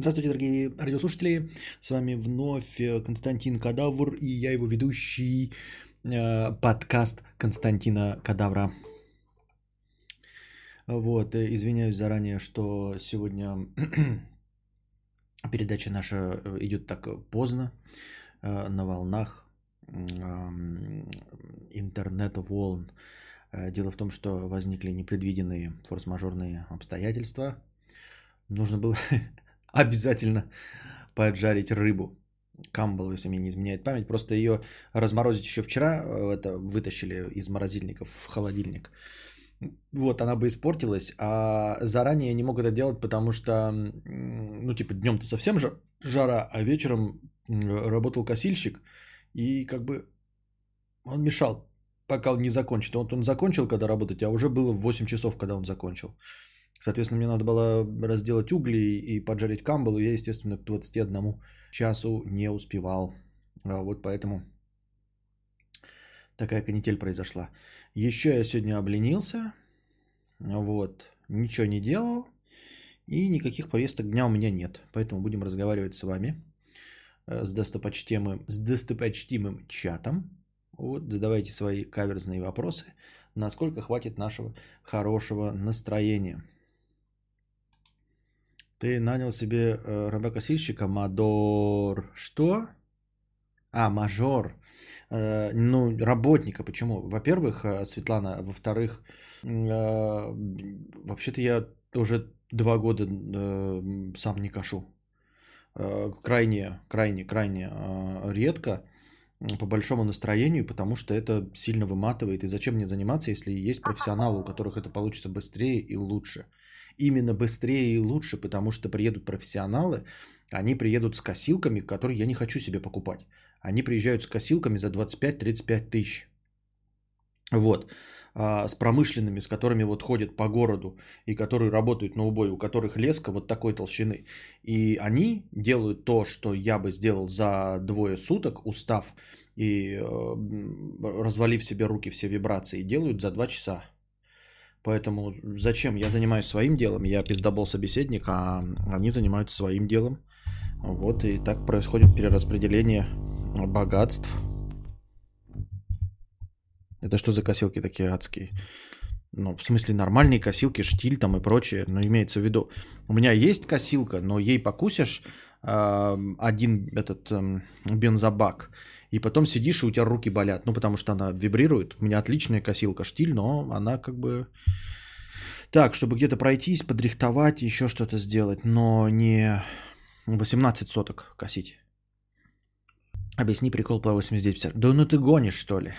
Здравствуйте, дорогие радиослушатели. С вами вновь Константин Кадавр и я его ведущий, подкаст Константина Кадавра. Вот, извиняюсь заранее, что сегодня передача наша идет так поздно, на волнах интернет-волн. Дело в том, что возникли непредвиденные форс-мажорные обстоятельства. Нужно было обязательно поджарить рыбу. Камбалу, если мне не изменяет память. Просто ее разморозить еще вчера. Это вытащили из морозильника в холодильник. Вот, она бы испортилась. А заранее не мог это делать, потому что, ну, типа, днем-то совсем же жара, а вечером работал косильщик. И как бы он мешал, пока он не закончит. Вот он закончил, когда работать, а уже было в 8 часов, когда он закончил. Соответственно, мне надо было разделать угли и поджарить камбалу. Я, естественно, к 21 часу не успевал. Вот поэтому такая канитель произошла. Еще я сегодня обленился. Вот. Ничего не делал. И никаких повесток дня у меня нет. Поэтому будем разговаривать с вами. С достопочтимым чатом. Вот, задавайте свои каверзные вопросы, насколько хватит нашего хорошего настроения. Ты нанял себе рабокосильщика Мадор. Что? А, мажор. Ну, работника. Почему? Во-первых, Светлана. Во-вторых, вообще-то я уже 2 года сам не кашу. Крайне редко. По большому настроению, потому что это сильно выматывает. И зачем мне заниматься, если есть профессионалы, у которых это получится быстрее и лучше. Именно быстрее и лучше, потому что приедут профессионалы, они приедут с косилками, которые я не хочу себе покупать. Они приезжают с косилками за 25-35 тысяч. Вот. С промышленными, с которыми вот ходят по городу и которые работают на убой, у которых леска вот такой толщины. И они делают то, что я бы сделал за 2 суток, устав и развалив себе руки, все вибрации, делают за 2 часа. Поэтому зачем? Я занимаюсь своим делом, я пиздобол собеседник, а они занимаются своим делом. Вот и так происходит перераспределение богатств. Это что за косилки такие адские? Ну, в смысле, нормальные косилки, штиль там и прочее. Но имеется в виду, у меня есть косилка, но ей покусишь один этот бензобак, и потом сидишь, и у тебя руки болят. Ну, потому что она вибрирует. У меня отличная косилка, штиль, но она как бы... Так, чтобы где-то пройтись, подрихтовать, еще что-то сделать, но не 18 соток косить. Объясни прикол про 8950. Да ну ты гонишь, что ли?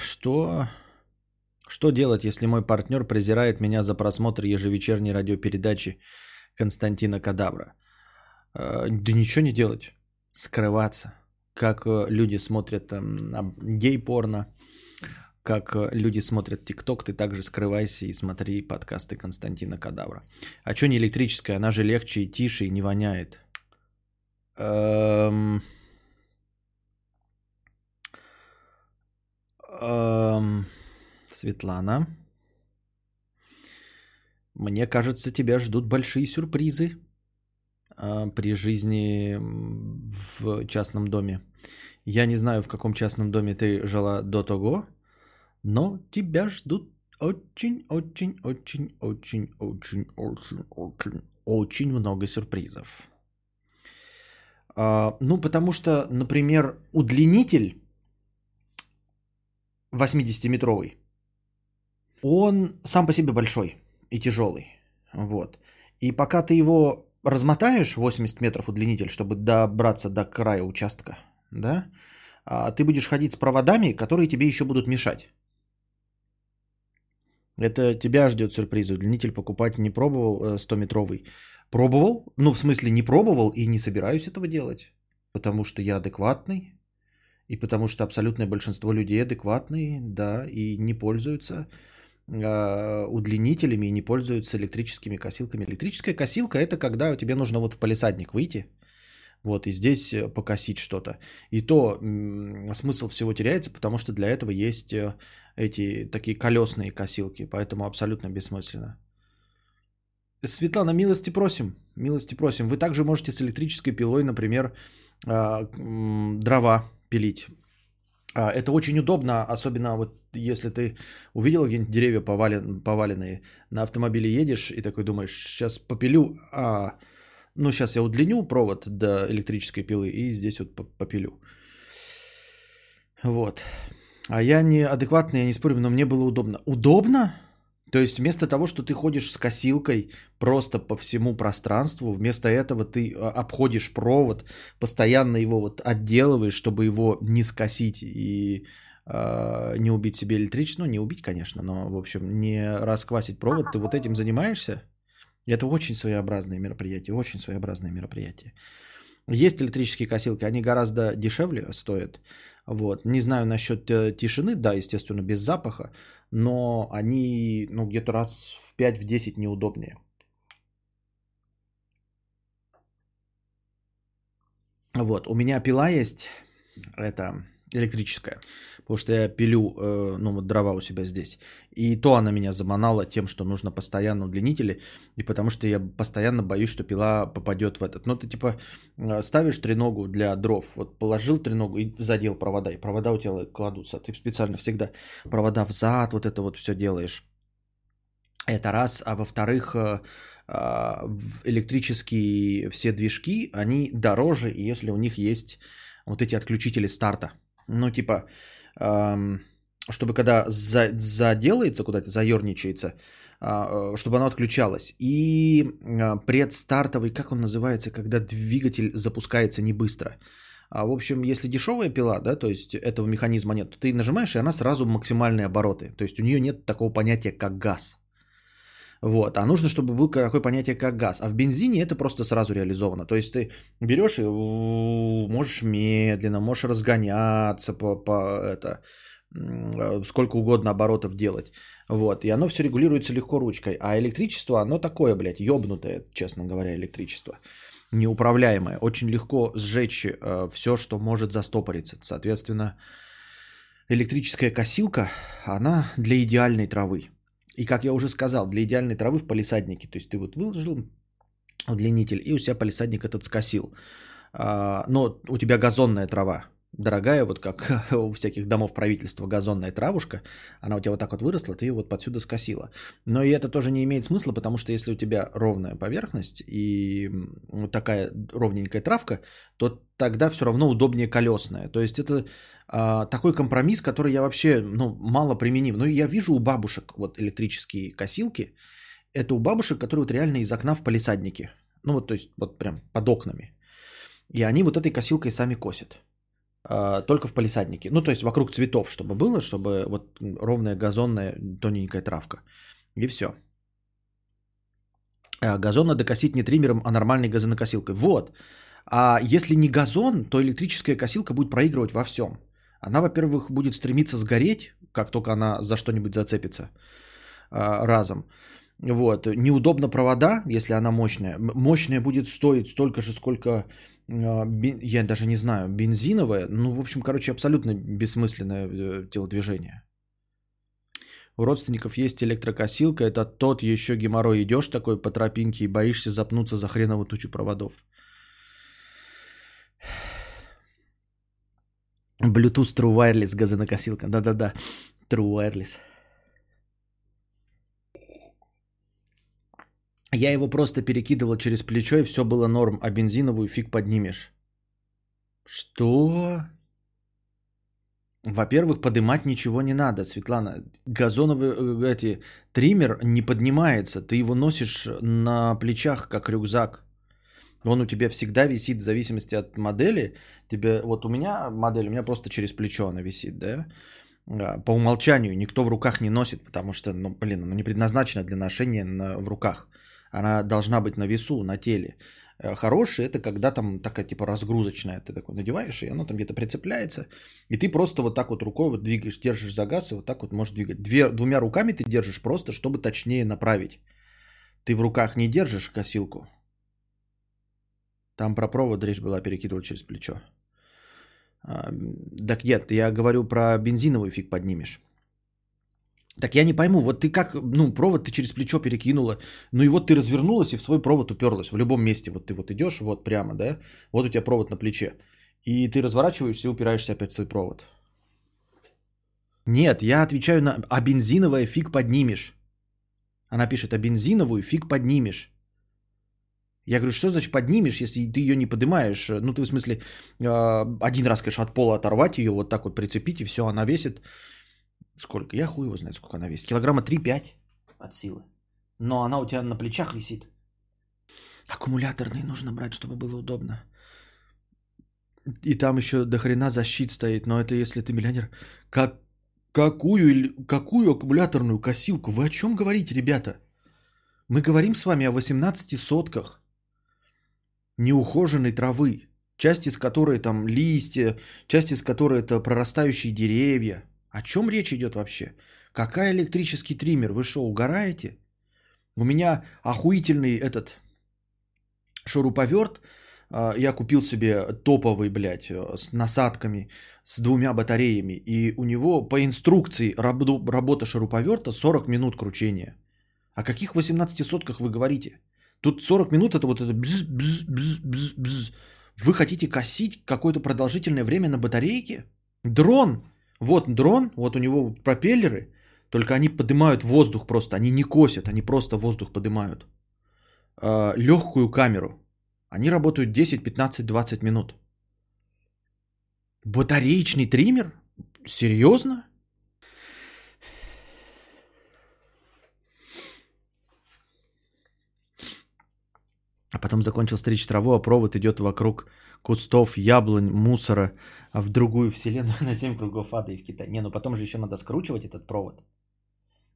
Что делать, если мой партнер презирает меня за просмотр ежевечерней радиопередачи Константина Кадавра? Да ничего не делать. Скрываться. Как люди смотрят гей-порно, как люди смотрят ТикТок, ты также скрывайся и смотри подкасты Константина Кадавра. А что не электрическая? Она же легче и тише, и не воняет. Светлана, мне кажется, тебя ждут большие сюрпризы при жизни в частном доме. Я не знаю, в каком частном доме ты жила до того, но тебя ждут очень много сюрпризов. Ну, потому что, например, удлинитель 80-метровый. Он сам по себе большой и тяжелый. Вот. И пока ты его размотаешь, 80 метров удлинитель, чтобы добраться до края участка, да, ты будешь ходить с проводами, которые тебе еще будут мешать. Это тебя ждет сюрприз. Удлинитель покупать не пробовал 100-метровый. Пробовал, ну в смысле не пробовал и не собираюсь этого делать, потому что я адекватный. И потому что абсолютное большинство людей адекватные, да, и не пользуются удлинителями, и не пользуются электрическими косилками. Электрическая косилка – это когда тебе нужно вот в палисадник выйти, вот, и здесь покосить что-то. И то смысл всего теряется, потому что для этого есть эти такие колесные косилки, поэтому абсолютно бессмысленно. Светлана, милости просим. Милости просим. Вы также можете с электрической пилой, например, дрова пилить. Это очень удобно, особенно вот если ты увидел где-нибудь деревья поваленные, на автомобиле едешь и такой думаешь, сейчас попилю, ну сейчас я удлиню провод до электрической пилы и здесь вот попилю. Вот. А я неадекватный, я не спорю, но мне было удобно. Удобно? То есть вместо того, что ты ходишь с косилкой просто по всему пространству, вместо этого ты обходишь провод, постоянно его вот отделываешь, чтобы его не скосить и не убить себе электричество. Ну, не убить, конечно, но, в общем, не расквасить провод. Ты вот этим занимаешься. Это очень своеобразные мероприятия, очень своеобразные мероприятия. Есть электрические косилки, они гораздо дешевле стоят. Вот. Не знаю насчет тишины, да, естественно, без запаха, но они ну, где-то раз в 5-10 неудобнее. Вот, у меня пила есть, это электрическая, потому что я пилю ну, вот дрова у себя здесь. И то она меня заманала тем, что нужно постоянно удлинители, и потому что я постоянно боюсь, что пила попадет в этот. Ну, ты типа ставишь треногу для дров, вот положил треногу и задел провода, и провода у тебя кладутся. Ты специально всегда провода взад, вот это вот все делаешь. Это раз, а во-вторых, электрические все движки, они дороже, если у них есть вот эти отключители старта. Ну, типа, чтобы когда заделается куда-то, заерничается, чтобы оно отключалось. И предстартовый, как он называется, когда двигатель запускается не быстро. В общем, если дешевая пила, да, то есть этого механизма нет, то ты нажимаешь, и она сразу максимальные обороты. То есть у нее нет такого понятия, как газ. Вот, а нужно, чтобы было какое понятие, как газ. А в бензине это просто сразу реализовано. То есть ты берешь и можешь медленно, можешь разгоняться по это, сколько угодно оборотов делать. Вот, и оно все регулируется легко ручкой. А электричество, оно такое, блядь, ебнутое, честно говоря, электричество. Неуправляемое. Очень легко сжечь все, что может застопориться. Соответственно, электрическая косилка, она для идеальной травы. И, как я уже сказал, для идеальной травы в палисаднике. То есть ты вот выложил удлинитель, и у себя палисадник этот скосил. Но у тебя газонная трава. Дорогая, вот как у всяких домов правительства газонная травушка. Она у тебя вот так вот выросла, ты ее вот подсюда скосила. Но и это тоже не имеет смысла, потому что если у тебя ровная поверхность и вот такая ровненькая травка, то тогда все равно удобнее колесная. То есть это такой компромисс, который я вообще ну, мало применим. Но я вижу у бабушек вот электрические косилки. Это у бабушек, которые вот реально из окна в палисаднике. Ну вот, то есть вот прям под окнами. И они вот этой косилкой сами косят. Только в палисаднике. Ну, то есть вокруг цветов, чтобы было, чтобы вот ровная газонная тоненькая травка. И все. Газон надо косить не триммером, а нормальной газонокосилкой. Вот. А если не газон, то электрическая косилка будет проигрывать во всем. Она, во-первых, будет стремиться сгореть, как только она за что-нибудь зацепится разом. Вот. Неудобно провода, если она мощная. Мощная будет стоить столько же, сколько... Я даже не знаю, бензиновая, ну, в общем, короче, абсолютно бессмысленное телодвижение. У родственников есть электрокосилка, это тот еще геморрой, идешь такой по тропинке и боишься запнуться за хреновую тучу проводов. Bluetooth True Wireless газонокосилка, да-да-да, True Wireless. Я его просто перекидывал через плечо, и все было норм, а бензиновую фиг поднимешь. Что? Во-первых, поднимать ничего не надо, Светлана. Газоновый триммер не поднимается, ты его носишь на плечах, как рюкзак. Он у тебя всегда висит в зависимости от модели. Тебе, вот у меня модель, у меня просто через плечо она висит, да? По умолчанию никто в руках не носит, потому что, ну, блин, она не предназначена для ношения в руках. Она должна быть на весу, на теле. Хорошая, это когда там такая типа разгрузочная. Ты такой надеваешь, и она там где-то прицепляется. И ты просто вот так вот рукой вот двигаешь, держишь за газ, и вот так вот можешь двигать. Двумя руками ты держишь просто, чтобы точнее направить. Ты в руках не держишь косилку. Там про провод речь была, перекидывал через плечо. Так нет, я говорю про бензиновую фиг поднимешь. Так я не пойму, вот ты как, ну, провод ты через плечо перекинула, ну и вот ты развернулась и в свой провод уперлась в любом месте. Вот ты вот идешь вот прямо, да, вот у тебя провод на плече, и ты разворачиваешься и упираешься опять в свой провод. Нет, я отвечаю на... А бензиновая фиг поднимешь. Она пишет, а бензиновую фиг поднимешь. Я говорю, что значит поднимешь, если ты ее не поднимаешь? Ну, ты в смысле, один раз, конечно, от пола оторвать ее, вот так вот прицепить, и все, она весит... Сколько? Я хуй его знает, сколько она весит. Килограмма 3-5 от силы. Но она у тебя на плечах висит. Аккумуляторные нужно брать, чтобы было удобно. И там еще до хрена защит стоит. Но это если ты миллионер. Какую аккумуляторную косилку? Вы о чем говорите, ребята? Мы говорим с вами о 18 сотках неухоженной травы. Часть из которой там листья, часть из которой это прорастающие деревья. О чем речь идет вообще? Какая электрический триммер? Вы что, угораете? У меня охуительный этот шуруповерт. Я купил себе топовый, блядь, с насадками, с 2 батареями. И у него по инструкции работа шуруповерта 40 минут кручения. О каких 18 сотках вы говорите? Тут 40 минут это вот это бз-бз-бз-бз-бз. Вы хотите косить какое-то продолжительное время на батарейке? Дрон! Вот дрон, вот у него пропеллеры, только они поднимают воздух просто, они не косят, они просто воздух поднимают. Легкую камеру. Они работают 10, 15, 20 минут. Батареечный триммер? Серьезно? А потом закончил стричь траву, а провод идет вокруг кустов, яблонь, мусора, а в другую вселенную на 7 кругов ада и в Китай. Не, ну потом же еще надо скручивать этот провод.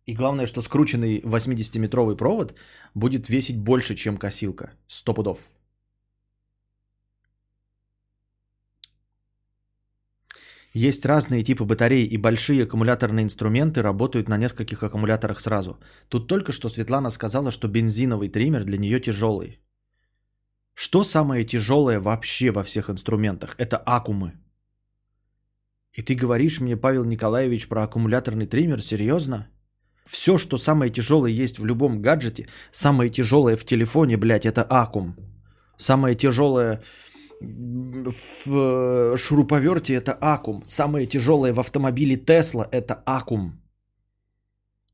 И главное, что скрученный 80-метровый провод будет весить больше, чем косилка. 100 пудов. Есть разные типы батарей, и большие аккумуляторные инструменты работают на нескольких аккумуляторах сразу. Тут только что Светлана сказала, что бензиновый триммер для нее тяжелый. Что самое тяжелое вообще во всех инструментах? Это аккумы. И ты говоришь мне, Павел Николаевич, про аккумуляторный триммер? Серьезно? Все, что самое тяжелое есть в любом гаджете, самое тяжелое в телефоне, блядь, это аккум. Самое тяжелое в шуруповерте это аккум. Самое тяжелое в автомобиле Tesla это аккум.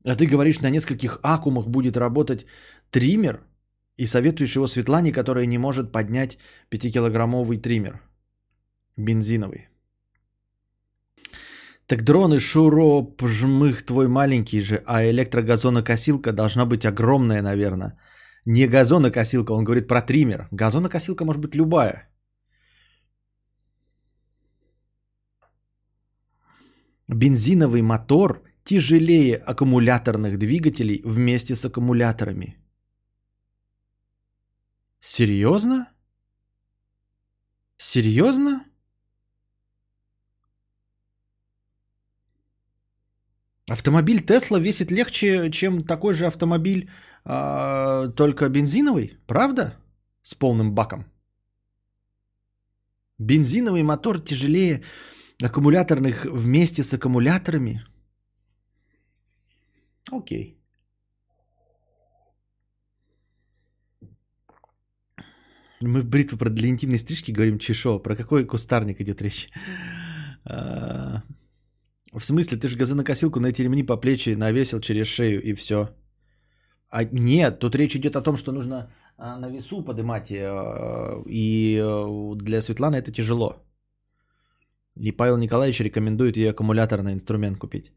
А ты говоришь, на нескольких аккумах будет работать триммер? И советуешь его Светлане, которая не может поднять 5-килограммовый триммер. Бензиновый. Так дрон и шуруп, жмых твой маленький же, а электрогазонокосилка должна быть огромная, наверное. Не газонокосилка, он говорит про триммер. Газонокосилка может быть любая. Бензиновый мотор тяжелее аккумуляторных двигателей вместе с аккумуляторами. Серьезно? Серьезно? Автомобиль Tesla весит легче, чем такой же автомобиль, только бензиновый, правда? С полным баком. Бензиновый мотор тяжелее аккумуляторных вместе с аккумуляторами. Окей. Мы бритву про для интимной стрижки говорим чешо. Про какой кустарник идет речь? В смысле, ты же газонокосилку на эти ремни по плечи навесил через шею и все. А нет, тут речь идет о том, что нужно на весу поднимать. И для Светланы это тяжело. И Павел Николаевич рекомендует ей аккумуляторный инструмент купить.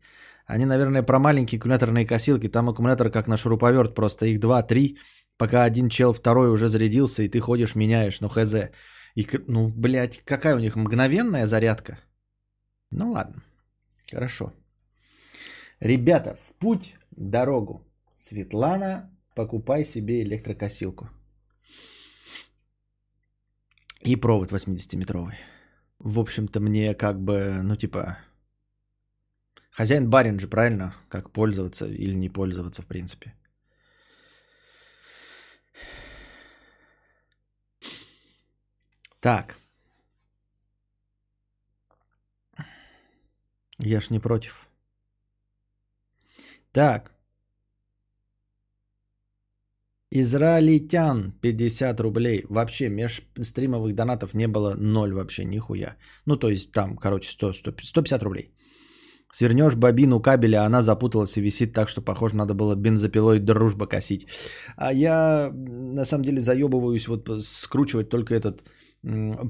Они, наверное, про маленькие аккумуляторные косилки. Там аккумулятор как на шуруповерт, просто их 2-3. Пока один чел, второй уже зарядился, и ты ходишь, меняешь, ну хз. И, ну, блядь, какая у них мгновенная зарядка? Ну ладно, хорошо. Ребята, в путь, дорогу. Светлана, покупай себе электрокосилку. И провод 80-метровый. В общем-то, мне как бы, ну типа, хозяин барин же, правильно? Как пользоваться или не пользоваться, в принципе. Так. Я ж не против. Так. Израильтян 50 рублей. Вообще межстримовых донатов не было, ноль вообще, нихуя. Ну, то есть там, короче, 150 рублей. Свернешь бобину кабеля, она запуталась и висит так, что, похоже, надо было бензопилой дружба косить. А я, на самом деле, заебываюсь вот скручивать только этот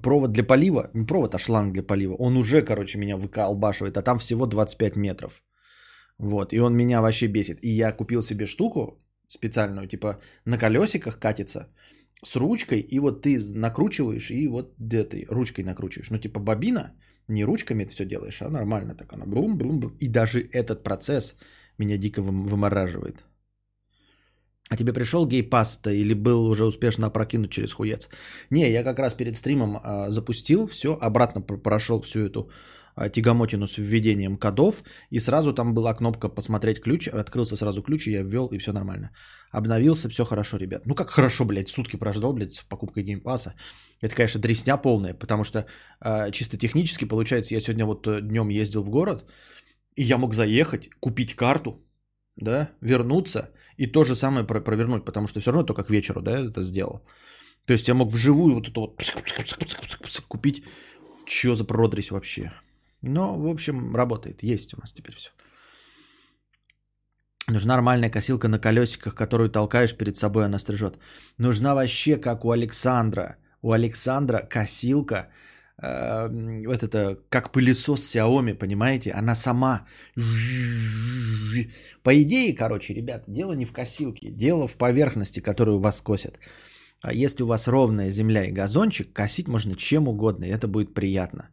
провод для полива. Не провод, а шланг для полива. Он уже, короче, меня выколбашивает, а там всего 25 метров. Вот, и он меня вообще бесит. И я купил себе штуку специальную, типа на колесиках катится с ручкой, и вот ты накручиваешь, и вот этой ручкой накручиваешь. Ну, типа бобина, не ручками это все делаешь, а нормально так она брум-брум-брум. И даже этот процесс меня дико вымораживает. А тебе пришел гей-паста или был уже успешно опрокинут через хуец? Не, я как раз перед стримом запустил все, обратно прошел всю эту тягомотину с введением кодов, и сразу там была кнопка «Посмотреть ключ», открылся сразу ключ, и я ввел, и все нормально. Обновился, все хорошо, ребят. Ну как хорошо, блядь, сутки прождал, блядь, с покупкой геймпаса. Это, конечно, дресня полная, потому что чисто технически, получается, я сегодня вот днем ездил в город, и я мог заехать, купить карту, да, вернуться, и то же самое провернуть, потому что все равно только к вечеру, да, это сделал. То есть я мог вживую вот это вот купить. Че за продресь вообще? Но, в общем, работает. Есть у нас теперь все. Нужна нормальная косилка на колесиках, которую толкаешь перед собой, она стрижет. Нужна вообще, как у Александра. У Александра косилка, вот это, как пылесос Xiaomi, понимаете? Она сама. По идее, короче, ребята, дело не в косилке. Дело в поверхности, которую вас косят. А если у вас ровная земля и газончик, косить можно чем угодно, и это будет приятно.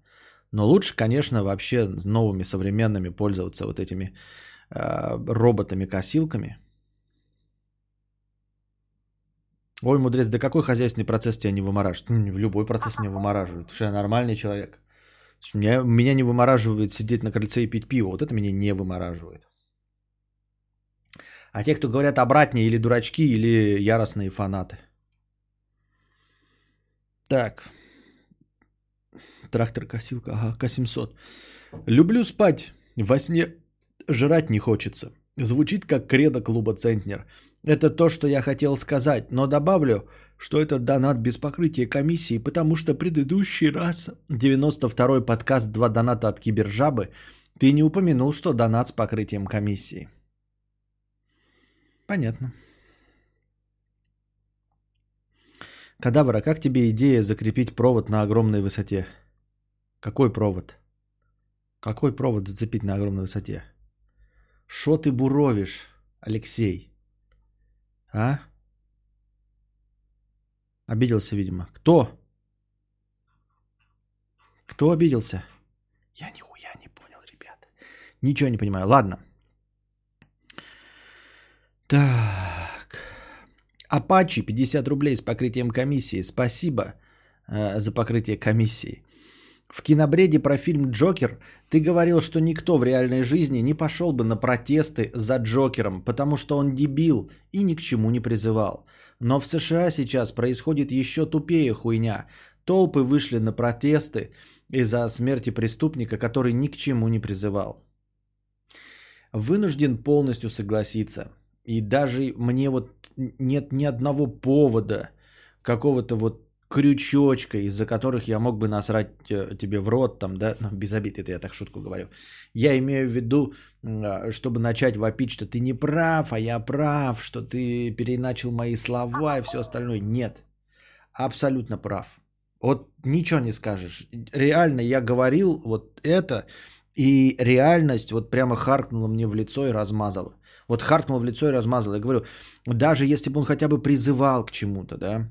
Но лучше, конечно, вообще с новыми современными пользоваться вот этими роботами-косилками. Ой, мудрец, да какой хозяйственный процесс тебя не вымораживает? Ну, любой процесс меня вымораживает. Я нормальный человек. Меня не вымораживает сидеть на крыльце и пить пиво. Вот это меня не вымораживает. А те, кто говорят обратнее, или дурачки, или яростные фанаты. Так. Трактор-косилка, ага, К-700. Люблю спать, во сне жрать не хочется. Звучит как кредо клуба «Центнер». Это то, что я хотел сказать, но добавлю, что это донат без покрытия комиссии, потому что предыдущий раз, 92-й подкаст «Два доната от кибержабы», ты не упомянул, что донат с покрытием комиссии. Понятно. Кадавр, а как тебе идея закрепить провод на огромной высоте? Какой провод? Какой провод зацепить на огромной высоте? Шо ты буровишь, Алексей? А? Обиделся, видимо. Кто? Кто обиделся? Я нихуя не понял, ребята. Ничего не понимаю. Ладно. Так. Апачи, 50 рублей с покрытием комиссии. Спасибо за покрытие комиссии. В кинобреде про фильм «Джокер» ты говорил, что никто в реальной жизни не пошел бы на протесты за Джокером, потому что он дебил и ни к чему не призывал. Но в США сейчас происходит еще тупее хуйня. Толпы вышли на протесты из-за смерти преступника, который ни к чему не призывал. Вынужден полностью согласиться. И даже мне вот нет ни одного повода, какого-то вот крючочка, из-за которых я мог бы насрать тебе в рот, там, да, ну, без обид, это я так шутку говорю. Я имею в виду, чтобы начать вопить, что ты не прав, а я прав, что ты переначал мои слова и все остальное. Нет, абсолютно прав. Вот ничего не скажешь. Реально я говорил вот это, и реальность вот прямо харкнула мне в лицо и размазала. Вот харкнула в лицо и размазала. Я говорю, даже если бы он хотя бы призывал к чему-то, да,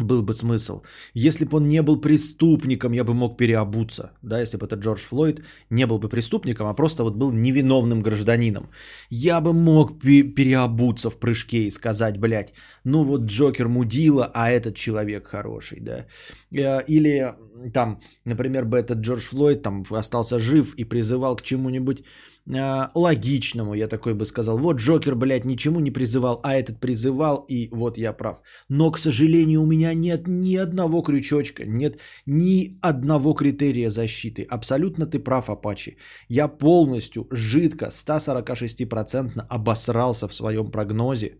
был бы смысл. Если бы он не был преступником, я бы мог переобуться. Да, если бы это Джордж Флойд не был бы преступником, а просто вот был невиновным гражданином. Я бы мог переобуться в прыжке и сказать, блядь, ну вот Джокер мудила, а этот человек хороший, да. Или там, например, бы этот Джордж Флойд там остался жив и призывал к чему-нибудь логичному, я такой бы сказал. Вот Джокер, блядь, ничему не призывал, а этот призывал, и вот я прав. Но, к сожалению, у меня нет ни одного крючочка, нет ни одного критерия защиты. Абсолютно ты прав, Апачи. Я полностью, жидко, 146% обосрался в своем прогнозе.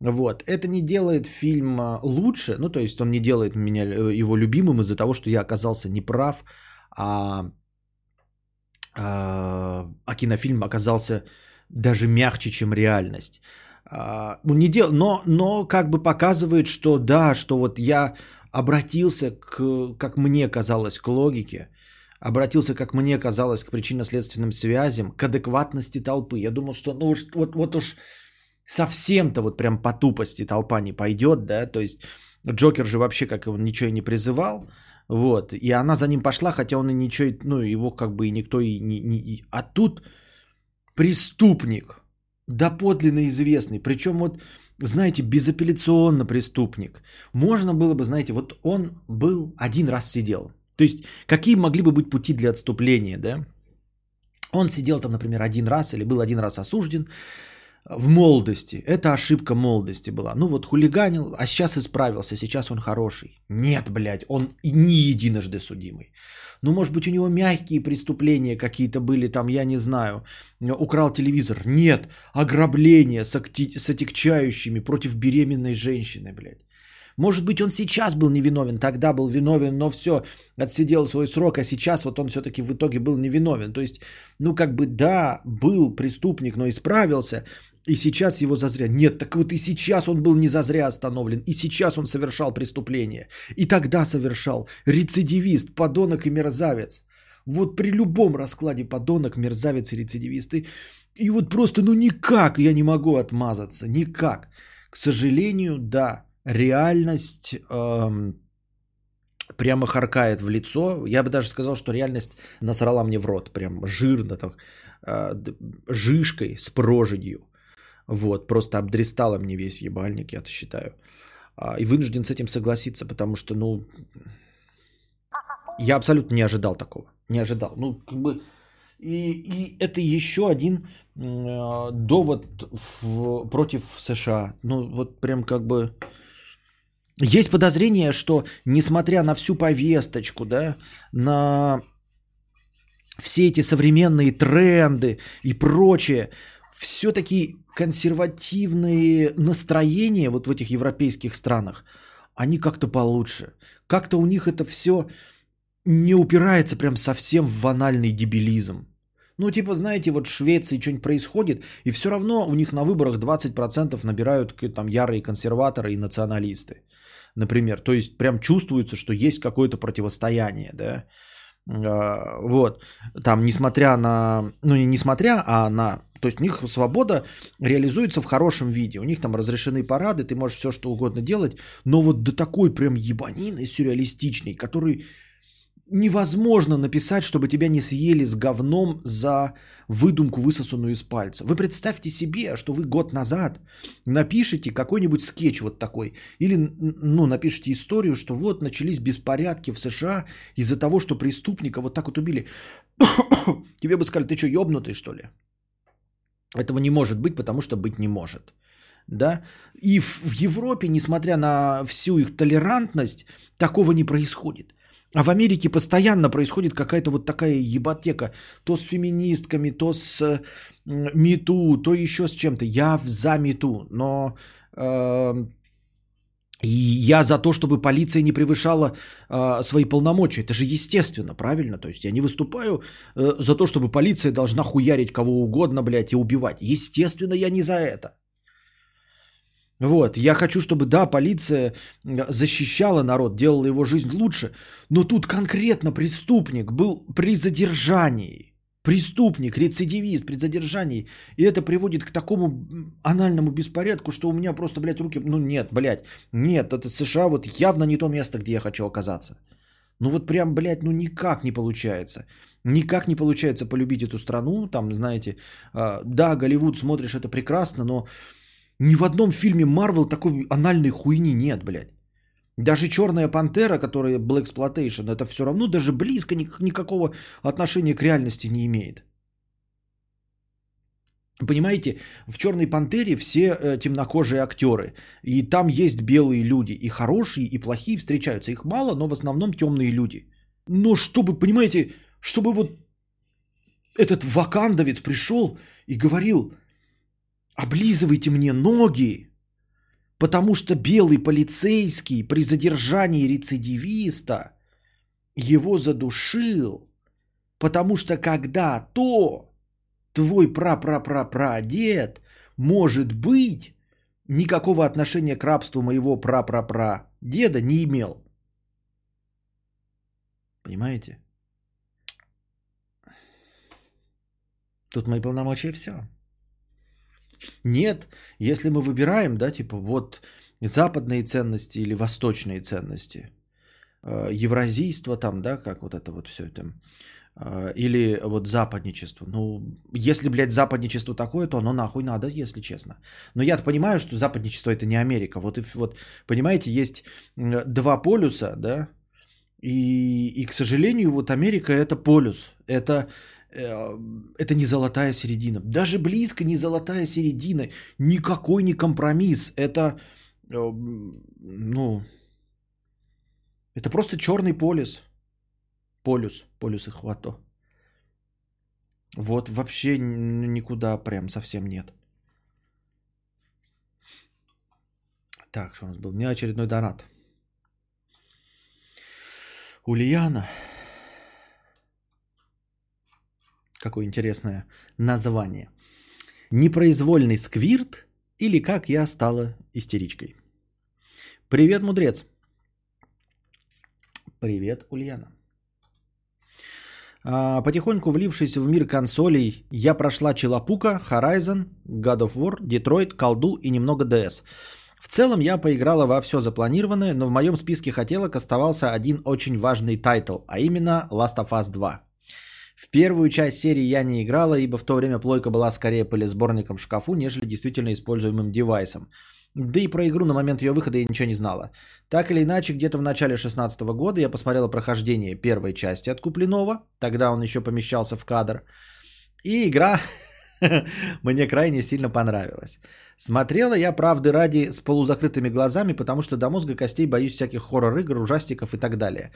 Вот. Это не делает фильм лучше, ну, то есть он не делает меня его любимым из-за того, что я оказался неправ, а кинофильм оказался даже мягче, чем реальность. Но как бы показывает, что да, что вот я обратился, как мне казалось, к логике, обратился, как мне казалось, к причинно-следственным связям, к адекватности толпы. Я думал, что ну уж, вот уж совсем-то вот прям по тупости толпа не пойдет, да, то есть Джокер же вообще как он ничего и не призывал, вот, и она за ним пошла, хотя он и ничего, ну, его как бы и никто и не... А тут преступник, доподлинно известный, причем вот, знаете, безапелляционно преступник. Можно было бы, знаете, вот он был один раз сидел, то есть какие могли бы быть пути для отступления, да? Он сидел там, например, один раз или был один раз осужден, в молодости. Это ошибка молодости была. Ну вот хулиганил, а сейчас исправился, сейчас он хороший. Нет, блядь, он и не единожды судимый. Ну, может быть, у него мягкие преступления какие-то были, там, я не знаю, украл телевизор. Нет, ограбление с отягчающими против беременной женщины, блядь. Может быть, он сейчас был невиновен, тогда был виновен, но все, отсидел свой срок, а сейчас вот он все-таки в итоге был невиновен. То есть, ну как бы да, был преступник, но исправился, и сейчас его зазря. Нет, так вот и сейчас он был не зазря остановлен, и сейчас он совершал преступление, и тогда совершал. Рецидивист, подонок и мерзавец. Вот при любом раскладе подонок, мерзавец и рецидивист. И вот просто ну никак я не могу отмазаться, никак. К сожалению, да. Реальность прямо харкает в лицо. Я бы даже сказал, что реальность насрала мне в рот. Прям жирно, так, жишкой с прожидью. Вот, просто обдрестала мне весь ебальник, я-то считаю. И вынужден с этим согласиться, потому что, ну, я абсолютно не ожидал такого. Не ожидал. Ну, как бы... И это еще один довод против США. Ну, вот прям как бы... Есть подозрение, что несмотря на всю повесточку, да, на все эти современные тренды и прочее, все-таки консервативные настроения вот в этих европейских странах, они как-то получше. Как-то у них это все не упирается прям совсем в банальный дебилизм. Ну, типа, знаете, вот в Швеции что-нибудь происходит, и все равно у них на выборах 20% набирают там ярые консерваторы и националисты, например. То есть, прям чувствуется, что есть какое-то противостояние, да. Вот. Там, несмотря на... Ну, не несмотря, а на... То есть, у них свобода реализуется в хорошем виде. У них там разрешены парады, ты можешь все, что угодно делать, но вот до такой прям ебанины сюрреалистичной, который... Невозможно написать, чтобы тебя не съели с говном за выдумку, высосанную из пальца. Вы представьте себе, что вы год назад напишите какой-нибудь скетч вот такой. Или ну, напишите историю, что вот начались беспорядки в США из-за того, что преступника вот так вот убили. Тебе бы сказали, ты что, ёбнутый, что ли? Этого не может быть, потому что быть не может. Да? И в Европе, несмотря на всю их толерантность, такого не происходит. А в Америке постоянно происходит какая-то вот такая ебатека. То с феминистками, то с МИТУ, то еще с чем-то. Я за МИТУ, но я за то, чтобы полиция не превышала свои полномочия. Это же естественно, правильно? То есть я не выступаю за то, чтобы полиция должна хуярить кого угодно, блядь, и убивать. Естественно, я не за это. Вот, я хочу, чтобы, да, полиция защищала народ, делала его жизнь лучше, но тут конкретно преступник был при задержании, преступник, рецидивист при задержании, и это приводит к такому анальному беспорядку, что у меня просто, блядь, руки, ну нет, блядь, нет, это США вот явно не то место, где я хочу оказаться. Ну вот прям, блядь, ну никак не получается. Никак не получается полюбить эту страну, там, знаете, да, Голливуд, смотришь, это прекрасно, но... Ни в одном фильме Марвел такой анальной хуйни нет, блядь. Даже «Черная пантера», которая «Блэксплоатейшн», это все равно даже близко никакого отношения к реальности не имеет. Понимаете, в «Черной пантере» все темнокожие актеры, и там есть белые люди, и хорошие, и плохие встречаются, их мало, но в основном темные люди. Но чтобы, понимаете, чтобы вот этот вакандовец пришел и говорил: «Облизывайте мне ноги, потому что белый полицейский при задержании рецидивиста его задушил, потому что когда-то твой пра-пра-пра-прадед, может быть, никакого отношения к рабству моего пра-пра-прадеда не имел». Понимаете? Тут мои полномочия все. Нет, если мы выбираем, да, типа вот западные ценности или восточные ценности, евразийство там, да, как вот это вот все там, или вот западничество. Ну, если, блядь, западничество такое, то оно нахуй надо, если честно. Но я-то понимаю, что западничество это не Америка. Вот, и, вот понимаете, есть два полюса, да, и к сожалению, вот Америка это полюс, это не золотая середина. Даже близко не золотая середина. Никакой не компромисс. Это, ну, это просто черный полюс. Полюс и хвато. Вот, вообще никуда прям совсем нет. Так, что у нас был? У меня очередной донат. Ульяна. Какое интересное название. Непроизвольный сквирт или как я стала истеричкой. Привет, мудрец. Привет, Ульяна. Потихоньку влившись в мир консолей, я прошла Челапука, Horizon, God of War, Detroit, Колду и немного DS. В целом я поиграла во все запланированное, но в моем списке хотелок оставался один очень важный тайтл, а именно Last of Us 2. В первую часть серии я не играла, ибо в то время плойка была скорее пылесборником в шкафу, нежели действительно используемым девайсом. Да и про игру на момент ее выхода я ничего не знала. Так или иначе, где-то в начале 2016 года я посмотрела прохождение первой части от Куплинова, тогда он еще помещался в кадр, и игра мне крайне сильно понравилась. Смотрела я, правды ради, с полузакрытыми глазами, потому что до мозга костей боюсь всяких хоррор-игр, ужастиков и так далее.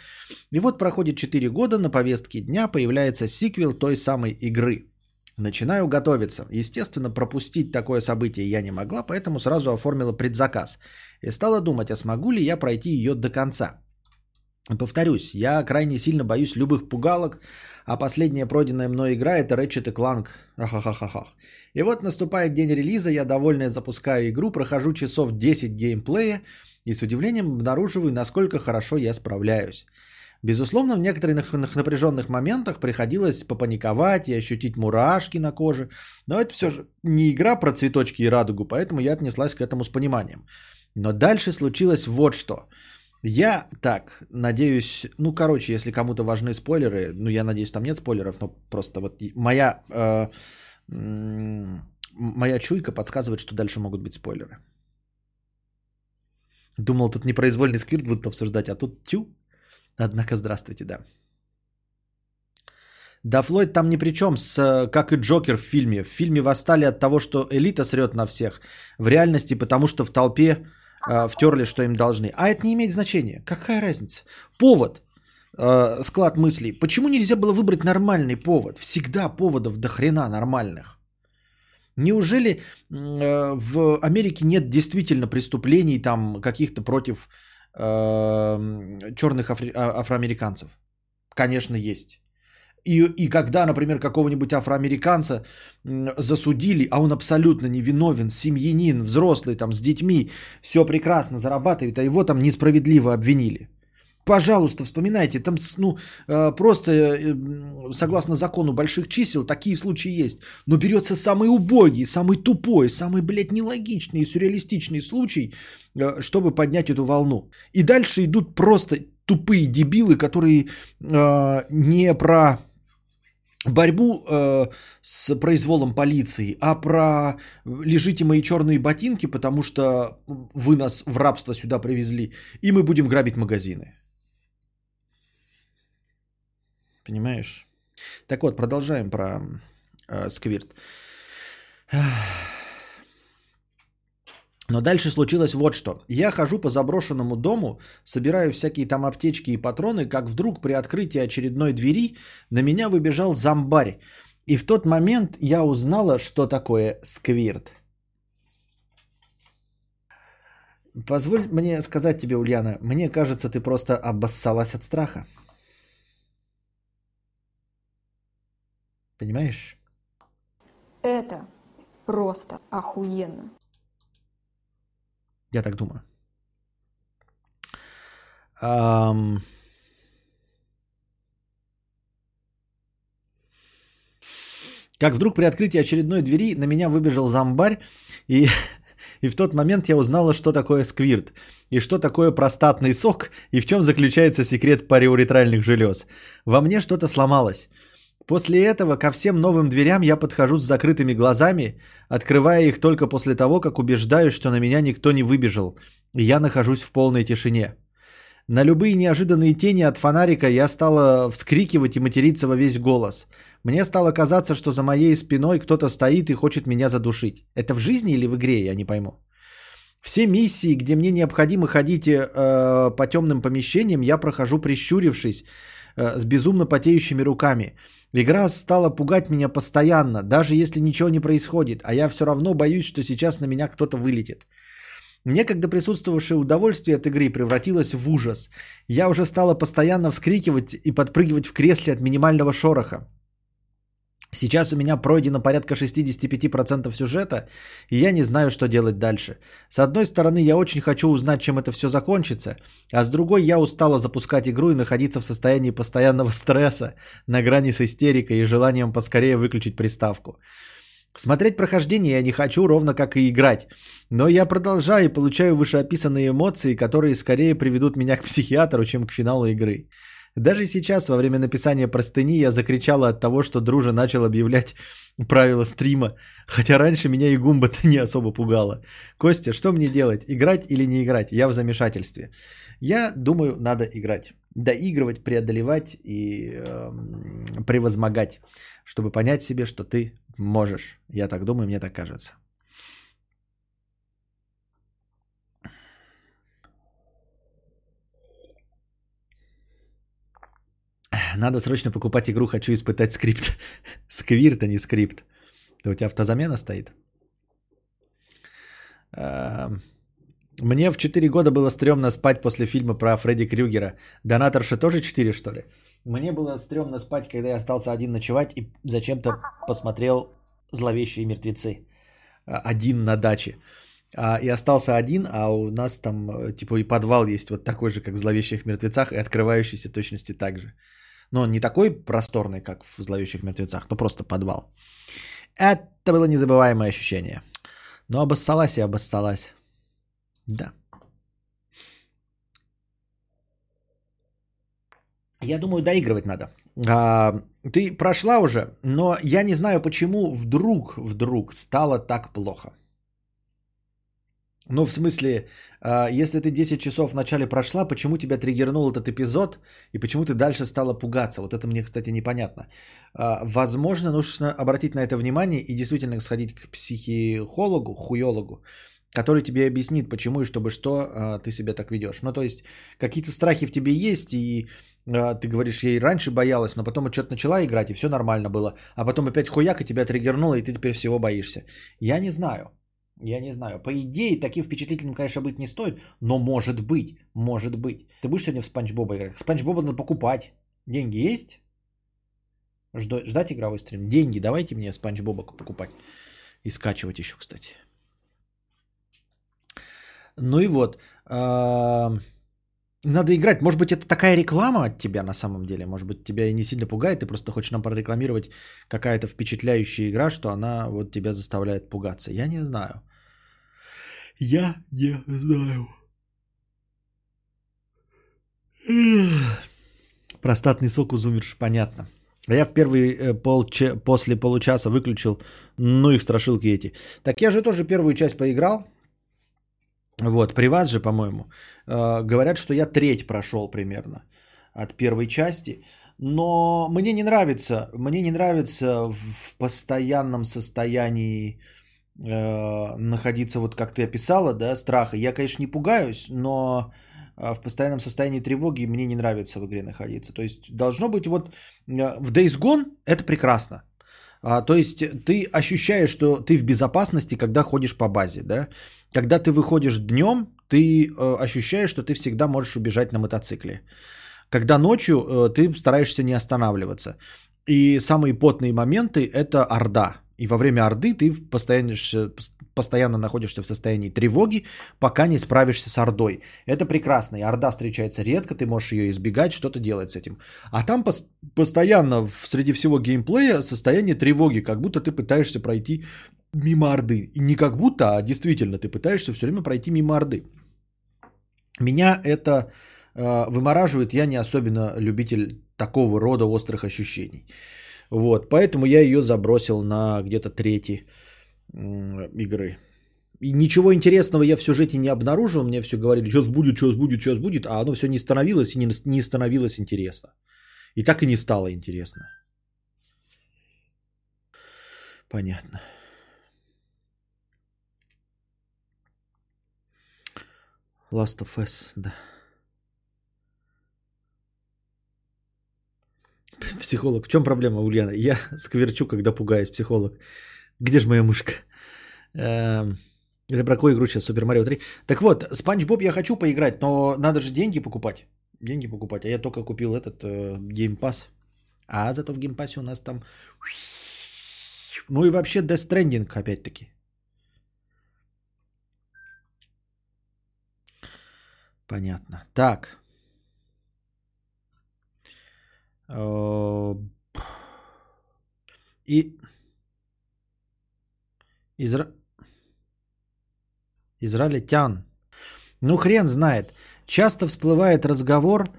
И вот проходит 4 года, на повестке дня появляется сиквел той самой игры. Начинаю готовиться. Естественно, пропустить такое событие я не могла, поэтому сразу оформила предзаказ. И стала думать, а смогу ли я пройти ее до конца. Повторюсь, я крайне сильно боюсь любых пугалок, а последняя пройденная мной игра это Ratchet & Clank. И вот наступает день релиза, я довольная запускаю игру, прохожу часов 10 геймплея и с удивлением обнаруживаю, насколько хорошо я справляюсь. Безусловно, в некоторых напряженных моментах приходилось попаниковать и ощутить мурашки на коже, но это все же не игра про цветочки и радугу, поэтому я отнеслась к этому с пониманием. Но дальше случилось вот что. Я так, надеюсь, ну, короче, если кому-то важны спойлеры, ну, я надеюсь, там нет спойлеров, но просто вот моя чуйка подсказывает, что дальше могут быть спойлеры. Думал, тут непроизвольный сквирт будут обсуждать, а тут тю. Однако, здравствуйте, да. Да, Флойд там ни при чем, как и Джокер в фильме. В фильме восстали от того, что элита срет на всех. В реальности, потому что в толпе втерли, что им должны. А это не имеет значения. Какая разница? Повод. Склад мыслей. Почему нельзя было выбрать нормальный повод? Всегда поводов до хрена нормальных. Неужели в Америке нет действительно преступлений там каких-то против черных афроамериканцев? Конечно, есть. И когда, например, какого-нибудь афроамериканца засудили, а он абсолютно невиновен, семьянин, взрослый, там, с детьми, все прекрасно зарабатывает, а его там несправедливо обвинили. Пожалуйста, вспоминайте, там, ну, просто, согласно закону больших чисел, такие случаи есть. Но берется самый убогий, самый тупой, самый, блядь, нелогичный и сюрреалистичный случай, чтобы поднять эту волну. И дальше идут просто тупые дебилы, которые не про борьбу с произволом полиции, а про «лежите мои черные ботинки, потому что вы нас в рабство сюда привезли, и мы будем грабить магазины». Понимаешь? Так вот, продолжаем про сквирт. Но дальше случилось вот что. Я хожу по заброшенному дому, собираю всякие там аптечки и патроны, как вдруг при открытии очередной двери на меня выбежал зомбарь. И в тот момент я узнала, что такое сквирт. Позволь мне сказать тебе, Ульяна, мне кажется, ты просто обоссалась от страха. Понимаешь? Это просто охуенно. Я так думаю. Как вдруг при открытии очередной двери на меня выбежал зомбарь, и в тот момент я узнала, что такое сквирт, и что такое простатный сок, и в чем заключается секрет париуретральных желез. Во мне что-то сломалось. После этого ко всем новым дверям я подхожу с закрытыми глазами, открывая их только после того, как убеждаюсь, что на меня никто не выбежал, и я нахожусь в полной тишине. На любые неожиданные тени от фонарика я стала вскрикивать и материться во весь голос. Мне стало казаться, что за моей спиной кто-то стоит и хочет меня задушить. Это в жизни или в игре, я не пойму. Все миссии, где мне необходимо ходить по темным помещениям, я прохожу прищурившись, с безумно потеющими руками. Игра стала пугать меня постоянно, даже если ничего не происходит, а я все равно боюсь, что сейчас на меня кто-то вылетит. Некогда присутствовавшее удовольствие от игры превратилось в ужас. Я уже стала постоянно вскрикивать и подпрыгивать в кресле от минимального шороха. Сейчас у меня пройдено порядка 65% сюжета, и я не знаю, что делать дальше. С одной стороны, я очень хочу узнать, чем это все закончится, а с другой, я устала запускать игру и находиться в состоянии постоянного стресса, на грани с истерикой и желанием поскорее выключить приставку. Смотреть прохождение я не хочу, ровно как и играть, но я продолжаю и получаю вышеописанные эмоции, которые скорее приведут меня к психиатру, чем к финалу игры. Даже сейчас, во время написания простыни, я закричала от того, что Дружа начал объявлять правила стрима, хотя раньше меня и гумба-то не особо пугала. Костя, что мне делать? Играть или не играть? Я в замешательстве. Я думаю, надо играть. Доигрывать, преодолевать и превозмогать, чтобы понять себе, что ты можешь. Я так думаю, мне так кажется. Надо срочно покупать игру, хочу испытать скрипт. Сквирт, а не скрипт. Да у тебя автозамена стоит? Мне в 4 года было стрёмно спать после фильма про Фредди Крюгера. Донаторша тоже 4, что ли? Мне было стрёмно спать, когда я остался один ночевать и зачем-то посмотрел «Зловещие мертвецы». Один на даче. И остался один, а у нас там типа и подвал есть вот такой же, как в «Зловещих мертвецах», и открывающийся точности так же. Но не такой просторный, как в «Зловещих мертвецах», но просто подвал. Это было незабываемое ощущение. Но обоссалась и обоссалась. Да. Я думаю, доигрывать надо. Ты прошла уже, но я не знаю, почему вдруг стало так плохо. Ну, в смысле, если ты 10 часов в начале прошла, почему тебя триггернул этот эпизод, и почему ты дальше стала пугаться? Вот это мне, кстати, непонятно. Возможно, нужно обратить на это внимание и действительно сходить к психологу, хуёлогу, который тебе объяснит, почему и чтобы что ты себя так ведёшь. Ну, то есть, какие-то страхи в тебе есть, и ты говоришь, я и раньше боялась, но потом что-то начала играть, и всё нормально было. А потом опять хуяк, и тебя триггернуло, и ты теперь всего боишься. Я не знаю. Я не знаю. По идее, таким впечатлительным, конечно, быть не стоит, но может быть, может быть. Ты будешь сегодня в Спанч Боба играть? Спанч Боба надо покупать. Деньги есть? Ждать игровой стрим? Деньги давайте мне Спанч Боба покупать. И скачивать еще, кстати. Ну и вот. Надо играть. Может быть, это такая реклама от тебя на самом деле. Может быть, тебя и не сильно пугает. Ты просто хочешь нам прорекламировать какая-то впечатляющая игра, что она вот тебя заставляет пугаться. Я не знаю. Я не знаю. Простатный сок у Зумерш, понятно. Я в первый после получаса выключил. Ну их страшилки эти. Так я же тоже первую часть поиграл. Вот, приват же, по-моему, говорят, что я треть прошел примерно от первой части, но мне не нравится в постоянном состоянии находиться, вот как ты описала, да, страха. Я, конечно, не пугаюсь, но в постоянном состоянии тревоги мне не нравится в игре находиться. То есть должно быть вот в Days Gone это прекрасно. То есть ты ощущаешь, что ты в безопасности, когда ходишь по базе, да? Когда ты выходишь днем, ты ощущаешь, что ты всегда можешь убежать на мотоцикле. Когда ночью ты стараешься не останавливаться. И самые потные моменты – это орда. И во время орды ты постоянно находишься в состоянии тревоги, пока не справишься с ордой. Это прекрасно. И орда встречается редко, ты можешь ее избегать, что-то делать с этим. А там постоянно среди всего геймплея состояние тревоги, как будто ты пытаешься пройти мимо орды. И не как будто, а действительно ты пытаешься все время пройти мимо орды. Меня это вымораживает. Я не особенно любитель такого рода острых ощущений. Вот, поэтому я ее забросил на где-то третьей игры. И ничего интересного я в сюжете не обнаружил. Мне все говорили, сейчас будет, сейчас будет, сейчас будет. А оно все не становилось и не становилось интересно. И так и не стало интересно. Понятно. Last of Us, да. Психолог. В чем проблема, Ульяна? Я скверчу, когда пугаюсь. Психолог. Где же моя мышка? Это про какую игру сейчас? Супер Марио 3. Так вот, Спанч Боб я хочу поиграть, но надо же деньги покупать. Деньги покупать. А я только купил этот геймпас. А зато в геймпасе у нас там... Ну и вообще Death Stranding опять-таки. Понятно. Так. И израильтян. Ну хрен знает. Часто всплывает разговор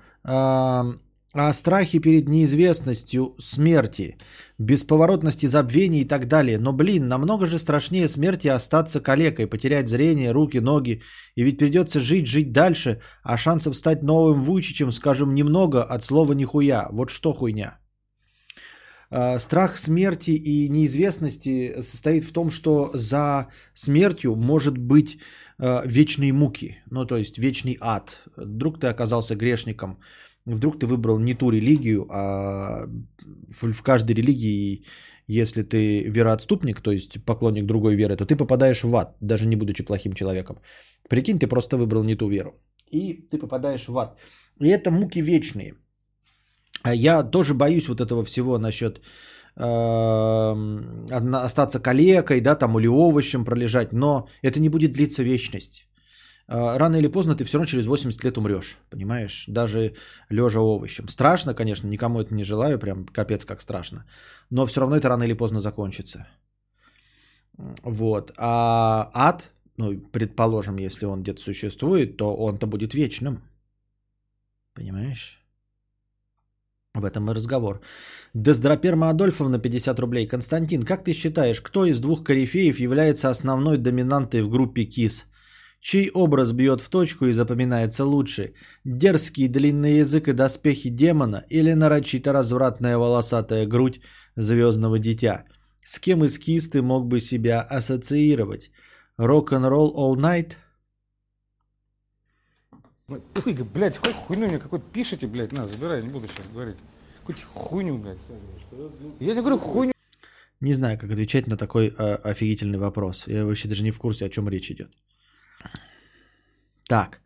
о страхе перед неизвестностью смерти, бесповоротности забвения и так далее. Но, блин, намного же страшнее смерти остаться калекой, потерять зрение, руки, ноги. И ведь придется жить дальше, а шансов стать новым Вуйчичем, скажем, немного, от слова нихуя. Вот что хуйня. Страх смерти и неизвестности состоит в том, что за смертью может быть вечные муки, ну то есть вечный ад. Вдруг ты оказался грешником, вдруг ты выбрал не ту религию, а в каждой религии, если ты вероотступник, то есть поклонник другой веры, то ты попадаешь в ад, даже не будучи плохим человеком. Прикинь, ты просто выбрал не ту веру, и ты попадаешь в ад. И это муки вечные. Я тоже боюсь вот этого всего насчет остаться калекой, да, там, или овощем пролежать, но это не будет длиться вечность. Рано или поздно ты все равно через 80 лет умрешь, понимаешь, даже лежа овощем. Страшно, конечно, никому это не желаю, прям капец как страшно, но все равно это рано или поздно закончится. Вот, а ад, ну, предположим, если он где-то существует, то он-то будет вечным, понимаешь? В этом и разговор. Дездраперма Адольфовна, 50 рублей. Константин, как ты считаешь, кто из двух корифеев является основной доминантой в группе Kiss? Чей образ бьет в точку и запоминается лучше? Дерзкий длинный язык и доспехи демона или нарочито развратная волосатая грудь звездного дитя? С кем из Kiss ты мог бы себя ассоциировать? Рок-н-ролл all night? Ой, блядь, хоть хуйню мне какой-то пишите, блядь, на, забирай, не буду сейчас говорить. Какую-то хуйню, блядь. Я не говорю хуйню. Не знаю, как отвечать на такой офигительный вопрос. Я вообще даже не в курсе, о чем речь идет. Так.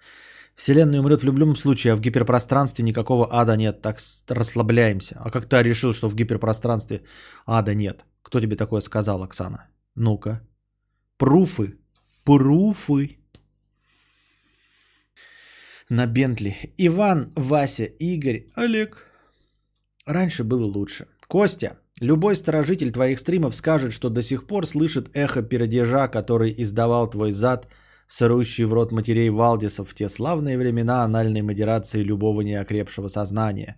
Вселенная умрет в любом случае, а в гиперпространстве никакого ада нет. Так расслабляемся. А как ты решил, что в гиперпространстве ада нет? Кто тебе такое сказал, Оксана? Ну-ка. Пруфы. Пруфы. На Бентли. Иван, Вася, Игорь, Олег. Раньше было лучше. Костя, любой сторожитель твоих стримов скажет, что до сих пор слышит эхо пердежа, который издавал твой зад, срущий в рот матерей Валдисов в те славные времена анальной модерации любого неокрепшего сознания,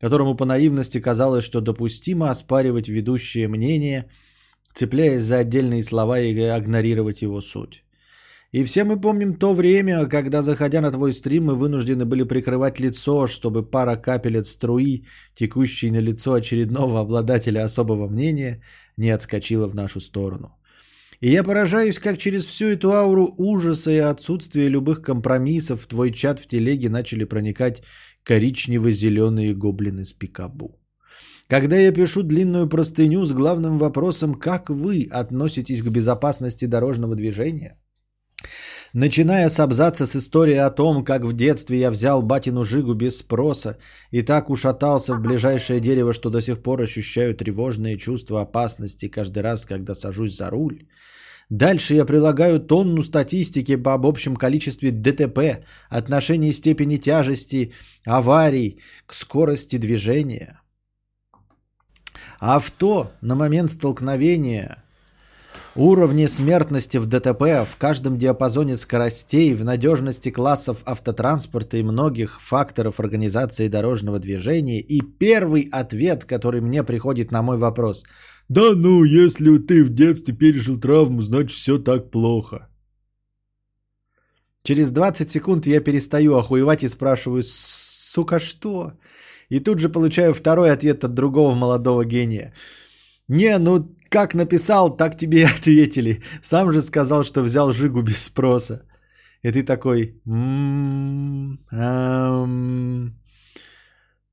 которому по наивности казалось, что допустимо оспаривать ведущее мнение, цепляясь за отдельные слова и игнорировать его суть. И все мы помним то время, когда, заходя на твой стрим, мы вынуждены были прикрывать лицо, чтобы пара капель струи, текущей на лицо очередного обладателя особого мнения, не отскочила в нашу сторону. И я поражаюсь, как через всю эту ауру ужаса и отсутствия любых компромиссов в твой чат в телеге начали проникать коричнево-зеленые гоблины с пикабу. Когда я пишу длинную простыню с главным вопросом, как вы относитесь к безопасности дорожного движения? Начиная с абзаца с истории о том, как в детстве я взял батину жигу без спроса и так ушатался в ближайшее дерево, что до сих пор ощущаю тревожные чувства опасности каждый раз, когда сажусь за руль. Дальше я прилагаю тонну статистики об общем количестве ДТП, отношении степени тяжести, аварий к скорости движения. Авто на момент столкновения, уровни смертности в ДТП в каждом диапазоне скоростей, в надежности классов автотранспорта и многих факторов организации дорожного движения. И первый ответ, который мне приходит на мой вопрос. Да ну, если ты в детстве пережил травму, значит все так плохо. Через 20 секунд я перестаю охуевать и спрашиваю, сука, что? И тут же получаю второй ответ от другого молодого гения. Не, ну как написал, так тебе и ответили. Сам же сказал, что взял жигу без спроса. И ты такой...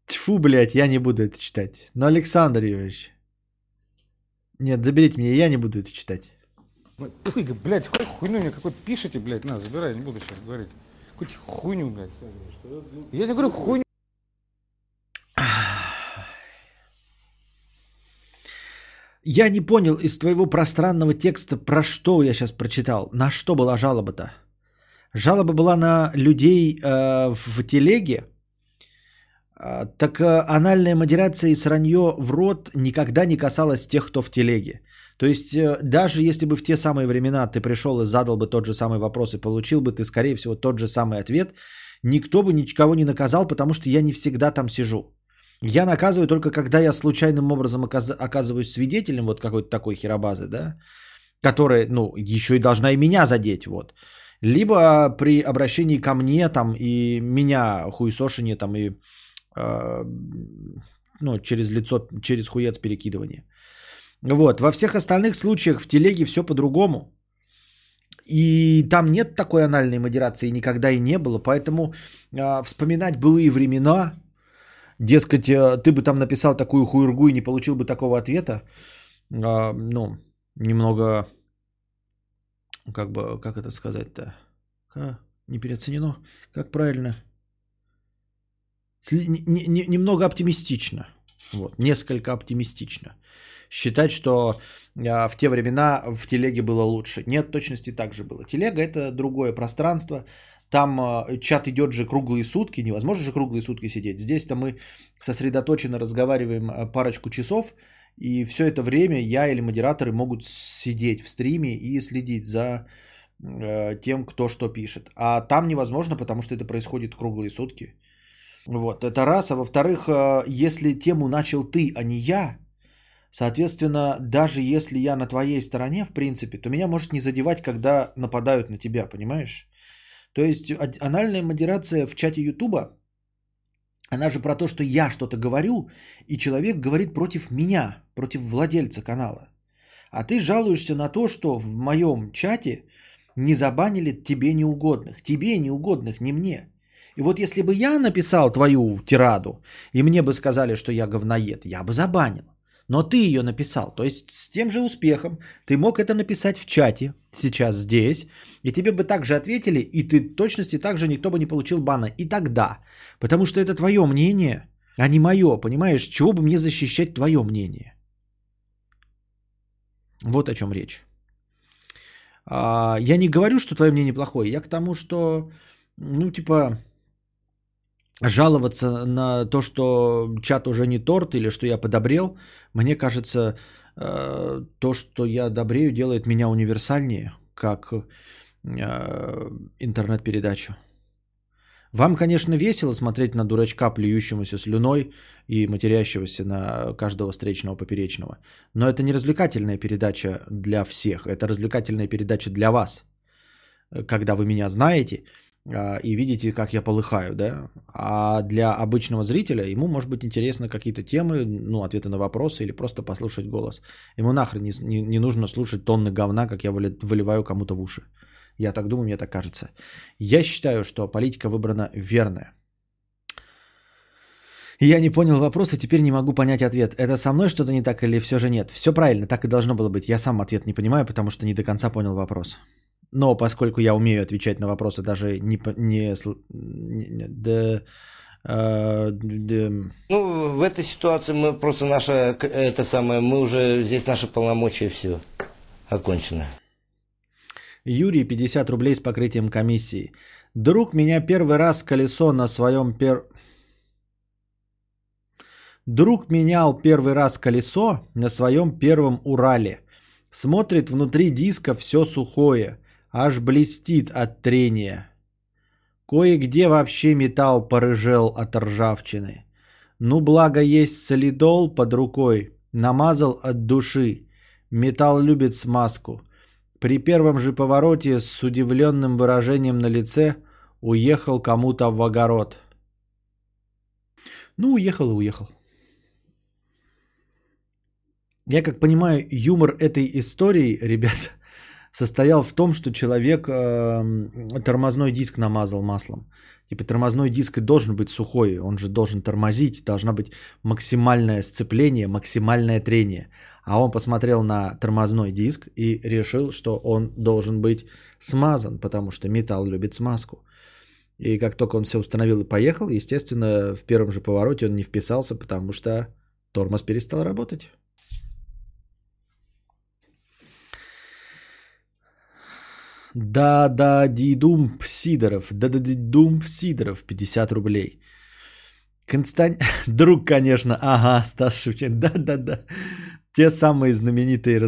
Тьфу, блядь, я не буду это читать. Но, Александр Юрьевич... Нет, заберите меня, я не буду это читать. Фу, блядь, какую хуйню мне какой-то пишете, блядь. На, забирай, не буду сейчас говорить. Какую-то хуйню, блядь. Я не говорю хуйню. Я не понял из твоего пространного текста, про что я сейчас прочитал. На что была жалоба-то? Жалоба была на людей в телеге. Так анальная модерация и сранье в рот никогда не касалась тех, кто в телеге. То есть даже если бы в те самые времена ты пришел и задал бы тот же самый вопрос и получил бы ты, скорее всего, тот же самый ответ, никто бы никого не наказал, потому что я не всегда там сижу. Я наказываю только когда я случайным образом оказываюсь свидетелем вот какой-то такой херобазы, да, которая, ну, еще и должна и меня задеть, вот. Либо при обращении ко мне там и меня хуесошине там и ну, через лицо, через хуец перекидывание. Вот. Во всех остальных случаях в телеге все по-другому. И там нет такой анальной модерации, никогда и не было. Поэтому вспоминать былые времена, дескать, ты бы там написал такую хуйргу и не получил бы такого ответа, ну, немного, как бы, как это сказать-то, не переоценено, как правильно... Немного оптимистично, вот, несколько оптимистично считать, что в те времена в телеге было лучше. Нет, в точности так же было. Телега – это другое пространство, там чат идет же круглые сутки, невозможно же круглые сутки сидеть. Здесь-то мы сосредоточенно разговариваем парочку часов, и все это время я или модераторы могут сидеть в стриме и следить за тем, кто что пишет. А там невозможно, потому что это происходит круглые сутки. Вот, это раз. А во-вторых, если тему начал ты, а не я, соответственно, даже если я на твоей стороне, в принципе, то меня может не задевать, когда нападают на тебя, понимаешь? То есть анальная модерация в чате Ютуба, она же про то, что я что-то говорю, и человек говорит против меня, против владельца канала. А ты жалуешься на то, что в моем чате не забанили тебе неугодных, не мне. И вот если бы я написал твою тираду, и мне бы сказали, что я говноед, я бы забанил. Но ты ее написал. То есть с тем же успехом ты мог это написать в чате сейчас здесь, и тебе бы также ответили, и ты точности так же никто бы не получил бана. И тогда. Потому что это твое мнение, а не мое. Понимаешь, чего бы мне защищать твое мнение? Вот о чем речь. Я не говорю, что твое мнение плохое. Я к тому, что, ну, типа... Жаловаться на то, что чат уже не торт или что я подобрел, мне кажется, то, что я добрею, делает меня универсальнее, как интернет-передачу. Вам, конечно, весело смотреть на дурачка, плюющемуся слюной и матерящегося на каждого встречного поперечного, но это не развлекательная передача для всех, это развлекательная передача для вас, когда вы меня знаете. и видите, как я полыхаю, да. А для обычного зрителя ему может быть интересны какие-то темы, ну, ответы на вопросы или просто послушать голос. Ему нахрен не нужно слушать тонны говна, как я выливаю кому-то в уши. Я так думаю, мне так кажется. Я считаю, что политика выбрана верная. Я не понял вопроса, теперь не могу понять ответ. Это со мной что-то не так или все же нет? Все правильно, так и должно было быть. Я сам ответ не понимаю, потому что не до конца понял вопрос. Но поскольку я умею отвечать на вопросы, даже Ну, в этой ситуации мы просто мы уже здесь наши полномочия, все окончено. Юрий, 50 рублей с покрытием комиссии. Друг, меня первый раз колесо на своем Друг менял первый раз колесо на своем первом Урале. Смотрит, внутри диска все сухое, аж блестит от трения. Кое-где вообще металл порыжел от ржавчины. Ну, благо есть солидол под рукой, намазал от души. Металл любит смазку. При первом же повороте с удивленным выражением на лице уехал кому-то в огород. Ну, уехал и уехал. Я как понимаю, юмор этой истории, ребят, состоял в том, что человек тормозной диск намазал маслом. Типа тормозной диск должен быть сухой, он же должен тормозить, должна быть максимальное сцепление, максимальное трение. А он посмотрел на тормозной диск и решил, что он должен быть смазан, потому что металл любит смазку. И как только он все установил и поехал, естественно, в первом же повороте он не вписался, потому что тормоз перестал работать. Да-да-дидум-псидоров, 50 рублей. Друг, конечно, ага, Стас Шевченко, да-да-да. Те самые знаменитые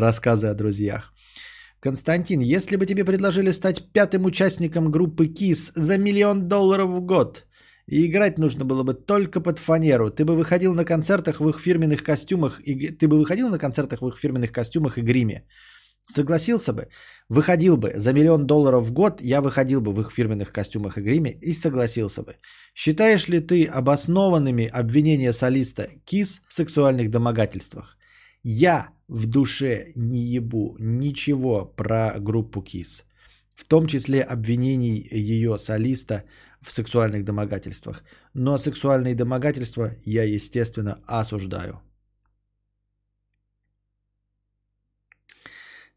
рассказы о друзьях. Константин, если бы тебе предложили стать пятым участником группы Kiss за $1 миллион в год, и играть нужно было бы только под фанеру, ты бы выходил на концертах в их фирменных костюмах и гриме. Согласился бы, выходил бы за $1 миллион в год, я выходил бы в их фирменных костюмах и гриме и согласился бы. Считаешь ли ты обоснованными обвинения солиста Kiss в сексуальных домогательствах? Я в душе не ебу ничего про группу Kiss, в том числе обвинений ее солиста в сексуальных домогательствах. Но сексуальные домогательства я, естественно, осуждаю.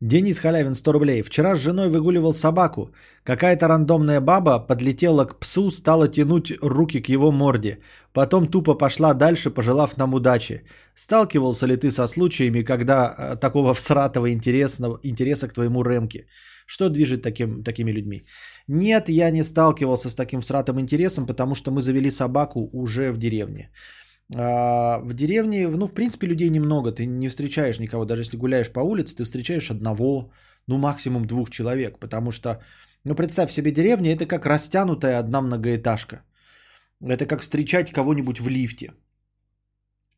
Денис Халявин, 100 рублей. Вчера с женой выгуливал собаку. Какая-то рандомная баба подлетела к псу, стала тянуть руки к его морде. Потом тупо пошла дальше, пожелав нам удачи. Сталкивался ли ты со случаями, когда такого всратого интереса к твоему Рэмке? Что движет такими людьми? Нет, я не сталкивался с таким всратым интересом, потому что мы завели собаку уже в деревне. В деревне, ну, в принципе, людей немного, ты не встречаешь никого, даже если гуляешь по улице, ты встречаешь одного, ну, максимум двух человек, потому что, ну, представь себе, деревня – это как растянутая одна многоэтажка, это как встречать кого-нибудь в лифте,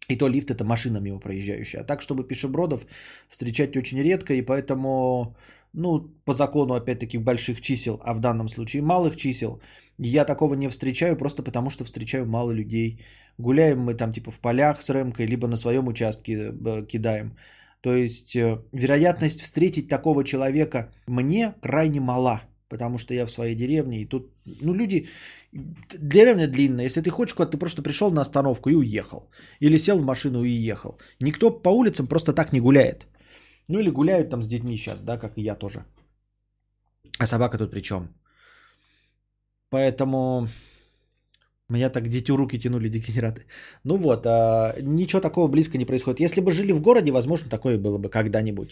и то лифт – это машина мимо проезжающая, а так, чтобы пешебродов встречать очень редко, и поэтому, ну, по закону, опять-таки, больших чисел, а в данном случае малых чисел, я такого не встречаю, просто потому что встречаю мало людей. Гуляем мы там типа в полях с Рэмкой, либо на своем участке кидаем. То есть вероятность встретить такого человека мне крайне мала, потому что я в своей деревне. И тут, ну, люди... Деревня длинная. Если ты хочешь куда-то, ты просто пришел на остановку и уехал. Или сел в машину и ехал. Никто по улицам просто так не гуляет. Ну или гуляют там с детьми сейчас, да, как и я тоже. А собака тут при чем? Поэтому меня так дитю руки тянули дегенераты. Ну вот, ничего такого близко не происходит. Если бы жили в городе, возможно, такое было бы когда-нибудь.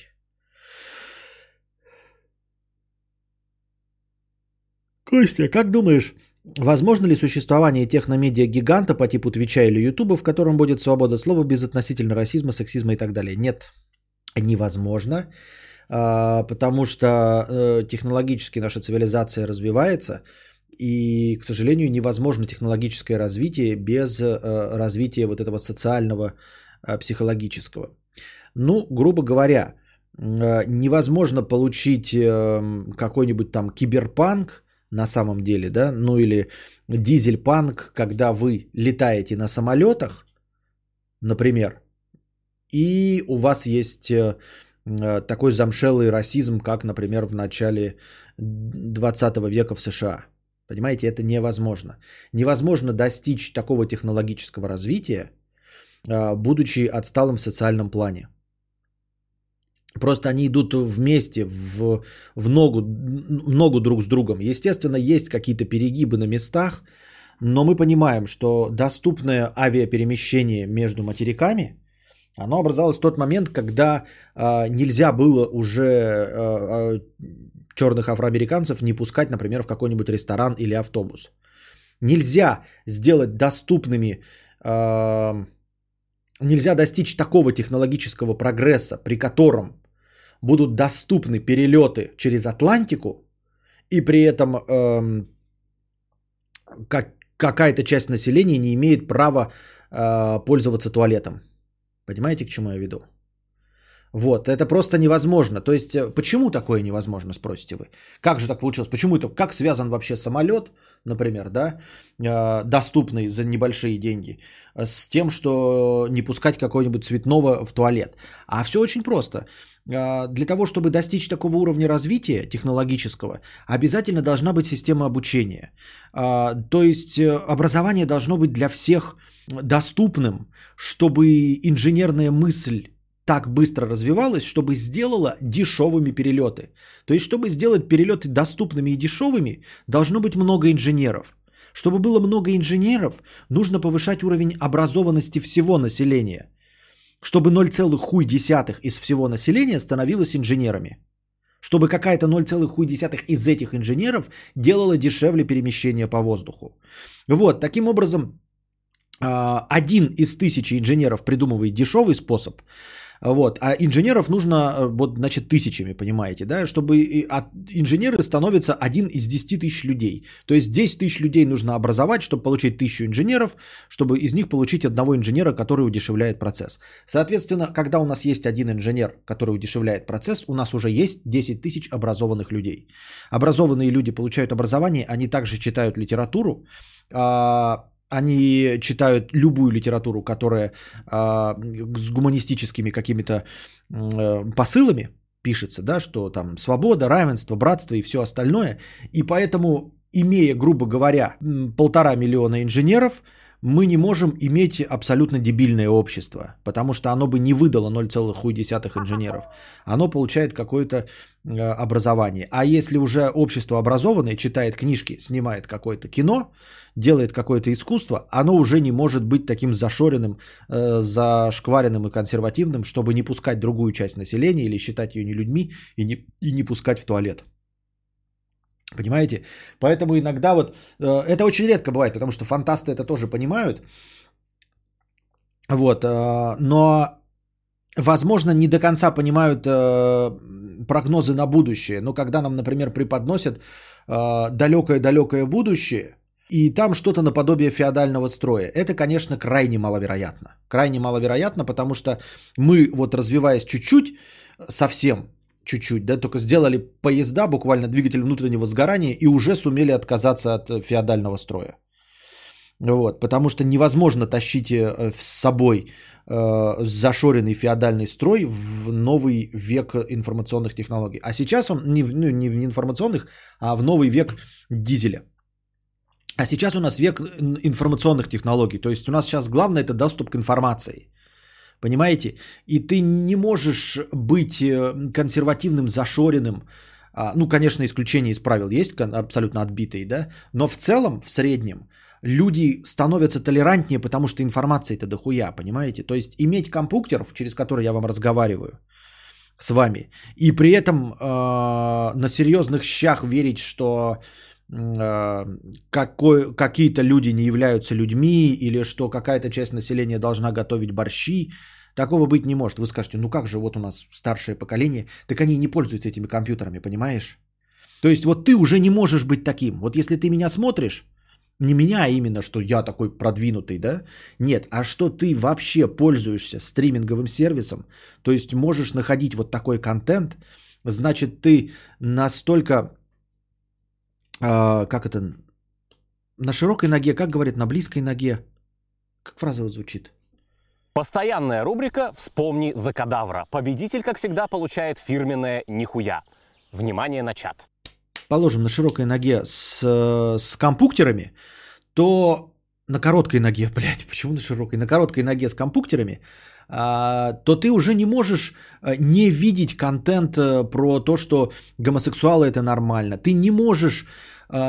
Костя, как думаешь, возможно ли существование техномедиа-гиганта по типу Твича или Ютуба, в котором будет свобода слова безотносительно расизма, сексизма и так далее? Нет, невозможно. Потому что технологически наша цивилизация развивается. И, к сожалению, невозможно технологическое развитие без развития вот этого социального, психологического. Ну, грубо говоря, невозможно получить какой-нибудь там киберпанк на самом деле, да, ну или дизель-панк, когда вы летаете на самолетах, например, и у вас есть такой замшелый расизм, как, например, в начале 20 века в США. Понимаете, это невозможно. Невозможно достичь такого технологического развития, будучи отсталым в социальном плане. Просто они идут вместе, в ногу друг с другом. Естественно, есть какие-то перегибы на местах, но мы понимаем, что доступное авиаперемещение между материками, оно образовалось в тот момент, когда нельзя было уже черных афроамериканцев не пускать, например, в какой-нибудь ресторан или автобус. Нельзя сделать доступными... Нельзя достичь такого технологического прогресса, при котором будут доступны перелеты через Атлантику, и при этом какая-то часть населения не имеет права пользоваться туалетом. Понимаете, к чему я веду? Вот, это просто невозможно. То есть, почему такое невозможно, спросите вы? Как же так получилось? Почему это? Как связан вообще самолет, например, да, доступный за небольшие деньги, с тем, что не пускать какого-нибудь цветного в туалет? А все очень просто. Для того, чтобы достичь такого уровня развития технологического, обязательно должна быть система обучения. То есть, образование должно быть для всех доступным, чтобы инженерная мысль так быстро развивалась, чтобы сделала дешевыми перелеты. То есть, чтобы сделать перелеты доступными и дешевыми, должно быть много инженеров. Чтобы было много инженеров, нужно повышать уровень образованности всего населения. Чтобы 0,1 из всего населения становилось инженерами. Чтобы какая-то 0,1 из этих инженеров делала дешевле перемещение по воздуху. Вот, таким образом, один из 1000 инженеров придумывает дешевый способ. Вот. А инженеров нужно, вот, значит, тысячами, понимаете, да, чтобы инженеры становятся 1 из 10 000 людей. То есть 10 000 людей нужно образовать, чтобы получить 1000 инженеров, чтобы из них получить одного инженера, который удешевляет процесс. Соответственно, когда у нас есть один инженер, который удешевляет процесс, у нас уже есть 10 000 образованных людей. Образованные люди получают образование, они также читают литературу, они читают любую литературу, которая с гуманистическими какими-то посылами пишется, да, что там свобода, равенство, братство и все остальное. И поэтому, имея, грубо говоря, 1,5 миллиона инженеров, мы не можем иметь абсолютно дебильное общество, потому что оно бы не выдало 0,1 инженеров. Оно получает какое-то образование. А если уже общество образованное, читает книжки, снимает какое-то кино, делает какое-то искусство, оно уже не может быть таким зашоренным, зашкваренным и консервативным, чтобы не пускать другую часть населения или считать ее не людьми и не пускать в туалет. Понимаете? Поэтому иногда вот... Это очень редко бывает, потому что фантасты это тоже понимают. Вот. Но, возможно, не до конца понимают прогнозы на будущее. Но когда нам, например, преподносят далекое-далекое будущее, и там что-то наподобие феодального строя, это, конечно, крайне маловероятно. Крайне маловероятно, потому что мы, вот развиваясь чуть-чуть, совсем чуть-чуть, да, только сделали поезда, буквально двигатель внутреннего сгорания, и уже сумели отказаться от феодального строя. Вот, потому что невозможно тащить с собой зашоренный феодальный строй в новый век информационных технологий. А сейчас он не информационных, а в новый век дизеля. А сейчас у нас век информационных технологий. То есть у нас сейчас главное это доступ к информации. Понимаете? И ты не можешь быть консервативным, зашоренным. Ну, конечно, исключения из правил есть, абсолютно отбитые, да? Но в целом, в среднем, люди становятся толерантнее, потому что информации-то дохуя, понимаете? То есть иметь компьютер, через который я вам разговариваю с вами, и при этом на серьезных щах верить, что... какие-то люди не являются людьми или что какая-то часть населения должна готовить борщи, такого быть не может. Вы скажете, ну как же, вот у нас старшее поколение, так они не пользуются этими компьютерами, понимаешь? То есть вот ты уже не можешь быть таким. Вот если ты меня смотришь, не меня, а именно, что я такой продвинутый, да? Нет, а что ты вообще пользуешься стриминговым сервисом, то есть можешь находить вот такой контент, значит ты настолько... как это, на широкой ноге, как говорит, на близкой ноге. Как фраза вот звучит? Постоянная рубрика «Вспомни за кадавра». Победитель, как всегда, получает фирменное нихуя. Внимание на чат. Положим, на широкой ноге с компуктерами, то на короткой ноге, блядь, почему на широкой? На короткой ноге с компуктерами, то ты уже не можешь не видеть контент про то, что гомосексуалы это нормально. Ты не можешь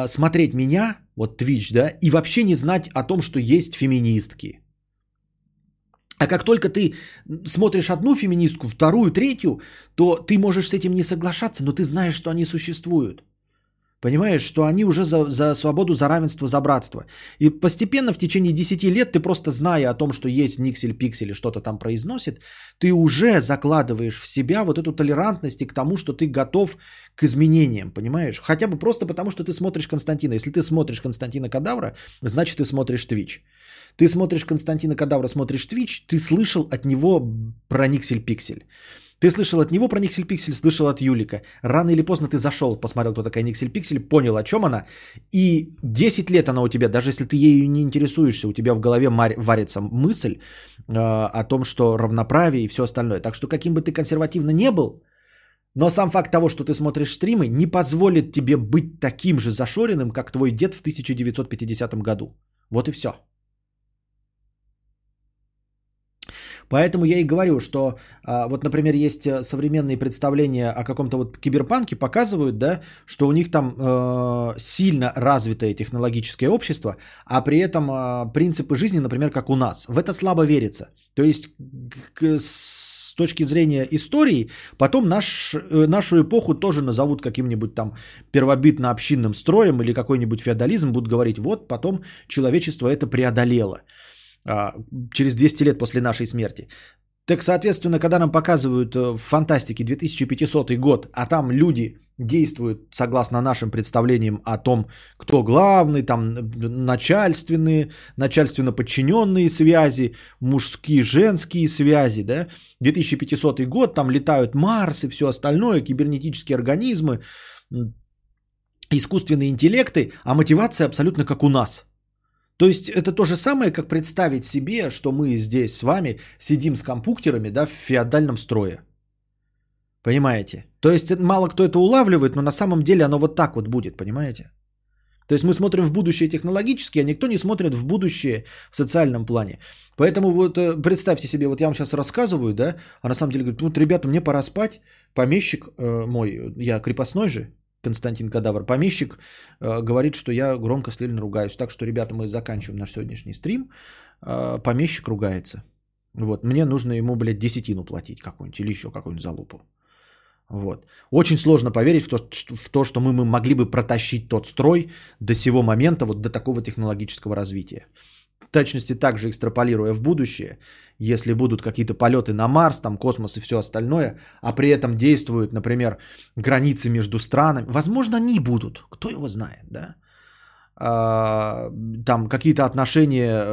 смотреть меня, вот Twitch, да, и вообще не знать о том, что есть феминистки. А как только ты смотришь одну феминистку, вторую, третью, то ты можешь с этим не соглашаться, но ты знаешь, что они существуют. Понимаешь, что они уже за свободу, за равенство, за братство. И постепенно в течение 10 лет ты просто зная о том, что есть Никсель Пиксель и что-то там произносит, ты уже закладываешь в себя вот эту толерантность и к тому, что ты готов к изменениям, понимаешь? Хотя бы просто потому, что ты смотришь Константина. Если ты смотришь Константина Кадавра, значит ты смотришь Twitch. Ты смотришь Константина Кадавра, смотришь Twitch, ты слышал от него про Никсель Пиксель. Ты слышал от него про Никсель Пиксель, слышал от Юлика. Рано или поздно ты зашел, посмотрел, кто такая Никсель Пиксель, понял, о чем она. И 10 лет она у тебя, даже если ты ею не интересуешься, у тебя в голове варится мысль о том, что равноправие и все остальное. Так что каким бы ты консервативно не был, но сам факт того, что ты смотришь стримы, не позволит тебе быть таким же зашоренным, как твой дед в 1950 году. Вот и все. Поэтому я и говорю, что вот, например, есть современные представления о каком-то вот киберпанке, показывают, да, что у них там сильно развитое технологическое общество, а при этом принципы жизни, например, как у нас. В это слабо верится. То есть с точки зрения истории, потом нашу эпоху тоже назовут каким-нибудь там первобытно-общинным строем или какой-нибудь феодализм, будут говорить, вот потом человечество это преодолело. Через 200 лет после нашей смерти. Так, соответственно, когда нам показывают в фантастике 2500 год, а там люди действуют согласно нашим представлениям о том, кто главный, там начальственные, начальственно-подчиненные связи, мужские, женские связи, да, 2500 год, там летают Марс и все остальное, кибернетические организмы, искусственные интеллекты, а мотивация абсолютно как у нас. То есть это то же самое, как представить себе, что мы здесь с вами сидим с компуктерами, да, в феодальном строе. Понимаете? То есть мало кто это улавливает, но на самом деле оно вот так вот будет, понимаете? То есть мы смотрим в будущее технологически, а никто не смотрит в будущее в социальном плане. Поэтому вот представьте себе, вот я вам сейчас рассказываю, да, а на самом деле говорю, вот, ребята, мне пора спать, помещик мой, я крепостной же, Константин Кадавр, помещик, говорит, что я громко с Лилин ругаюсь. Так что, ребята, мы заканчиваем наш сегодняшний стрим. Помещик ругается. Вот. Мне нужно ему, блядь, десятину платить какую-нибудь или еще какую-нибудь залупу. Вот. Очень сложно поверить в то, что мы могли бы протащить тот строй до сего момента, вот до такого технологического развития. В точности также экстраполируя в будущее, если будут какие-то полеты на Марс, там космос и все остальное, а при этом действуют, например, границы между странами, возможно, они будут, кто его знает, да? Там какие-то отношения,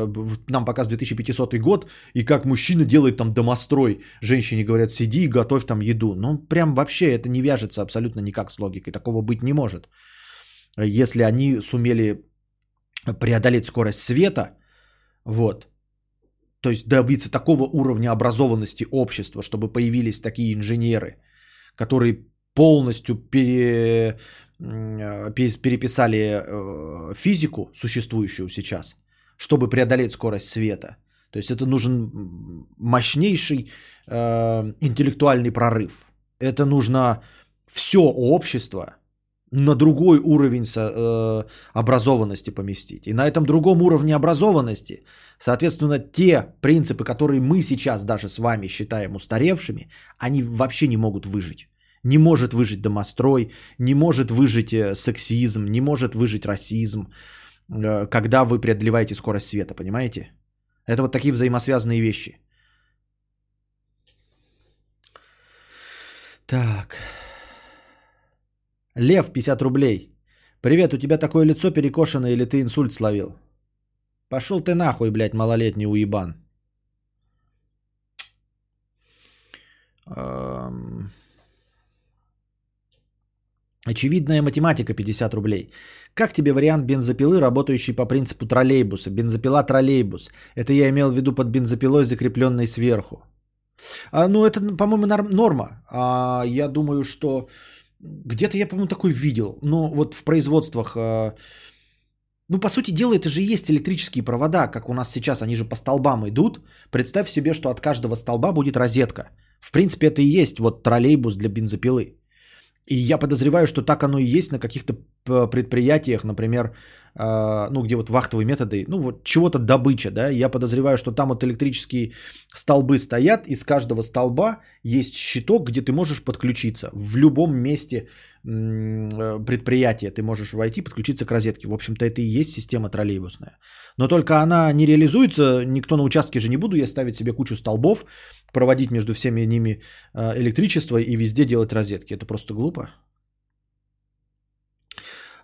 нам показывают 2500 год, и как мужчина делает там домострой, женщине говорят, сиди и готовь там еду, ну прям вообще это не вяжется абсолютно никак с логикой, такого быть не может, если они сумели преодолеть скорость света. Вот, то есть добиться такого уровня образованности общества, чтобы появились такие инженеры, которые полностью переписали физику, существующую сейчас, чтобы преодолеть скорость света. То есть это нужен мощнейший интеллектуальный прорыв. Это нужно все общество на другой уровень образованности поместить. И на этом другом уровне образованности, соответственно, те принципы, которые мы сейчас даже с вами считаем устаревшими, они вообще не могут выжить. Не может выжить домострой, не может выжить сексизм, не может выжить расизм, когда вы преодолеваете скорость света, понимаете? Это вот такие взаимосвязанные вещи. Так... Лев, 50 рублей. Привет, у тебя такое лицо перекошено или ты инсульт словил? Пошел ты нахуй, блядь, малолетний уебан. Очевидная математика, 50 рублей. Как тебе вариант бензопилы, работающий по принципу троллейбуса? Бензопила-троллейбус. Это я имел в виду под бензопилой, закрепленной сверху. Ну, это, по-моему, норма. Я думаю, что где-то я, по-моему, такой видел. Но вот в производствах... Ну, по сути дела, это же и есть электрические провода, как у нас сейчас, они же по столбам идут. Представь себе, что от каждого столба будет розетка. В принципе, это и есть вот троллейбус для бензопилы. И я подозреваю, что так оно и есть на каких-то предприятиях, например, ну, где вот вахтовые методы, ну, вот чего-то добыча, да. Я подозреваю, что там вот электрические столбы стоят, из каждого столба есть щиток, где ты можешь подключиться. В любом месте предприятия ты можешь войти, подключиться к розетке. В общем-то, это и есть система троллейбусная. Но только она не реализуется, никто на участке же не буду я ставить себе кучу столбов, проводить между всеми ними электричество и везде делать розетки. Это просто глупо.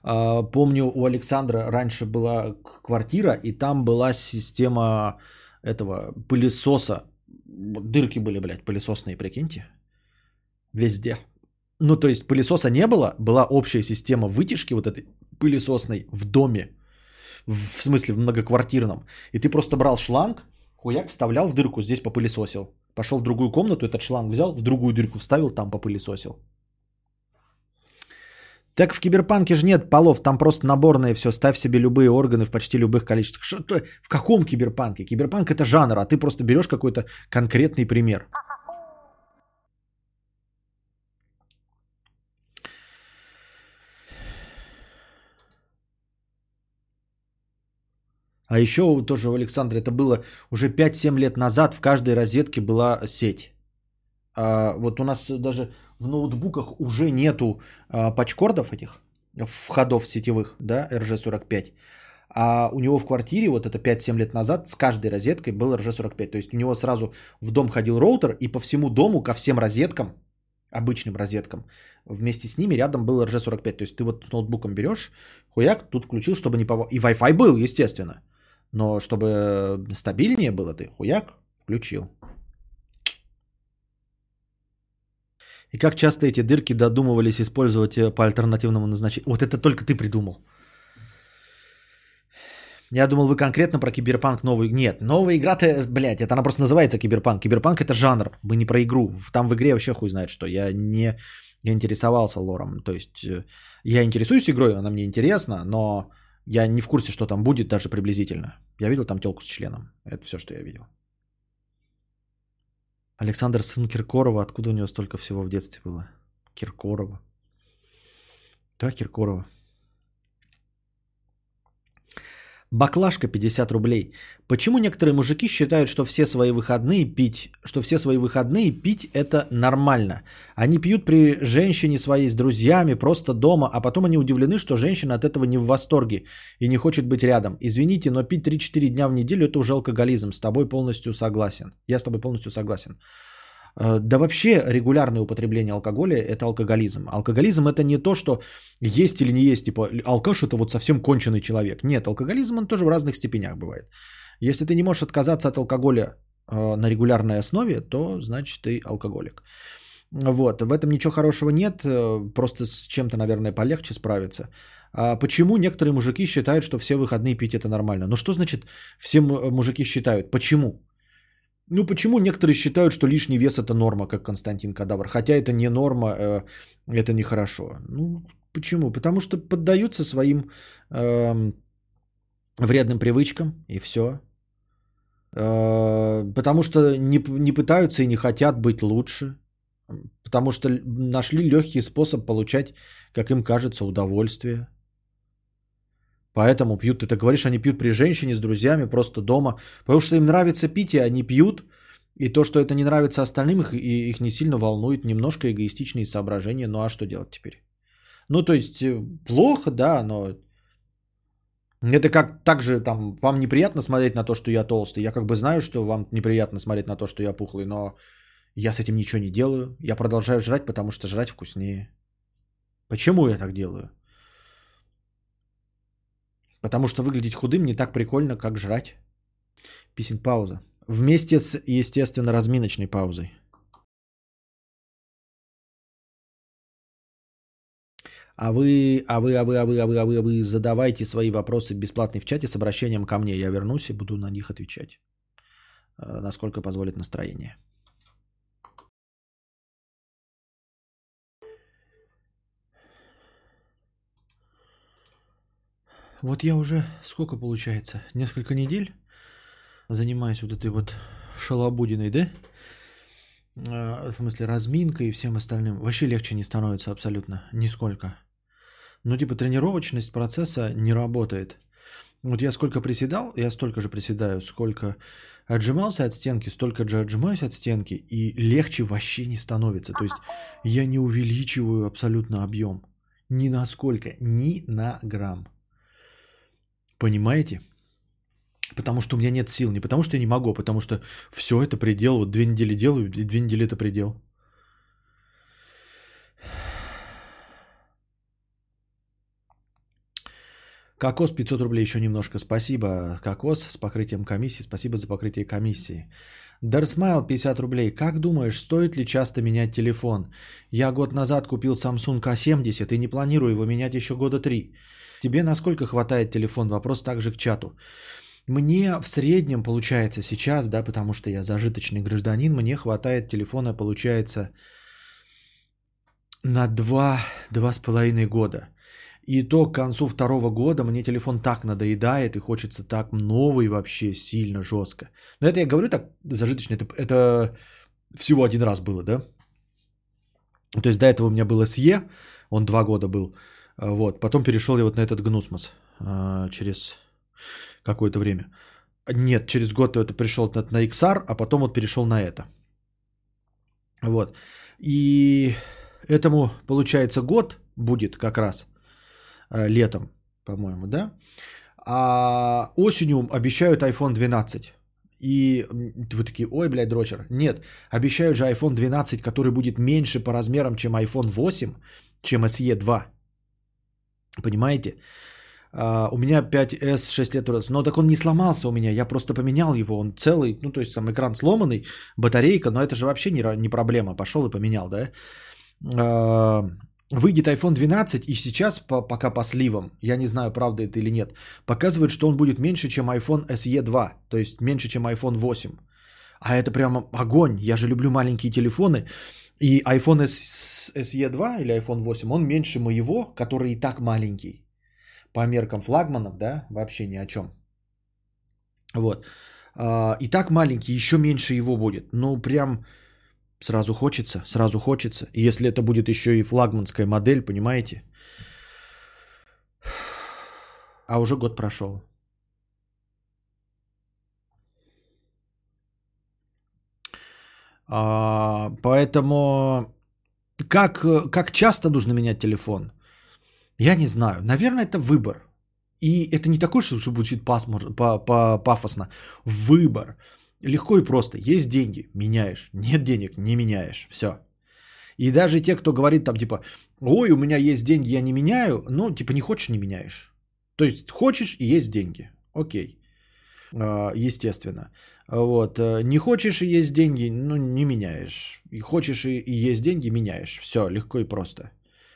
Помню, у Александра раньше была квартира, и там была система этого пылесоса. Дырки были, блядь, пылесосные, прикиньте. Везде. Ну, то есть пылесоса не было, была общая система вытяжки вот этой пылесосной в доме. В смысле, в многоквартирном. И ты просто брал шланг, хуяк вставлял в дырку, здесь попылесосил. Пошел в другую комнату, этот шланг взял, в другую дырку вставил, там попылесосил. Так в Киберпанке же нет полов, там просто наборное все, ставь себе любые органы в почти любых количествах. Что, в каком Киберпанке? Киберпанк это жанр, а ты просто берешь какой-то конкретный пример. А еще тоже у Александра это было уже 5-7 лет назад, в каждой розетке была сеть. А вот у нас даже... В ноутбуках уже нету патчкордов этих входов сетевых, да, RJ45. А у него в квартире, вот это 5-7 лет назад, с каждой розеткой был RJ45. То есть у него сразу в дом ходил роутер, и по всему дому, ко всем розеткам, обычным розеткам, вместе с ними рядом был RJ45. То есть ты вот с ноутбуком берешь, хуяк, тут включил, чтобы не повод... И Wi-Fi был, естественно. Но чтобы стабильнее было, ты хуяк включил. И как часто эти дырки додумывались использовать по альтернативному назначению? Вот это только ты придумал. Я думал, вы конкретно про Киберпанк новый... Нет, новая игра-то, блядь, это она просто называется Киберпанк. Киберпанк это жанр, мы не про игру. Там в игре вообще хуй знает что. Я не интересовался лором. То есть я интересуюсь игрой, она мне интересна, но я не в курсе, что там будет даже приблизительно. Я видел там телку с членом. Это все, что я видел. Александр сын Киркорова. Откуда у него столько всего в детстве было? Киркорова. Да, Киркорова. Баклажка 50 рублей. Почему некоторые мужики считают, что все свои выходные пить, это нормально? Они пьют при женщине своей с друзьями, просто дома, а потом они удивлены, что женщина от этого не в восторге и не хочет быть рядом. Извините, но пить 3-4 дня в неделю это уже алкоголизм. С тобой полностью согласен. Я с тобой полностью согласен. Да вообще регулярное употребление алкоголя – это алкоголизм. Алкоголизм – это не то, что есть или не есть, типа алкаш – это вот совсем конченый человек. Нет, алкоголизм он тоже в разных степенях бывает. Если ты не можешь отказаться от алкоголя на регулярной основе, то значит ты алкоголик. Вот, в этом ничего хорошего нет, просто с чем-то, наверное, полегче справиться. А почему некоторые мужики считают, что все выходные пить – это нормально? Ну что значит все мужики считают? Почему? Ну, почему некоторые считают, что лишний вес – это норма, как Константин Кадавр? Хотя это не норма, это нехорошо. Ну, почему? Потому что поддаются своим вредным привычкам, и все. Потому что не пытаются и не хотят быть лучше. Потому что нашли легкий способ получать, как им кажется, удовольствие. Поэтому пьют, ты так говоришь, они пьют при женщине с друзьями, просто дома. Потому что им нравится пить, и они пьют. И то, что это не нравится остальным, их не сильно волнует. Немножко эгоистичные соображения. Ну а что делать теперь? Ну то есть плохо, да, но... Это как так же, там, вам неприятно смотреть на то, что я толстый. Я как бы знаю, что вам неприятно смотреть на то, что я пухлый, но я с этим ничего не делаю. Я продолжаю жрать, потому что жрать вкуснее. Почему я так делаю? Потому что выглядеть худым не так прикольно, как жрать. Писинг-пауза. Вместе с, естественно, разминочной паузой. А вы задавайте свои вопросы бесплатные в чате с обращением ко мне. Я вернусь и буду на них отвечать, насколько позволит настроение. Вот я уже, сколько получается, несколько недель занимаюсь вот этой вот шалобудиной, да? В смысле, разминкой и всем остальным. Вообще легче не становится абсолютно, нисколько. Ну, типа, тренировочность процесса не работает. Вот я сколько приседал, я столько же приседаю, сколько отжимался от стенки, столько же отжимаюсь от стенки, и легче вообще не становится. То есть я не увеличиваю абсолютно объем. Ни на сколько, ни на грамм. Понимаете? Потому что у меня нет сил, не потому что я не могу, потому что все это предел. Вот 2 недели делаю, и 2 недели это предел. Кокос 500 рублей, еще немножко. Спасибо, Кокос, с покрытием комиссии. Спасибо за покрытие комиссии. Дарсмайл 50 рублей. Как думаешь, стоит ли часто менять телефон? Я год назад купил Samsung A70 и не планирую его менять еще года 3. Тебе насколько хватает телефон? Вопрос также к чату. Мне в среднем получается сейчас, да, потому что я зажиточный гражданин, мне хватает телефона, получается, на 2-2,5 года. И то к концу 2 года мне телефон так надоедает и хочется так новый вообще сильно жестко. Но это я говорю так зажиточно, это всего один раз было, да? То есть до этого у меня был SE, он 2 года был, вот. Потом перешел я вот на этот Гнусмос через какое-то время. Нет, через год это пришел на XR, а потом вот перешел на это. Вот. И этому, получается, год будет как раз. Летом, по-моему, да? А осенью обещают iPhone 12. И вы такие, ой, блядь, дрочер. Нет, обещают же iPhone 12, который будет меньше по размерам, чем iPhone 8, чем SE 2. Понимаете? У меня 5S 6 лет раз. Но так он не сломался у меня, я просто поменял его. Он целый, ну то есть там экран сломанный, батарейка, но это же вообще не проблема. Пошел и поменял, да? Выйдет iPhone 12, и сейчас, пока по сливам, я не знаю, правда это или нет, показывает, что он будет меньше, чем iPhone SE 2, то есть меньше, чем iPhone 8. А это прямо огонь, я же люблю маленькие телефоны, и iPhone SE 2 или iPhone 8, он меньше моего, который и так маленький, по меркам флагманов, да, вообще ни о чем. Вот, и так маленький, еще меньше его будет, ну прям... Сразу хочется, сразу хочется. Если это будет еще и флагманская модель, понимаете? А уже год прошел. Поэтому как часто нужно менять телефон? Я не знаю. Наверное, это выбор. И это не такое, что будет пафосно. Выбор. Легко и просто. Есть деньги – меняешь. Нет денег – не меняешь. Все. И даже те, кто говорит там типа, ой, у меня есть деньги, я не меняю. Ну, типа не хочешь – не меняешь. То есть хочешь – и есть деньги. Окей. Естественно. Вот. Не хочешь – и есть деньги, ну не меняешь. И хочешь – и есть деньги – меняешь. Все, легко и просто.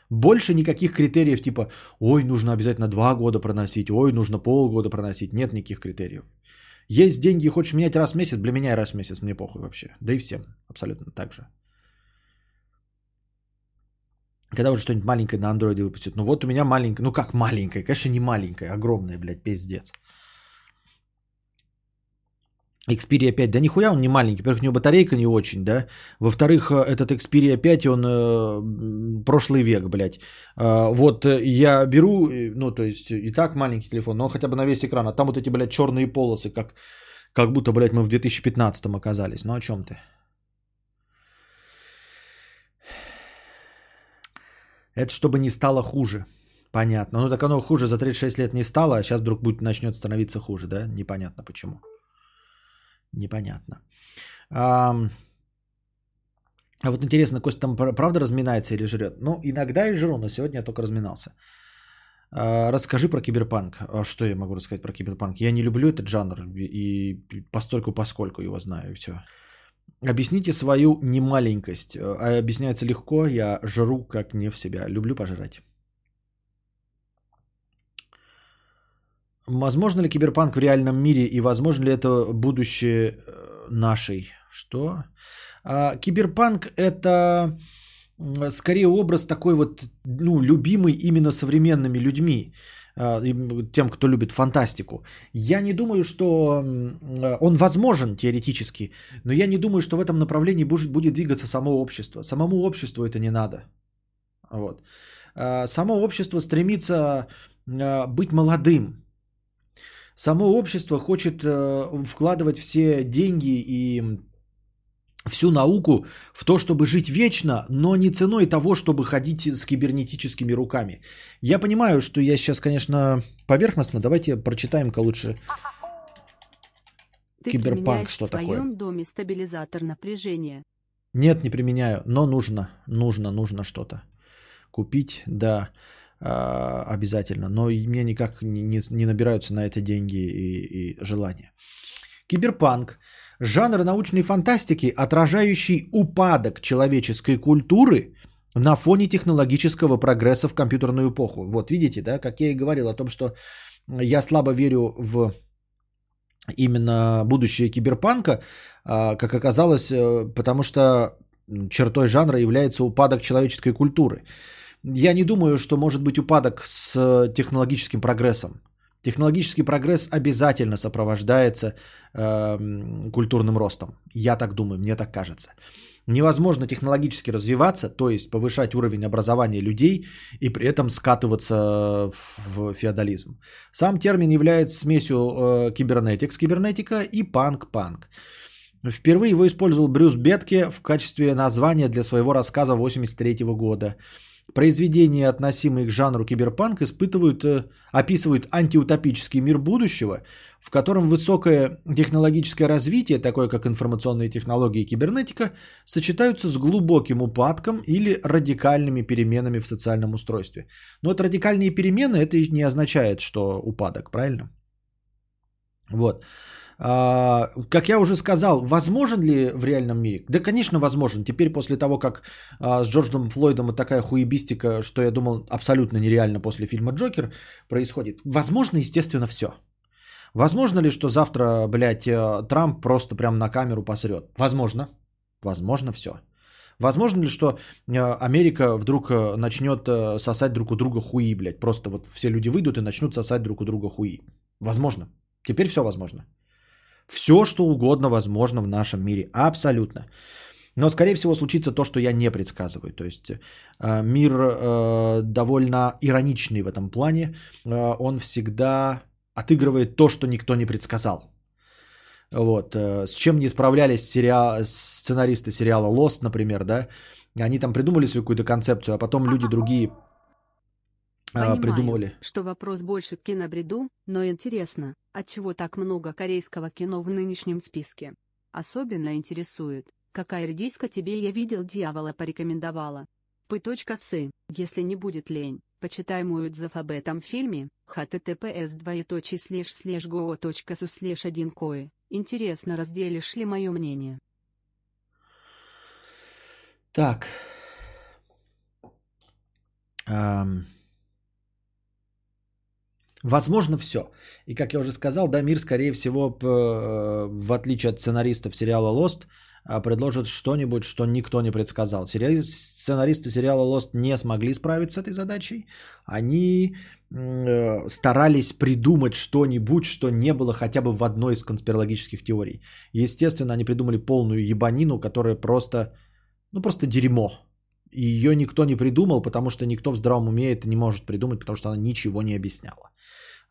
Больше никаких критериев типа, ой, нужно обязательно 2 года проносить, ой, нужно полгода проносить. Нет никаких критериев. Есть деньги, хочешь менять раз в месяц, для меня раз в месяц, мне похуй вообще. Да и всем абсолютно так же. Когда уже что-нибудь маленькое на андроиде выпустят? Ну вот у меня маленькое, ну как маленькое? Конечно, не маленькое, огромное, блядь, пиздец. Xperia 5, да нихуя он не маленький. Во-первых, у него батарейка не очень, да. Во-вторых, этот Xperia 5, он прошлый век, блядь. Вот я беру, ну то есть и так маленький телефон, но он хотя бы на весь экран. А там вот эти, блядь, черные полосы, как будто, блядь, мы в 2015 оказались. Ну о чем ты? Это чтобы не стало хуже. Понятно. Ну так оно хуже за 36 лет не стало, а сейчас вдруг начнет становиться хуже, да? Непонятно почему. Непонятно. А вот интересно, Костя там правда разминается или жрет? Ну, иногда и жру, но сегодня я только разминался. Расскажи про киберпанк. А что я могу рассказать про киберпанк? Я не люблю этот жанр и постольку-поскольку его знаю, и все. Объясните свою немаленькость. А объясняется легко, я жру как не в себя. Люблю пожрать. Возможно ли киберпанк в реальном мире и возможно ли это будущее нашей? Что? Киберпанк это скорее образ такой вот, ну, любимый именно современными людьми, тем, кто любит фантастику. Я не думаю, что он возможен теоретически, но я не думаю, что в этом направлении будет двигаться само общество. Самому обществу это не надо. Вот. Само общество стремится быть молодым. Само общество хочет вкладывать все деньги и всю науку в то, чтобы жить вечно, но не ценой того, чтобы ходить с кибернетическими руками. Я понимаю, что я сейчас, конечно, поверхностно. Давайте прочитаем-ка лучше ты киберпанк, что такое. Ты применяешь в своем доме стабилизатор напряжения? Нет, не применяю, но нужно что-то купить, да. Обязательно, но мне никак не набираются на это деньги и желания. Киберпанк – жанр научной фантастики, отражающий упадок человеческой культуры на фоне технологического прогресса в компьютерную эпоху. Вот видите, да, как я и говорил о том, что я слабо верю в именно будущее киберпанка, как оказалось, потому что чертой жанра является упадок человеческой культуры. Я не думаю, что может быть упадок с технологическим прогрессом. Технологический прогресс обязательно сопровождается культурным ростом. Я так думаю, мне так кажется. Невозможно технологически развиваться, то есть повышать уровень образования людей и при этом скатываться в феодализм. Сам термин является смесью кибернетикс, кибернетика и панк-панк. Впервые его использовал Брюс Бетке в качестве названия для своего рассказа 1983 года. Произведения, относимые к жанру киберпанк, описывают антиутопический мир будущего, в котором высокое технологическое развитие, такое как информационные технологии и кибернетика, сочетаются с глубоким упадком или радикальными переменами в социальном устройстве. Но вот радикальные перемены, это не означает, что упадок, правильно? Вот. Как я уже сказал, возможен ли в реальном мире? Да, конечно, возможен. Теперь после того, как с Джорджем Флойдом и такая хуебистика, что я думал абсолютно нереально после фильма «Джокер» происходит. Возможно, естественно, все. Возможно ли, что завтра, блядь, Трамп просто прям на камеру посрет? Возможно. Возможно, все. Возможно ли, что Америка вдруг начнет сосать друг у друга хуи, блядь? Просто вот все люди выйдут и начнут сосать друг у друга хуи. Возможно. Теперь все возможно. Все, что угодно возможно в нашем мире. Абсолютно. Но, скорее всего, случится то, что я не предсказываю. То есть мир довольно ироничный в этом плане. Он всегда отыгрывает то, что никто не предсказал. Вот. С чем не справлялись сценаристы сериала «Lost», например, да? Они там придумали свою какую-то концепцию, а потом люди другие придумывали. Что вопрос больше к кинобреду, но интересно, отчего так много корейского кино в нынешнем списке? Особенно интересует, какая редиска тебе «Я видел дьявола» порекомендовала. P.S. Если не будет лень, почитай мой отзыв об этом фильме, https://go.su/1koi. Интересно, разделишь ли мое мнение? Так. Возможно, все. И как я уже сказал, да, мир, скорее всего, в отличие от сценаристов сериала «Lost», предложит что-нибудь, что никто не предсказал. Сценаристы сериала «Lost» не смогли справиться с этой задачей. Они старались придумать что-нибудь, что не было хотя бы в одной из конспирологических теорий. Естественно, они придумали полную ебанину, которая просто дерьмо. И ее никто не придумал, потому что никто в здравом уме это не может придумать, потому что она ничего не объясняла.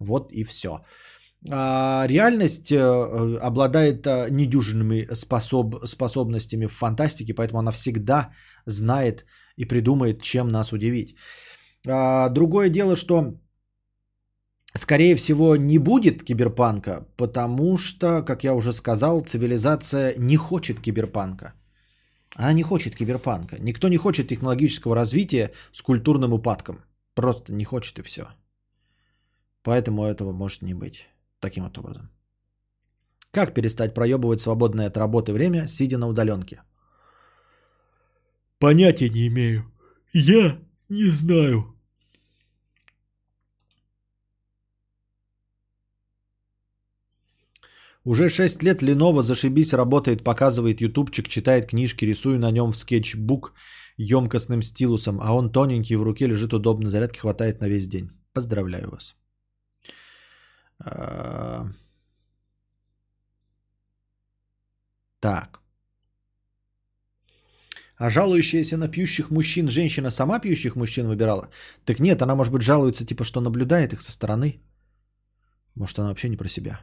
Вот и все. Реальность обладает недюжинными способностями в фантастике, поэтому она всегда знает и придумает, чем нас удивить. Другое дело, что, скорее всего, не будет киберпанка, потому что, как я уже сказал, цивилизация не хочет киберпанка. Она не хочет киберпанка. Никто не хочет технологического развития с культурным упадком. Просто не хочет и все. Поэтому этого может не быть. Таким вот образом. Как перестать проебывать свободное от работы время, сидя на удаленке? Понятия не имею. Я не знаю. Уже 6 лет Lenovo зашибись работает, показывает ютубчик, читает книжки, рисую на нем в скетчбук емкостным стилусом, а он тоненький, в руке лежит удобно, зарядки хватает на весь день. Поздравляю вас. Так. А жалующаяся на пьющих мужчин женщина сама пьющих мужчин выбирала? Так нет, она, может быть, жалуется, типа, что наблюдает их со стороны. Может, она вообще не про себя.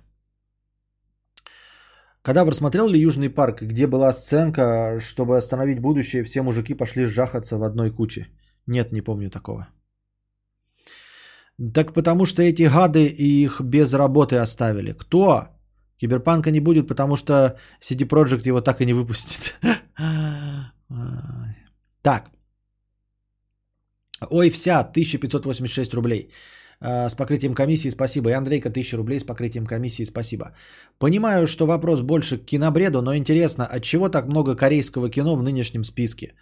Кадавр, смотрел ли «Южный парк», где была сценка, чтобы остановить будущее, все мужики пошли жахаться в одной куче? Нет, не помню такого. Так потому что эти гады их без работы оставили. Кто? Киберпанка не будет, потому что CD Projekt его так и не выпустит. Так. Ой, вся, 1586 рублей. С покрытием комиссии спасибо. И Андрейка 1000 рублей с покрытием комиссии спасибо. Понимаю, что вопрос больше к кинобреду, но интересно, от чего так много корейского кино в нынешнем списке?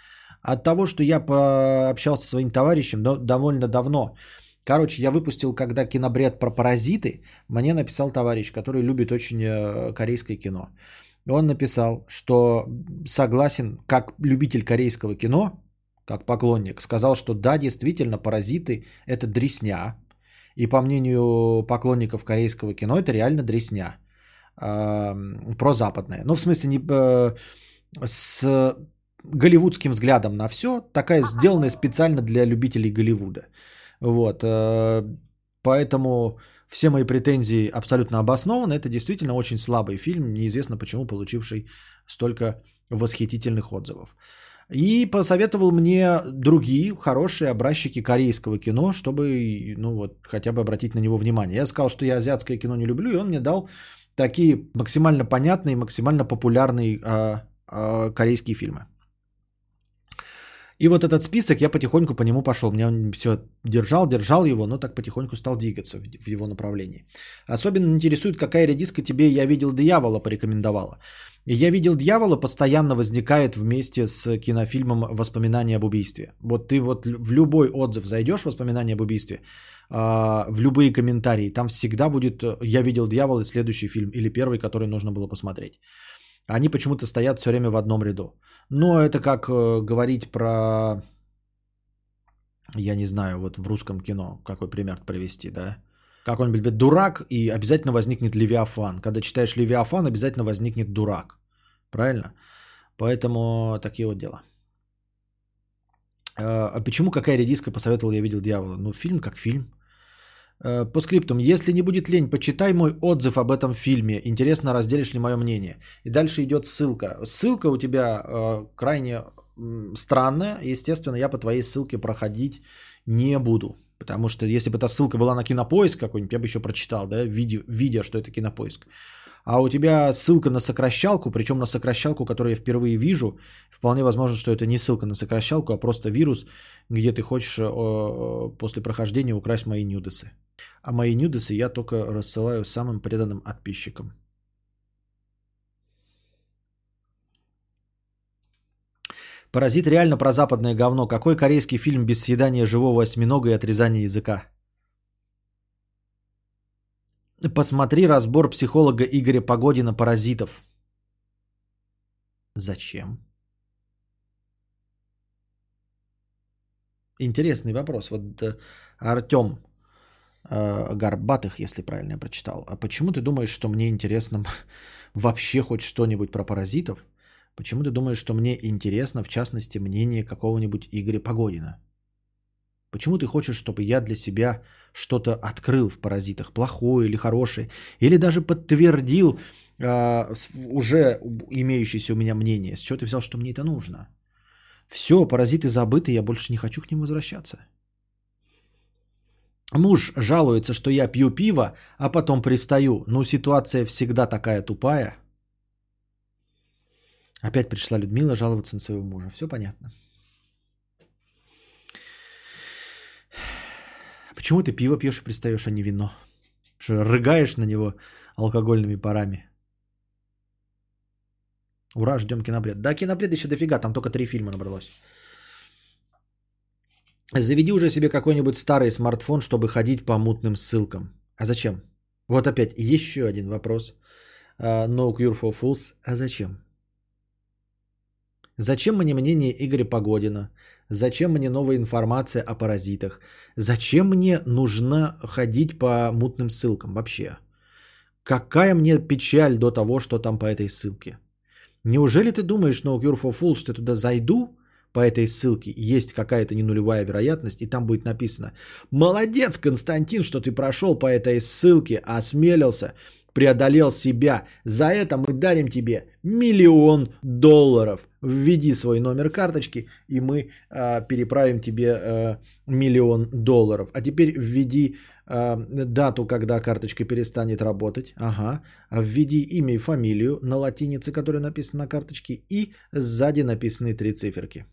От того, что я пообщался со своим товарищем довольно давно. Короче, я выпустил, когда кинобред про паразиты, мне написал товарищ, который любит очень корейское кино. Он написал, что согласен, как любитель корейского кино, как поклонник, сказал, что да, действительно, паразиты – это дресня. И по мнению поклонников корейского кино, это реально дресня. Прозападная. Ну, в смысле, не с голливудским взглядом на все, такая сделанная специально для любителей Голливуда. Вот, поэтому все мои претензии абсолютно обоснованы. Это действительно очень слабый фильм, неизвестно почему получивший столько восхитительных отзывов. И посоветовал мне другие хорошие образчики корейского кино, чтобы, ну вот, хотя бы обратить на него внимание. Я сказал, что я азиатское кино не люблю, и он мне дал такие максимально понятные, максимально популярные корейские фильмы. И вот этот список, я потихоньку по нему пошел. Меня он все держал его, но так потихоньку стал двигаться в его направлении. Особенно интересует, какая редиска тебе «Я видел дьявола» порекомендовала. «Я видел дьявола» постоянно возникает вместе с кинофильмом «Воспоминания об убийстве». Вот ты вот в любой отзыв зайдешь, «Воспоминания об убийстве», в любые комментарии, там всегда будет «Я видел дьявола» и следующий фильм, или первый, который нужно было посмотреть. Они почему-то стоят все время в одном ряду. Но это как говорить про, я не знаю, вот в русском кино, какой пример привести, да? Какой-нибудь дурак, и обязательно возникнет Левиафан. Когда читаешь Левиафан, обязательно возникнет дурак. Правильно? Поэтому такие вот дела. А почему какая редиска посоветовала «Я видел дьявола»? Ну, фильм как фильм. По скриптам. Если не будет лень, почитай мой отзыв об этом фильме. Интересно, разделишь ли мое мнение. И дальше идет ссылка. Ссылка у тебя крайне странная. Естественно, я по твоей ссылке проходить не буду. Потому что если бы эта ссылка была на Кинопоиск какой-нибудь, я бы еще прочитал, да, видя, что это Кинопоиск. А у тебя ссылка на сокращалку, причем на сокращалку, которую я впервые вижу. Вполне возможно, что это не ссылка на сокращалку, а просто вирус, где ты хочешь после прохождения украсть мои нюдесы. А мои нюдесы я только рассылаю самым преданным подписчикам. «Паразит» реально про западное говно. Какой корейский фильм без съедания живого осьминога и отрезания языка? Посмотри разбор психолога Игоря Погодина «Паразитов». Зачем? Интересный вопрос. Вот Артем Горбатых, если правильно я прочитал. А почему ты думаешь, что мне интересно вообще хоть что-нибудь про паразитов? Почему ты думаешь, что мне интересно, в частности, мнение какого-нибудь Игоря Погодина? Почему ты хочешь, чтобы я для себя что-то открыл в «Паразитах», плохое или хорошее, или даже подтвердил уже имеющееся у меня мнение? С чего ты взял, что мне это нужно? Все, «Паразиты» забыты, я больше не хочу к ним возвращаться. Муж жалуется, что я пью пиво, а потом пристаю. Ну, ситуация всегда такая тупая. Опять пришла Людмила жаловаться на своего мужа. Все понятно. Почему ты пиво пьешь и пристаешь, а не вино? Что, рыгаешь на него алкогольными парами? Ура, ждем кинобред. Да, кинобред еще дофига, там только 3 фильма набралось. Заведи уже себе какой-нибудь старый смартфон, чтобы ходить по мутным ссылкам. А зачем? Вот опять еще один вопрос. No Cure for Fools. А зачем? Зачем мне мнение Игоря Погодина? Зачем мне новая информация о паразитах? Зачем мне нужно ходить по мутным ссылкам вообще? Какая мне печаль до того, что там по этой ссылке? Неужели ты думаешь, No Cure for Fools, что я туда зайду по этой ссылке, есть какая-то ненулевая вероятность, и там будет написано: «Молодец, Константин, что ты прошел по этой ссылке, осмелился, преодолел себя. За это мы дарим тебе $1 000 000. Введи свой номер карточки, и мы переправим тебе $1 000 000. А теперь введи дату, когда карточка перестанет работать. Ага. Введи имя и фамилию на латинице, которая написана на карточке, и сзади написаны 3 циферки.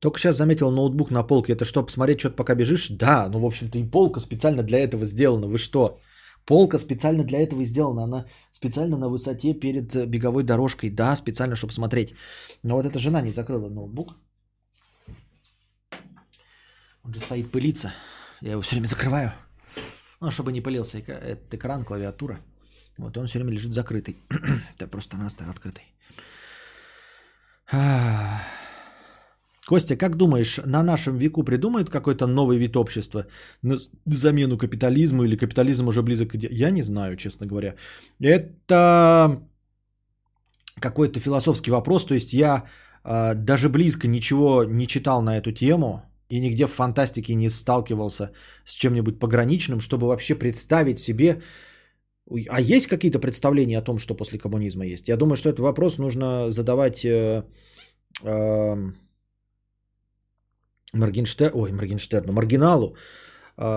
Только сейчас заметил ноутбук на полке. Это что, посмотреть что-то пока бежишь? Да, ну в общем-то и полка специально для этого сделана. Вы что? Полка специально для этого сделана. Она специально на высоте перед беговой дорожкой. Да, специально, чтобы смотреть. Но вот эта жена не закрыла ноутбук. Он же стоит пылиться. Я его все время закрываю. Ну, чтобы не пылился этот экран, клавиатура. Вот он все время лежит закрытый. Да просто она стоит открытый. Костя, как думаешь, на нашем веку придумают какой-то новый вид общества на замену капитализму или капитализм уже близок к... Я не знаю, честно говоря. Это какой-то философский вопрос. То есть я даже близко ничего не читал на эту тему и нигде в фантастике не сталкивался с чем-нибудь пограничным, чтобы вообще представить себе... А есть какие-то представления о том, что после коммунизма есть? Я думаю, что этот вопрос нужно задавать... Маргиналу,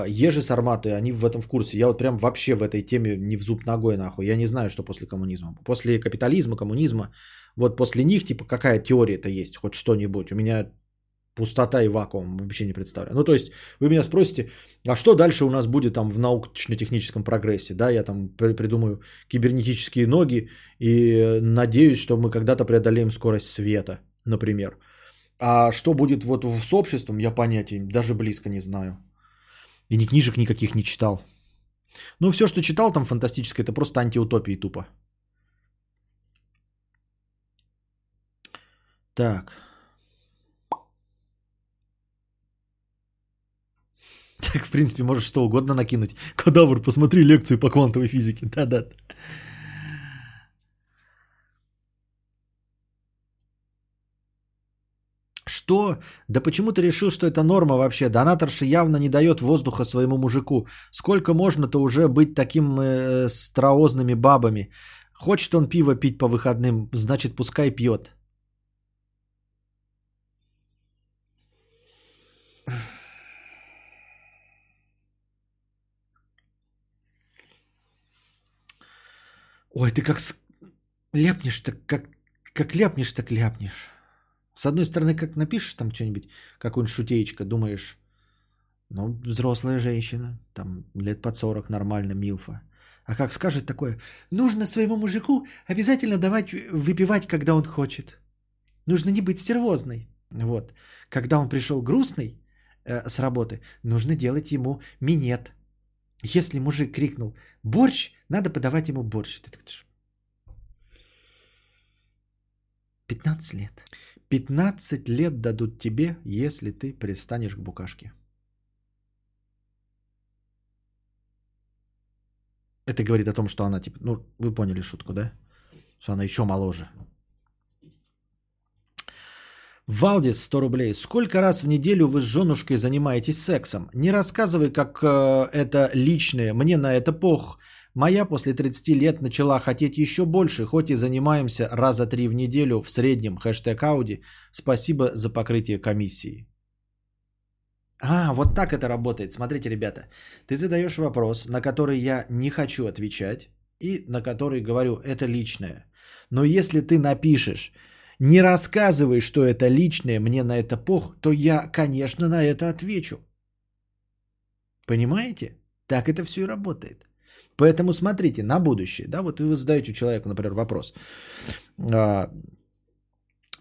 Ежи Сарматы, они в этом в курсе. Я вот прям вообще в этой теме не в зуб ногой нахуй. Я не знаю, что после коммунизма. После капитализма, коммунизма, вот после них, типа, какая теория-то есть, хоть что-нибудь. У меня пустота и вакуум, вообще не представляю. Ну, то есть, вы меня спросите, а что дальше у нас будет там в научно-техническом прогрессе, да? Я там придумаю кибернетические ноги и надеюсь, что мы когда-то преодолеем скорость света, например. А что будет вот с обществом, я понятия даже близко не знаю. И ни книжек никаких не читал. Ну, все, что читал там фантастическое, это просто антиутопии тупо. Так. Так, в принципе, можешь что угодно накинуть. Кадавр, посмотри лекцию по квантовой физике. Да-да. Что? Да почему ты решил, что это норма вообще? Донаторша явно не дает воздуха своему мужику. Сколько можно-то уже быть таким страозными бабами? Хочет он пиво пить по выходным, значит, пускай пьет. Ой, ты как ляпнешь, так как ляпнешь, так ляпнешь. С одной стороны, как напишешь там что-нибудь, какую-нибудь шутеечка, думаешь, ну, взрослая женщина, там, лет под 40, нормально, милфа. А как скажет такое, нужно своему мужику обязательно давать выпивать, когда он хочет. Нужно не быть стервозной. Вот. Когда он пришел грустный с работы, нужно делать ему минет. Если мужик крикнул «борщ», надо подавать ему борщ. 15 лет. 15 лет дадут тебе, если ты пристанешь к букашке. Это говорит о том, что она типа... Ну, вы поняли шутку, да? Что она еще моложе. Валдис, 100 рублей. Сколько раз в неделю вы с женушкой занимаетесь сексом? Не рассказывай, как это личное. Мне на это пох. Моя после 30 лет начала хотеть еще больше, хоть и занимаемся раза 3 в неделю в среднем, хэштег Ауди. Спасибо за покрытие комиссии. А, вот так это работает. Смотрите, ребята, ты задаешь вопрос, на который я не хочу отвечать и на который говорю, это личное. Но если ты напишешь, не рассказывай, что это личное, мне на это пох, то я, конечно, на это отвечу. Понимаете? Так это все и работает. Поэтому смотрите на будущее. Да, вот вы задаете человеку, например, вопрос.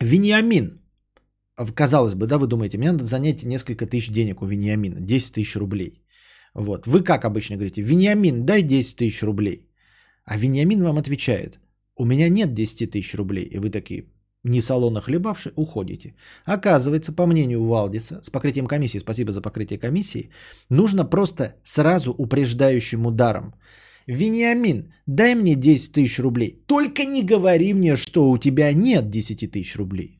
Вениамин, казалось бы, да, вы думаете, мне надо занять несколько тысяч денег у Вениамина, 10 тысяч рублей. Вот. Вы как обычно говорите, Вениамин, дай 10 тысяч рублей. А Вениамин вам отвечает, у меня нет 10 тысяч рублей. И вы такие, не солоно хлебавши, уходите. Оказывается, по мнению Валдиса, с покрытием комиссии, спасибо за покрытие комиссии, нужно просто сразу упреждающим ударом. Вениамин, дай мне 10 тысяч рублей. Только не говори мне, что у тебя нет 10 тысяч рублей.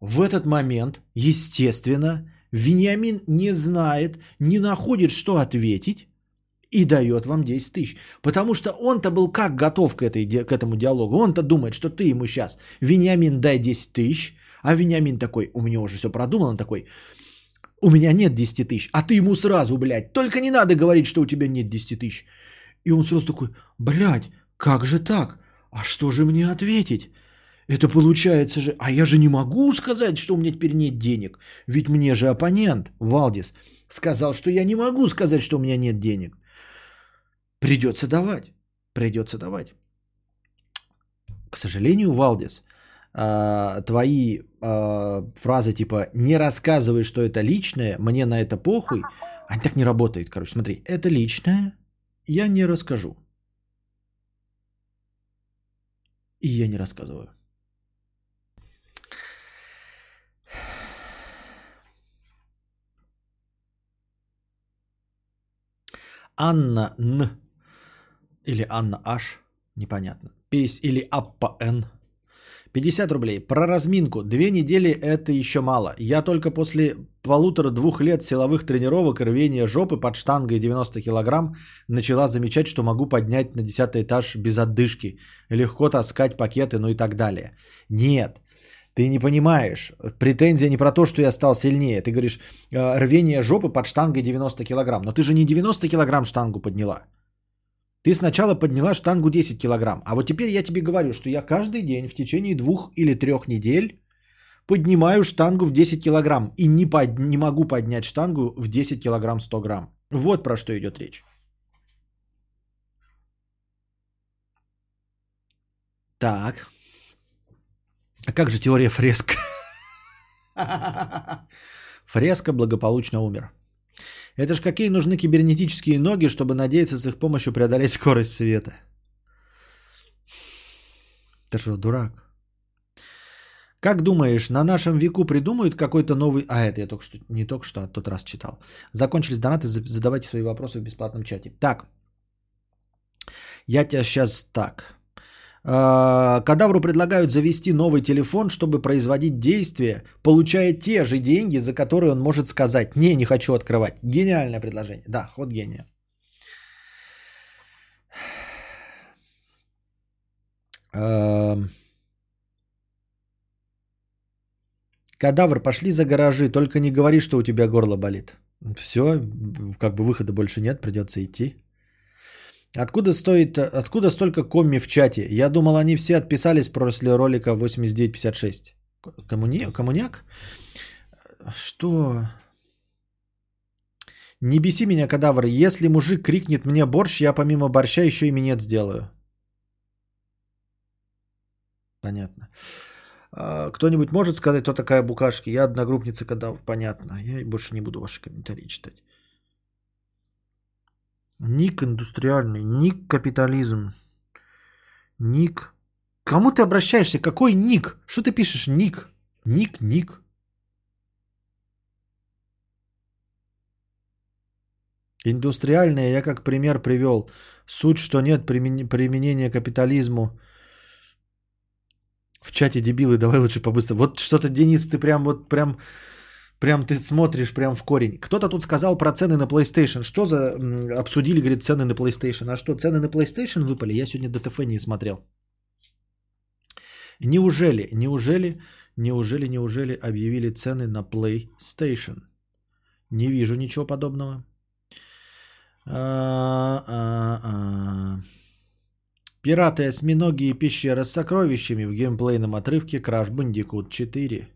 В этот момент, естественно, Вениамин не знает, не находит, что ответить и дает вам 10 тысяч. Потому что он-то был как готов к этому диалогу. Он-то думает, что ты ему сейчас, Вениамин, дай 10 тысяч. А Вениамин такой, у меня уже все продумано, он такой, у меня нет 10 тысяч. А ты ему сразу, блядь, только не надо говорить, что у тебя нет 10 тысяч. И он сразу такой, блядь, как же так? А что же мне ответить? Это получается же, а я же не могу сказать, что у меня теперь нет денег. Ведь мне же оппонент, Валдис, сказал, что я не могу сказать, что у меня нет денег. Придется давать, придется давать. К сожалению, Валдис, твои фразы типа «не рассказывай, что это личное, мне на это похуй», они так не работают, короче, смотри, это личное, я не расскажу. И я не рассказываю. Анна Н. Или Анна H. Непонятно. Или Аппа Н. 50 рублей. Про разминку. 2 недели это еще мало. Я только после 1,5-2 лет силовых тренировок и рвения жопы под штангой 90 килограмм начала замечать, что могу поднять на 10 этаж без отдышки. Легко таскать пакеты, ну и так далее. Нет. Ты не понимаешь. Претензия не про то, что я стал сильнее. Ты говоришь, рвение жопы под штангой 90 килограмм. Но ты же не 90 килограмм штангу подняла. Ты сначала подняла штангу 10 килограмм. А вот теперь я тебе говорю, что я каждый день в течение 2 или 3 недель поднимаю штангу в 10 килограмм. И не могу поднять штангу в 10 килограмм 100 грамм. Вот про что идет речь. Так. А как же теория Фреско? Фреско благополучно умер. Это ж какие нужны кибернетические ноги, чтобы надеяться с их помощью преодолеть скорость света. Ты что, дурак? Как думаешь, на нашем веку придумают какой-то новый... А, это я не только что, а в тот раз читал. Закончились донаты, задавайте свои вопросы в бесплатном чате. Так. Я тебя сейчас так... Кадавру предлагают завести новый телефон, чтобы производить действия, получая те же деньги, за которые он может сказать «не, не хочу открывать». Гениальное предложение. Да, ход гения. Кадавр, пошли за гаражи, только не говори, что у тебя горло болит. Все, как бы выхода больше нет, придется идти. Откуда столько комми в чате? Я думал, они все отписались после ролика 8956. Коммуняк? Что? Не беси меня, Кадавр. Если мужик крикнет мне борщ, я помимо борща еще и минет сделаю. Понятно. Кто-нибудь может сказать, кто такая Букашки? Я одногруппница Кадавр. Понятно. Я больше не буду ваши комментарии читать. Ник индустриальный, ник капитализм, ник... Кому ты обращаешься? Какой ник? Что ты пишешь? Ник. Ник, ник. Индустриальное я как пример привел. Суть, что нет применения капитализму. В чате дебилы, давай лучше побыстрее. Вот что-то, Денис, ты прям... Прям ты смотришь прям в корень. Кто-то тут сказал про цены на PlayStation. Что за... Обсудили, говорит, цены на PlayStation. А что, цены на PlayStation выпали? Я сегодня ДТФ не смотрел. Неужели объявили цены на PlayStation? Не вижу ничего подобного. Пираты, осьминоги и пещера с сокровищами в геймплейном отрывке Crash Bandicoot 4.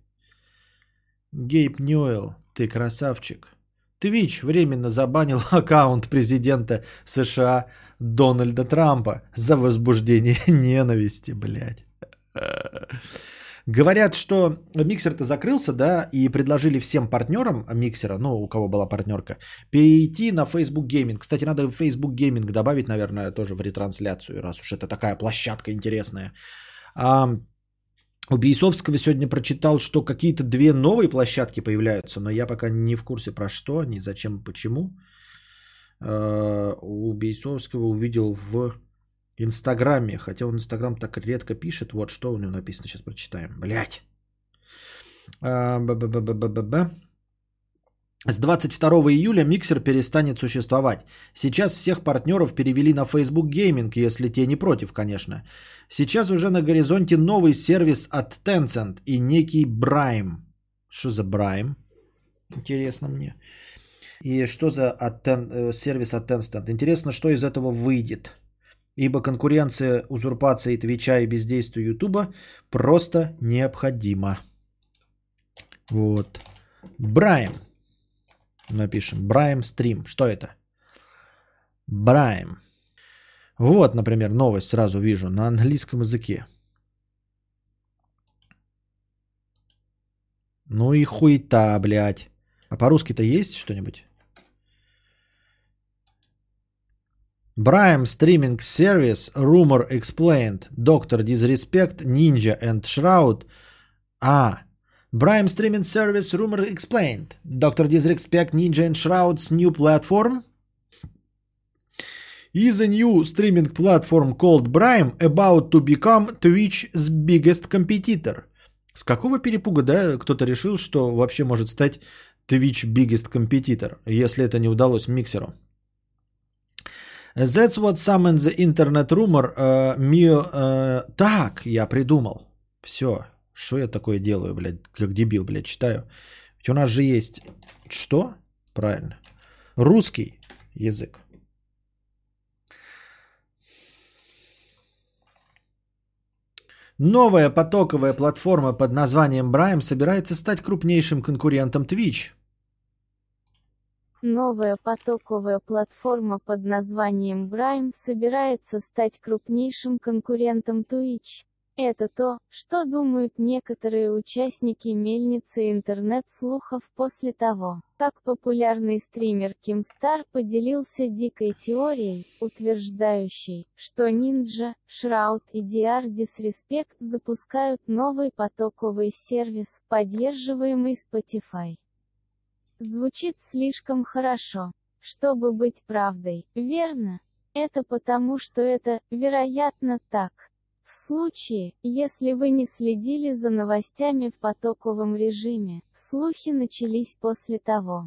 Гейб Ньюэлл, ты красавчик. Твич временно забанил аккаунт президента США Дональда Трампа за возбуждение ненависти, блядь. Говорят, что Mixer-то закрылся, да, и предложили всем партнерам Mixer, ну, у кого была партнерка, перейти на Facebook Gaming. Кстати, надо Facebook Gaming добавить, наверное, тоже в ретрансляцию, раз уж это такая площадка интересная. У Бесовского сегодня прочитал, что какие-то две новые площадки появляются, но я пока не в курсе про что они, зачем, почему. У Бесовского увидел в Инстаграме, хотя он Инстаграм так редко пишет. Вот что у него написано, сейчас прочитаем. Блять. С 22 июля Mixer перестанет существовать. Сейчас всех партнеров перевели на Facebook Gaming, если те не против, конечно. Сейчас уже на горизонте новый сервис от Tencent и некий Brime. Что за Brime? Интересно мне. И что за сервис от Tencent? Интересно, что из этого выйдет. Ибо конкуренция узурпации Твича и бездействия Ютуба просто необходима. Вот. Brime. Напишем. Brime стрим. Что это? Brime. Вот, например, новость сразу вижу на английском языке. Ну и хуета, блядь. А по-русски-то есть что-нибудь? Brime Streaming Service, Rumor Explained, Доктор Дисреспект, Ниндзя and Шраут. Brime Streaming Service, Rumor Explained, Доктор Дисреспект, Ниндзя and Шраут's new platform is a new streaming platform called Brime, about to become Twitch's biggest competitor. С какого перепуга, да, кто-то решил, что вообще может стать Twitch biggest competitor, если это не удалось Миксеру? That's what some in the internet rumor. Так, я придумал. Все. Что я такое делаю, блядь? Как дебил, блядь, читаю. Ведь у нас же есть... Что? Правильно. Русский язык. Новая потоковая платформа под названием Brime собирается стать крупнейшим конкурентом Twitch. Новая потоковая платформа под названием Brime собирается стать крупнейшим конкурентом Twitch. Это то, что думают некоторые участники мельницы интернет-слухов после того, как популярный стример Кимстар поделился дикой теорией, утверждающей, что Ниндзя, Шраут и Dr. Disrespect запускают новый потоковый сервис, поддерживаемый Spotify. Звучит слишком хорошо, чтобы быть правдой, верно? Это потому, что это, вероятно, так. В случае, если вы не следили за новостями в потоковом режиме, слухи начались после того,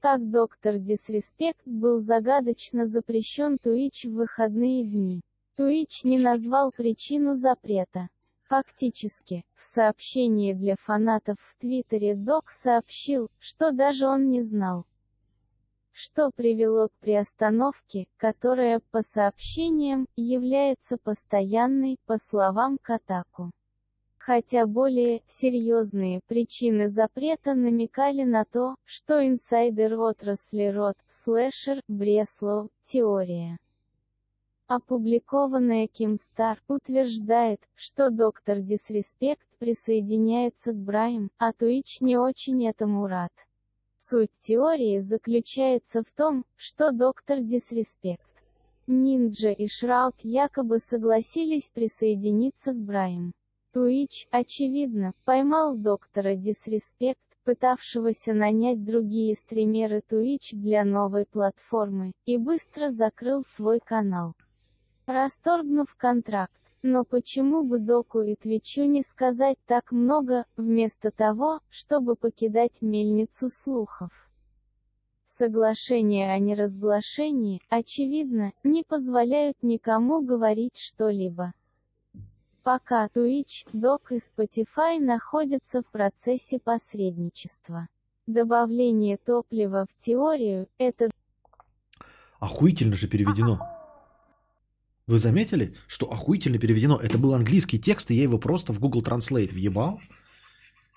как Доктор Дисреспект был загадочно запрещен Twitch в выходные дни. Twitch не назвал причину запрета. Фактически, в сообщении для фанатов в Твиттере Док сообщил, что даже он не знал, что привело к приостановке, которая, по сообщениям, является постоянной, по словам Котаку. Хотя более серьезные причины запрета намекали на то, что инсайдер отрасли Род, Слэшер, Бреслов, теория, опубликованная Кимстар, утверждает, что Доктор Дисреспект присоединяется к Brime, а Twitch не очень этому рад. Суть теории заключается в том, что Доктор Дисреспект, Ниндзя и Шраут якобы согласились присоединиться к Brime. Twitch, очевидно, поймал Доктора Дисреспект, пытавшегося нанять другие стримеры Twitch для новой платформы, и быстро закрыл свой канал, расторгнув контракт. Но почему бы Доку и Твичу не сказать так много, вместо того, чтобы покидать мельницу слухов? Соглашения о неразглашении, очевидно, не позволяют никому говорить что-либо. Пока Twitch, Док и Spotify находятся в процессе посредничества. Добавление топлива в теорию – это... Охуительно же переведено. Вы заметили, что охуительно переведено? Это был английский текст, и я его просто в Google Translate въебал.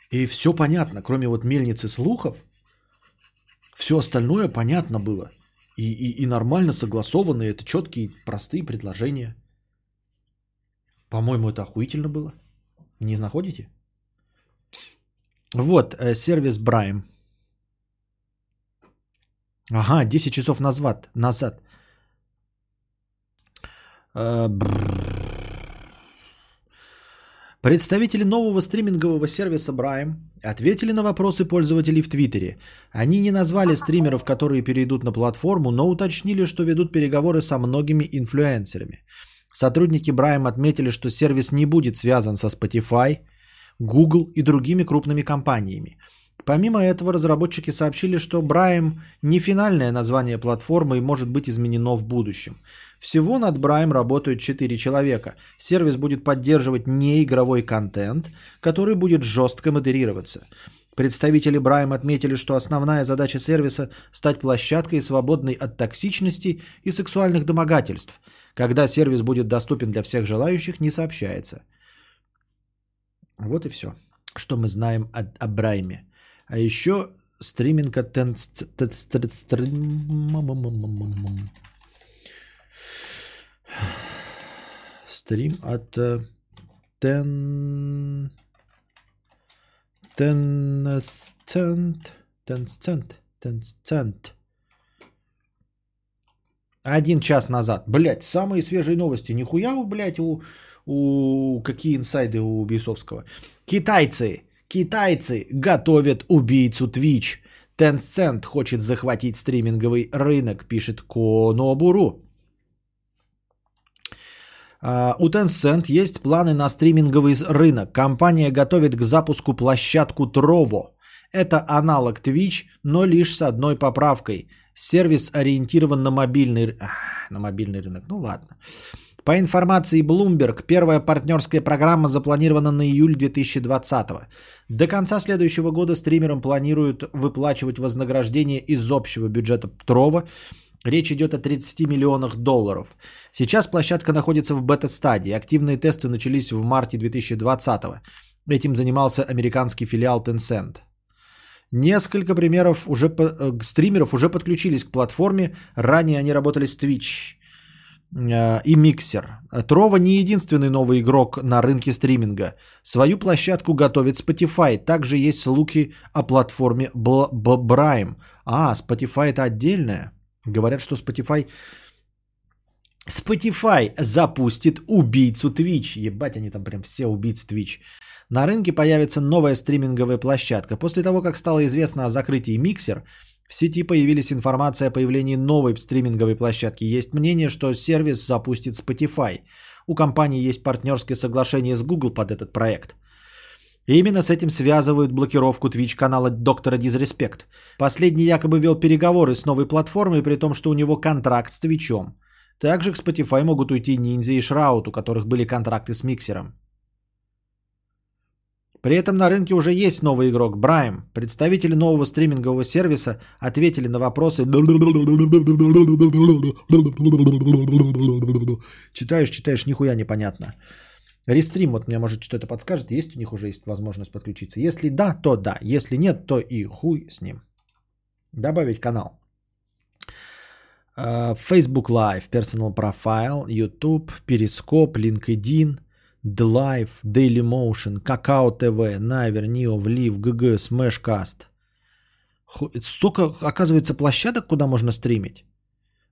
И все понятно, кроме вот мельницы слухов. Все остальное понятно было. И нормально согласованные, это четкие, простые предложения. По-моему, это охуительно было. Не находите? Вот, сервис Brime. Ага, 10 часов назад. Представители нового стримингового сервиса Brime ответили на вопросы пользователей в Твиттере. Они не назвали стримеров, которые перейдут на платформу, но уточнили, что ведут переговоры со многими инфлюенсерами. Сотрудники Brime отметили, что сервис не будет связан со Spotify, Google и другими крупными компаниями. Помимо этого, разработчики сообщили, что Brime не финальное название платформы и может быть изменено в будущем. Всего над Brime работают 4 человека. Сервис будет поддерживать неигровой контент, который будет жестко модерироваться. Представители Brime отметили, что основная задача сервиса – стать площадкой, свободной от токсичности и сексуальных домогательств. Когда сервис будет доступен для всех желающих, не сообщается. Вот и все, что мы знаем о Brime. А еще стриминг от Tencent. Стрим от Tencent. 1 час назад. Блять, самые свежие новости. Нихуя, блять, у какие инсайды у Бесовского. Китайцы готовят убийцу Twitch. Tencent хочет захватить стриминговый рынок, пишет Конобуру. У Tencent есть планы на стриминговый рынок. Компания готовит к запуску площадку Trovo. Это аналог Twitch, но лишь с одной поправкой. Сервис ориентирован на мобильный рынок. Ну ладно. По информации Bloomberg, первая партнерская программа запланирована на июль 2020. До конца следующего года стримерам планируют выплачивать вознаграждение из общего бюджета Trovo. Речь идет о 30 миллионах долларов. Сейчас площадка находится в бета-стадии. Активные тесты начались в марте 2020. Этим занимался американский филиал Tencent. Несколько примеров стримеров уже подключились к платформе. Ранее они работали с Twitch и Mixer. Trovo не единственный новый игрок на рынке стриминга. Свою площадку готовит Spotify. Также есть слухи о платформе Brime. А, Spotify это отдельная? Говорят, что Spotify запустит убийцу Twitch. Ебать, они там прям все убийцы Twitch. На рынке появится новая стриминговая площадка. После того, как стало известно о закрытии Mixer, в сети появилась информация о появлении новой стриминговой площадки. Есть мнение, что сервис запустит Spotify. У компании есть партнерское соглашение с Google под этот проект. И именно с этим связывают блокировку Twitch-канала Доктора Дисреспект. Последний якобы вел переговоры с новой платформой, при том, что у него контракт с Твичом. Также к Spotify могут уйти Ниндзя и Шраут, у которых были контракты с Миксером. При этом на рынке уже есть новый игрок Brime. Представители нового стримингового сервиса ответили на вопросы... Читаешь, нихуя непонятно. Рестрим, вот мне, может, что-то подскажет. Есть у них уже есть возможность подключиться? Если да, то да. Если нет, то и хуй с ним. Добавить канал. Facebook Live, Personal Profile, YouTube, Periscope, LinkedIn, The Live, Dailymotion, Kakao TV, Naver, Neo, Vliv, GG, Smashcast. Столько, оказывается, площадок, куда можно стримить.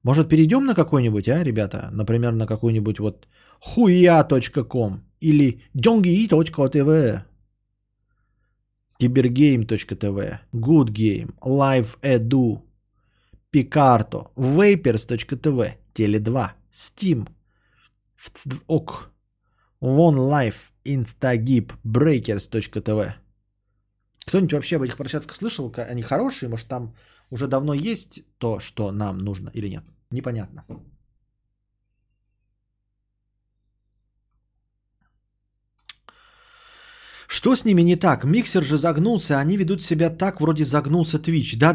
Может, перейдем на какой-нибудь, ребята? Например, на какую-нибудь вот huya.com или jongi.tv, kibergame.tv, goodgame, live.edu, picarto, vapers.tv, tele2, steam, ok, onelife, instagib, breakers.tv. Кто-нибудь вообще об этих площадках слышал? Они хорошие? Может, там уже давно есть то, что нам нужно или нет? Непонятно. Что с ними не так? Миксер же загнулся, они ведут себя так, вроде загнулся Twitch. Да,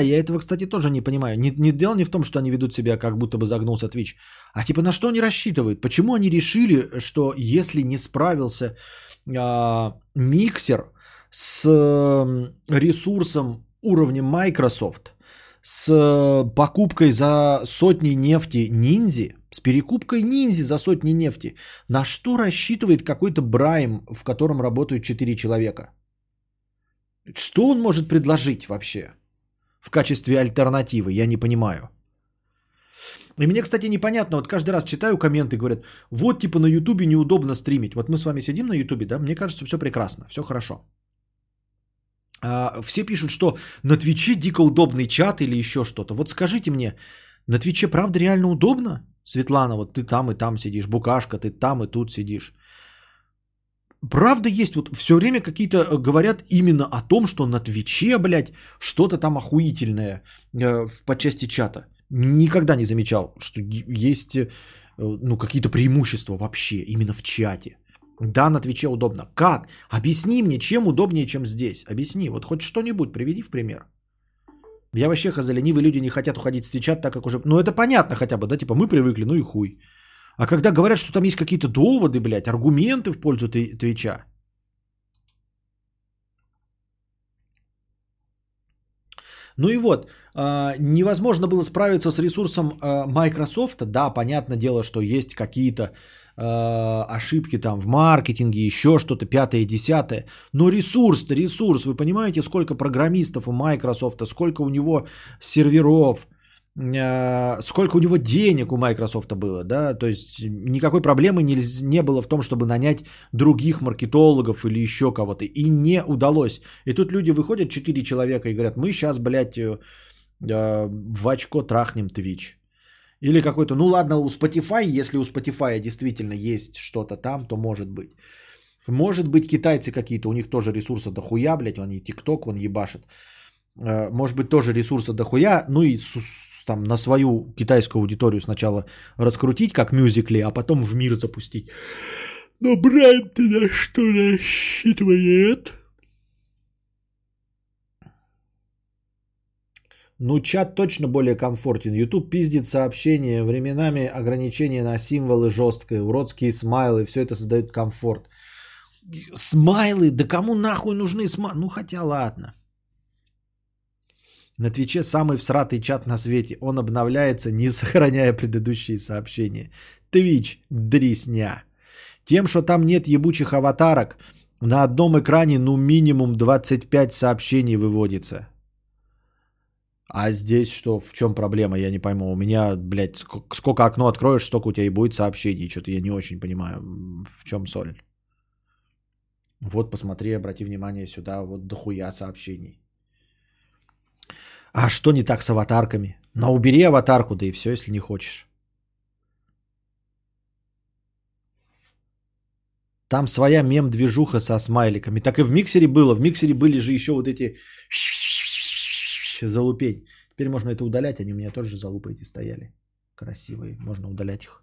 я этого, кстати, тоже не понимаю. Дело не в том, что они ведут себя, как будто бы загнулся Twitch. А типа на что они рассчитывают? Почему они решили, что если не справился Миксер с ресурсом уровня Microsoft, с покупкой за сотни нефти Ниндзя, С перекупкой ниндзя за сотни нефти. На что рассчитывает какой-то Brime, в котором работают 4 человека? Что он может предложить вообще в качестве альтернативы? Я не понимаю. И мне, кстати, непонятно, вот каждый раз читаю комменты, говорят, вот типа на Ютубе неудобно стримить. Вот мы с вами сидим на Ютубе, да, мне кажется, все прекрасно, все хорошо. Все пишут, что на Твиче дико удобный чат или еще что-то. Вот скажите мне, на Твиче правда реально удобно? Светлана, вот ты там и там сидишь, Букашка, ты там и тут сидишь. Правда есть, вот все время какие-то говорят именно о том, что на Твиче, блядь, что-то там охуительное по части чата. Никогда не замечал, что есть ну, какие-то преимущества вообще именно в чате. Да, на Твиче удобно. Как? Объясни мне, чем удобнее, чем здесь. Объясни, вот хоть что-нибудь приведи в пример. Я вообще хаза, ленивые люди не хотят уходить с Твича, так как уже... Ну, это понятно хотя бы, да, типа мы привыкли, ну и хуй. А когда говорят, что там есть какие-то доводы, блядь, аргументы в пользу Твича. Ну и вот, невозможно было справиться с ресурсом Microsoft. Да, понятное дело, что есть какие-то ошибки там в маркетинге, еще что-то, пятое, десятое. Но ресурс-то ресурс. Вы понимаете, сколько программистов у Microsoft, сколько у него серверов, сколько у него денег у Microsoft было, да? То есть никакой проблемы не было в том, чтобы нанять других маркетологов или еще кого-то. И не удалось. И тут люди выходят, 4 человека, и говорят, мы сейчас, блядь, в очко трахнем Twitch. Или какой-то, ну ладно, у Spotify, если у Spotify действительно есть что-то там, то может быть. Может быть, китайцы какие-то, у них тоже ресурсы дохуя, блядь, они TikTok, вон ебашит. Может быть, тоже ресурсы дохуя, ну и там на свою китайскую аудиторию сначала раскрутить, как мюзикли, а потом в мир запустить. Но Брайм, ты на что рассчитывает? Ну, чат точно более комфортен. YouTube пиздит сообщения, временами ограничения на символы жесткие, уродские смайлы, все это создает комфорт. Смайлы? Да кому нахуй нужны смайлы? Ну, хотя ладно. На Твиче самый всратый чат на свете. Он обновляется, не сохраняя предыдущие сообщения. Твич, дресня. Тем, что там нет ебучих аватарок, на одном экране ну минимум 25 сообщений выводится. А здесь что, в чем проблема, я не пойму. У меня, блядь, сколько окно откроешь, столько у тебя и будет сообщений. Что-то я не очень понимаю, в чем соль. Вот, посмотри, обрати внимание сюда, вот дохуя сообщений. А что не так с аватарками? Ну, убери аватарку, да и все, если не хочешь. Там своя мем-движуха со смайликами. Так и в миксере было. В миксере были же еще вот эти залупень. Теперь можно это удалять. Они у меня тоже залупы эти стояли. Красивые. Можно удалять их.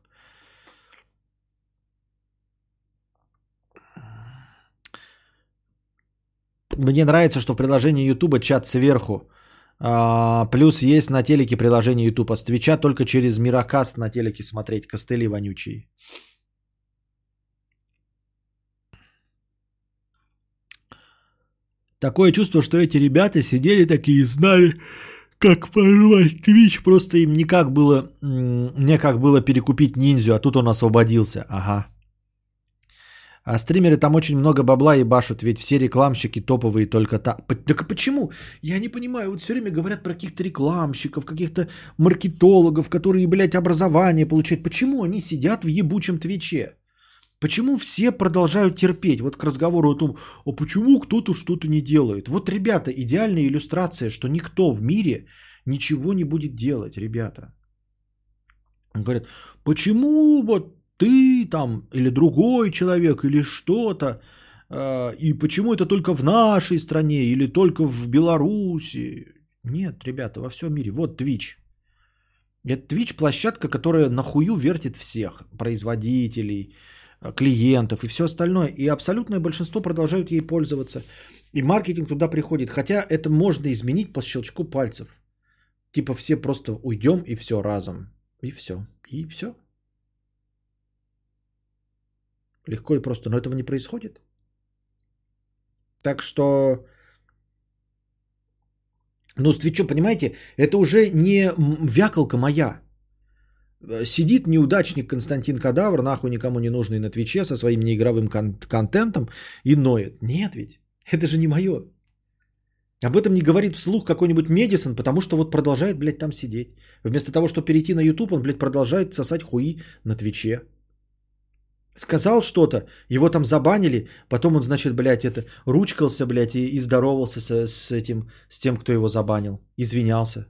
Мне нравится, что в приложении YouTube чат сверху. Плюс есть на телеке приложение YouTube, а с Твича только через Мирокаст на телеке смотреть, костыли вонючие. Такое чувство, что эти ребята сидели такие и знали, как порвать Твич. Просто им некак было перекупить ниндзю, а тут он освободился. Ага. А стримеры там очень много бабла ебашут, ведь все рекламщики топовые только так. Так почему? Я не понимаю, вот все время говорят про каких-то рекламщиков, каких-то маркетологов, которые, блядь, образование получают. Почему они сидят в ебучем Твиче? Почему все продолжают терпеть? Вот к разговору о том, а почему кто-то что-то не делает? Вот, ребята, идеальная иллюстрация, что никто в мире ничего не будет делать, ребята. Говорят, почему вот ты там, или другой человек, или что-то, и почему это только в нашей стране, или только в Беларуси? Нет, ребята, во всем мире. Вот Twitch. Это Twitch-площадка, которая нахую вертит всех, производителей, клиентов и все остальное. И абсолютное большинство продолжают ей пользоваться. И маркетинг туда приходит. Хотя это можно изменить по щелчку пальцев. Типа все просто уйдем и все разом. И все. И все. Легко и просто, но этого не происходит. Так что, ну, с Твичом, понимаете, это уже не вякалка моя. Сидит неудачник Константин Кадавр, нахуй никому не нужный на Твиче, со своим неигровым контентом и ноет. Нет ведь, это же не мое. Об этом не говорит вслух какой-нибудь Медисон, потому что вот продолжает, блядь, там сидеть. Вместо того, чтобы перейти на YouTube, он, блядь, продолжает сосать хуи на Твиче. Сказал что-то, его там забанили, потом он, значит, блядь, это, ручкался, блядь, и здоровался с этим, с тем, кто его забанил, извинялся.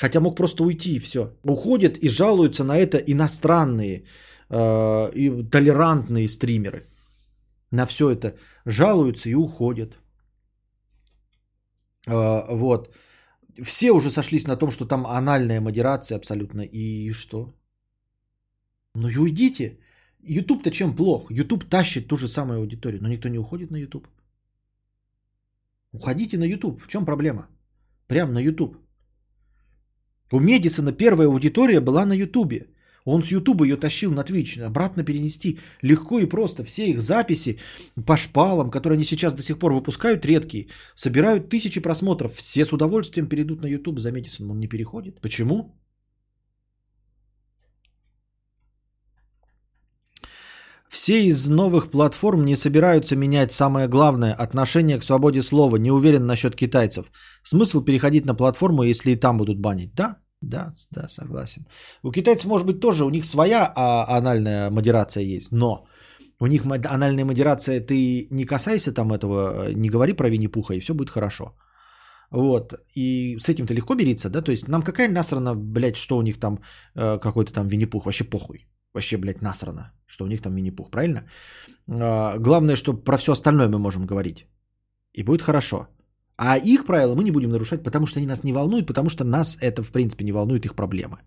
Хотя мог просто уйти и все. Уходят и жалуются на это иностранные и толерантные стримеры. На все это жалуются и уходят. Вот. Все уже сошлись на том, что там анальная модерация абсолютно. И что? Ну и уйдите. YouTube-то чем плох? YouTube тащит ту же самую аудиторию. Но никто не уходит на YouTube. Уходите на YouTube. В чем проблема? Прям на YouTube. У Медисона первая аудитория была на Ютубе. Он с Ютуба ее тащил на Твич. Обратно перенести легко и просто. Все их записи по шпалам, которые они сейчас до сих пор выпускают, редкие, собирают тысячи просмотров. Все с удовольствием перейдут на Ютуб. За Медисоном он не переходит. Почему? Все из новых платформ не собираются менять самое главное – отношение к свободе слова. Не уверен насчет китайцев. Смысл переходить на платформу, если и там будут банить? Да, согласен. У китайцев, может быть, тоже у них своя анальная модерация есть, но у них анальная модерация – ты не касайся там этого, не говори про Винни-Пуха, и все будет хорошо. Вот, и с этим-то легко мириться, да? То есть нам какая насрана, блядь, что у них там какой-то там Винни-Пух, вообще похуй. Вообще, блядь, насрано, что у них там Винни-Пух, правильно? Главное, что про все остальное мы можем говорить. И будет хорошо. А их правила мы не будем нарушать, потому что они нас не волнуют, потому что нас это, в принципе, не волнует их проблемы.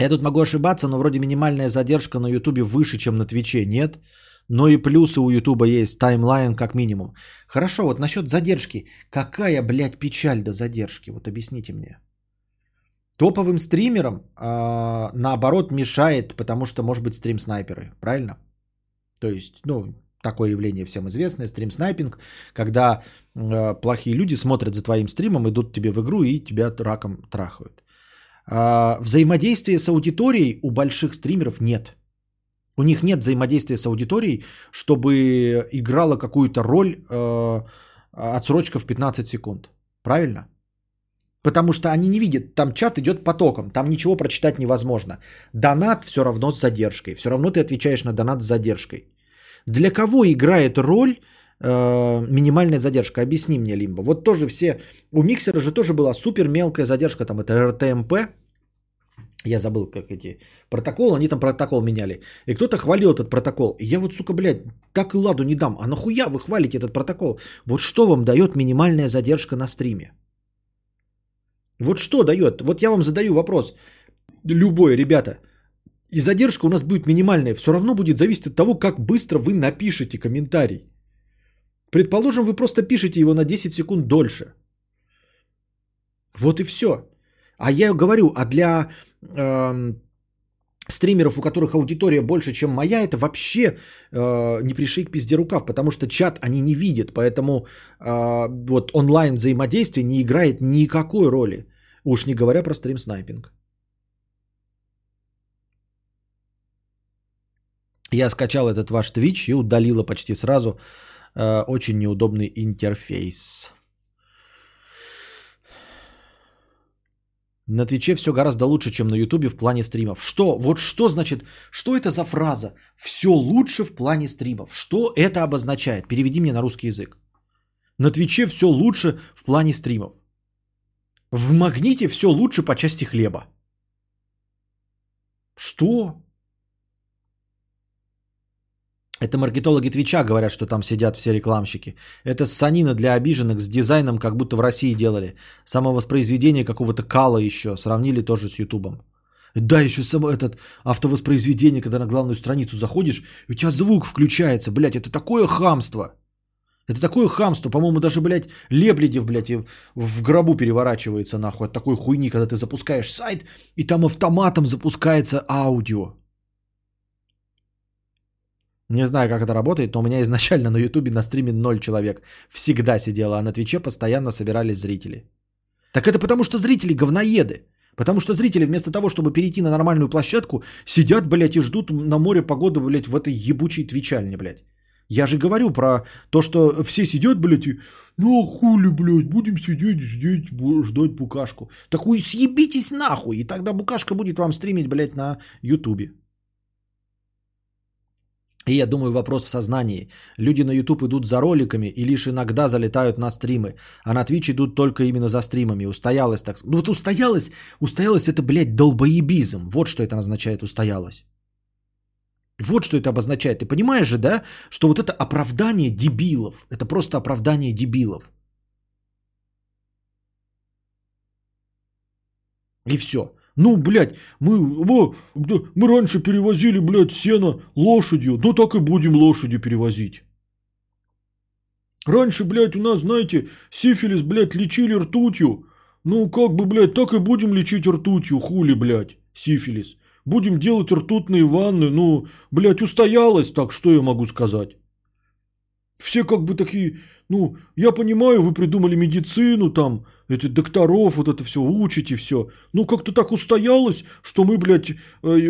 Я тут могу ошибаться, но вроде минимальная задержка на Ютубе выше, чем на Твиче. Нет. Но и плюсы у Ютуба есть, таймлайн как минимум. Хорошо, вот насчет задержки. Какая, блядь, печаль до задержки? Вот объясните мне. Топовым стримерам, наоборот, мешает, потому что, может быть, стрим-снайперы, правильно? То есть, ну, такое явление всем известное, стрим-снайпинг, когда плохие люди смотрят за твоим стримом, идут тебе в игру и тебя раком трахают. Взаимодействия с аудиторией у больших стримеров нет. У них нет взаимодействия с аудиторией, чтобы играла какую-то роль отсрочка в 15 секунд, правильно? Потому что они не видят, там чат идет потоком, там ничего прочитать невозможно. Донат все равно с задержкой, все равно ты отвечаешь на донат с задержкой. Для кого играет роль минимальная задержка? Объясни мне, Лимбо. Вот тоже все, у Миксера же тоже была супер мелкая задержка, там это РТМП, я забыл, как эти протоколы, они там протокол меняли. И кто-то хвалил этот протокол. И я вот, сука, блядь, так и ладу не дам, а нахуя вы хвалите этот протокол? Вот что вам дает минимальная задержка на стриме? Вот что дает? Вот я вам задаю вопрос. Любой, ребята. И задержка у нас будет минимальная. Все равно будет зависеть от того, как быстро вы напишете комментарий. Предположим, вы просто пишете его на 10 секунд дольше. Вот и все. А я говорю, а для стримеров, у которых аудитория больше, чем моя, это вообще не пришей к пизде рукав, потому что чат они не видят, поэтому вот онлайн взаимодействие не играет никакой роли, уж не говоря про стрим-снайпинг. Я скачал этот ваш Twitch и удалила почти сразу, очень неудобный интерфейс. На Твиче все гораздо лучше, чем на Ютубе в плане стримов. Что? Вот что значит? Что это за фраза? Все лучше в плане стримов. Что это обозначает? Переведи мне на русский язык. На Твиче все лучше в плане стримов. В Магните все лучше по части хлеба. Что? Это маркетологи Твича говорят, что там сидят все рекламщики. Это ссанина для обиженных с дизайном, как будто в России делали. Самовоспроизведение какого-то кала еще. Сравнили тоже с Ютубом. Да, еще этот автовоспроизведение, когда на главную страницу заходишь, и у тебя звук включается. Блядь, это такое хамство. Это такое хамство. По-моему, даже, блядь, Лебледев, блядь, в гробу переворачивается нахуй от такой хуйни, когда ты запускаешь сайт, и там автоматом запускается аудио. Не знаю, как это работает, но у меня изначально на Ютубе на стриме 0 человек. Всегда сидело, а на Твиче постоянно собирались зрители. Так это потому, что зрители говноеды. Потому что зрители вместо того, чтобы перейти на нормальную площадку, сидят, блядь, и ждут на море погоды, блядь, в этой ебучей твичальне, блядь. Я же говорю про то, что все сидят, блядь, и ну хули, блядь, будем сидеть, ждать букашку. Так вы съебитесь нахуй, и тогда букашка будет вам стримить, блядь, на ютубе. И я думаю, вопрос в сознании. Люди на YouTube идут за роликами и лишь иногда залетают на стримы. А на Twitch идут только именно за стримами. Устоялось так. Ну вот устоялось это, блядь, долбоебизм. Вот что это означает, устоялось. Вот что это обозначает. Ты понимаешь же, да, что вот это оправдание дебилов. Это просто оправдание дебилов. И все. Ну, блядь, мы раньше перевозили, блядь, сено лошадью. Ну, так и будем лошадью перевозить. Раньше, блядь, у нас, знаете, сифилис, блядь, лечили ртутью. Ну, как бы, блядь, так и будем лечить ртутью. Хули, блядь, сифилис. Будем делать ртутные ванны. Ну, блядь, устоялось так, что я могу сказать. Все как бы такие, ну, я понимаю, вы придумали медицину, там, эти докторов, вот это все, учите все. Ну, как-то так устоялось, что мы, блядь,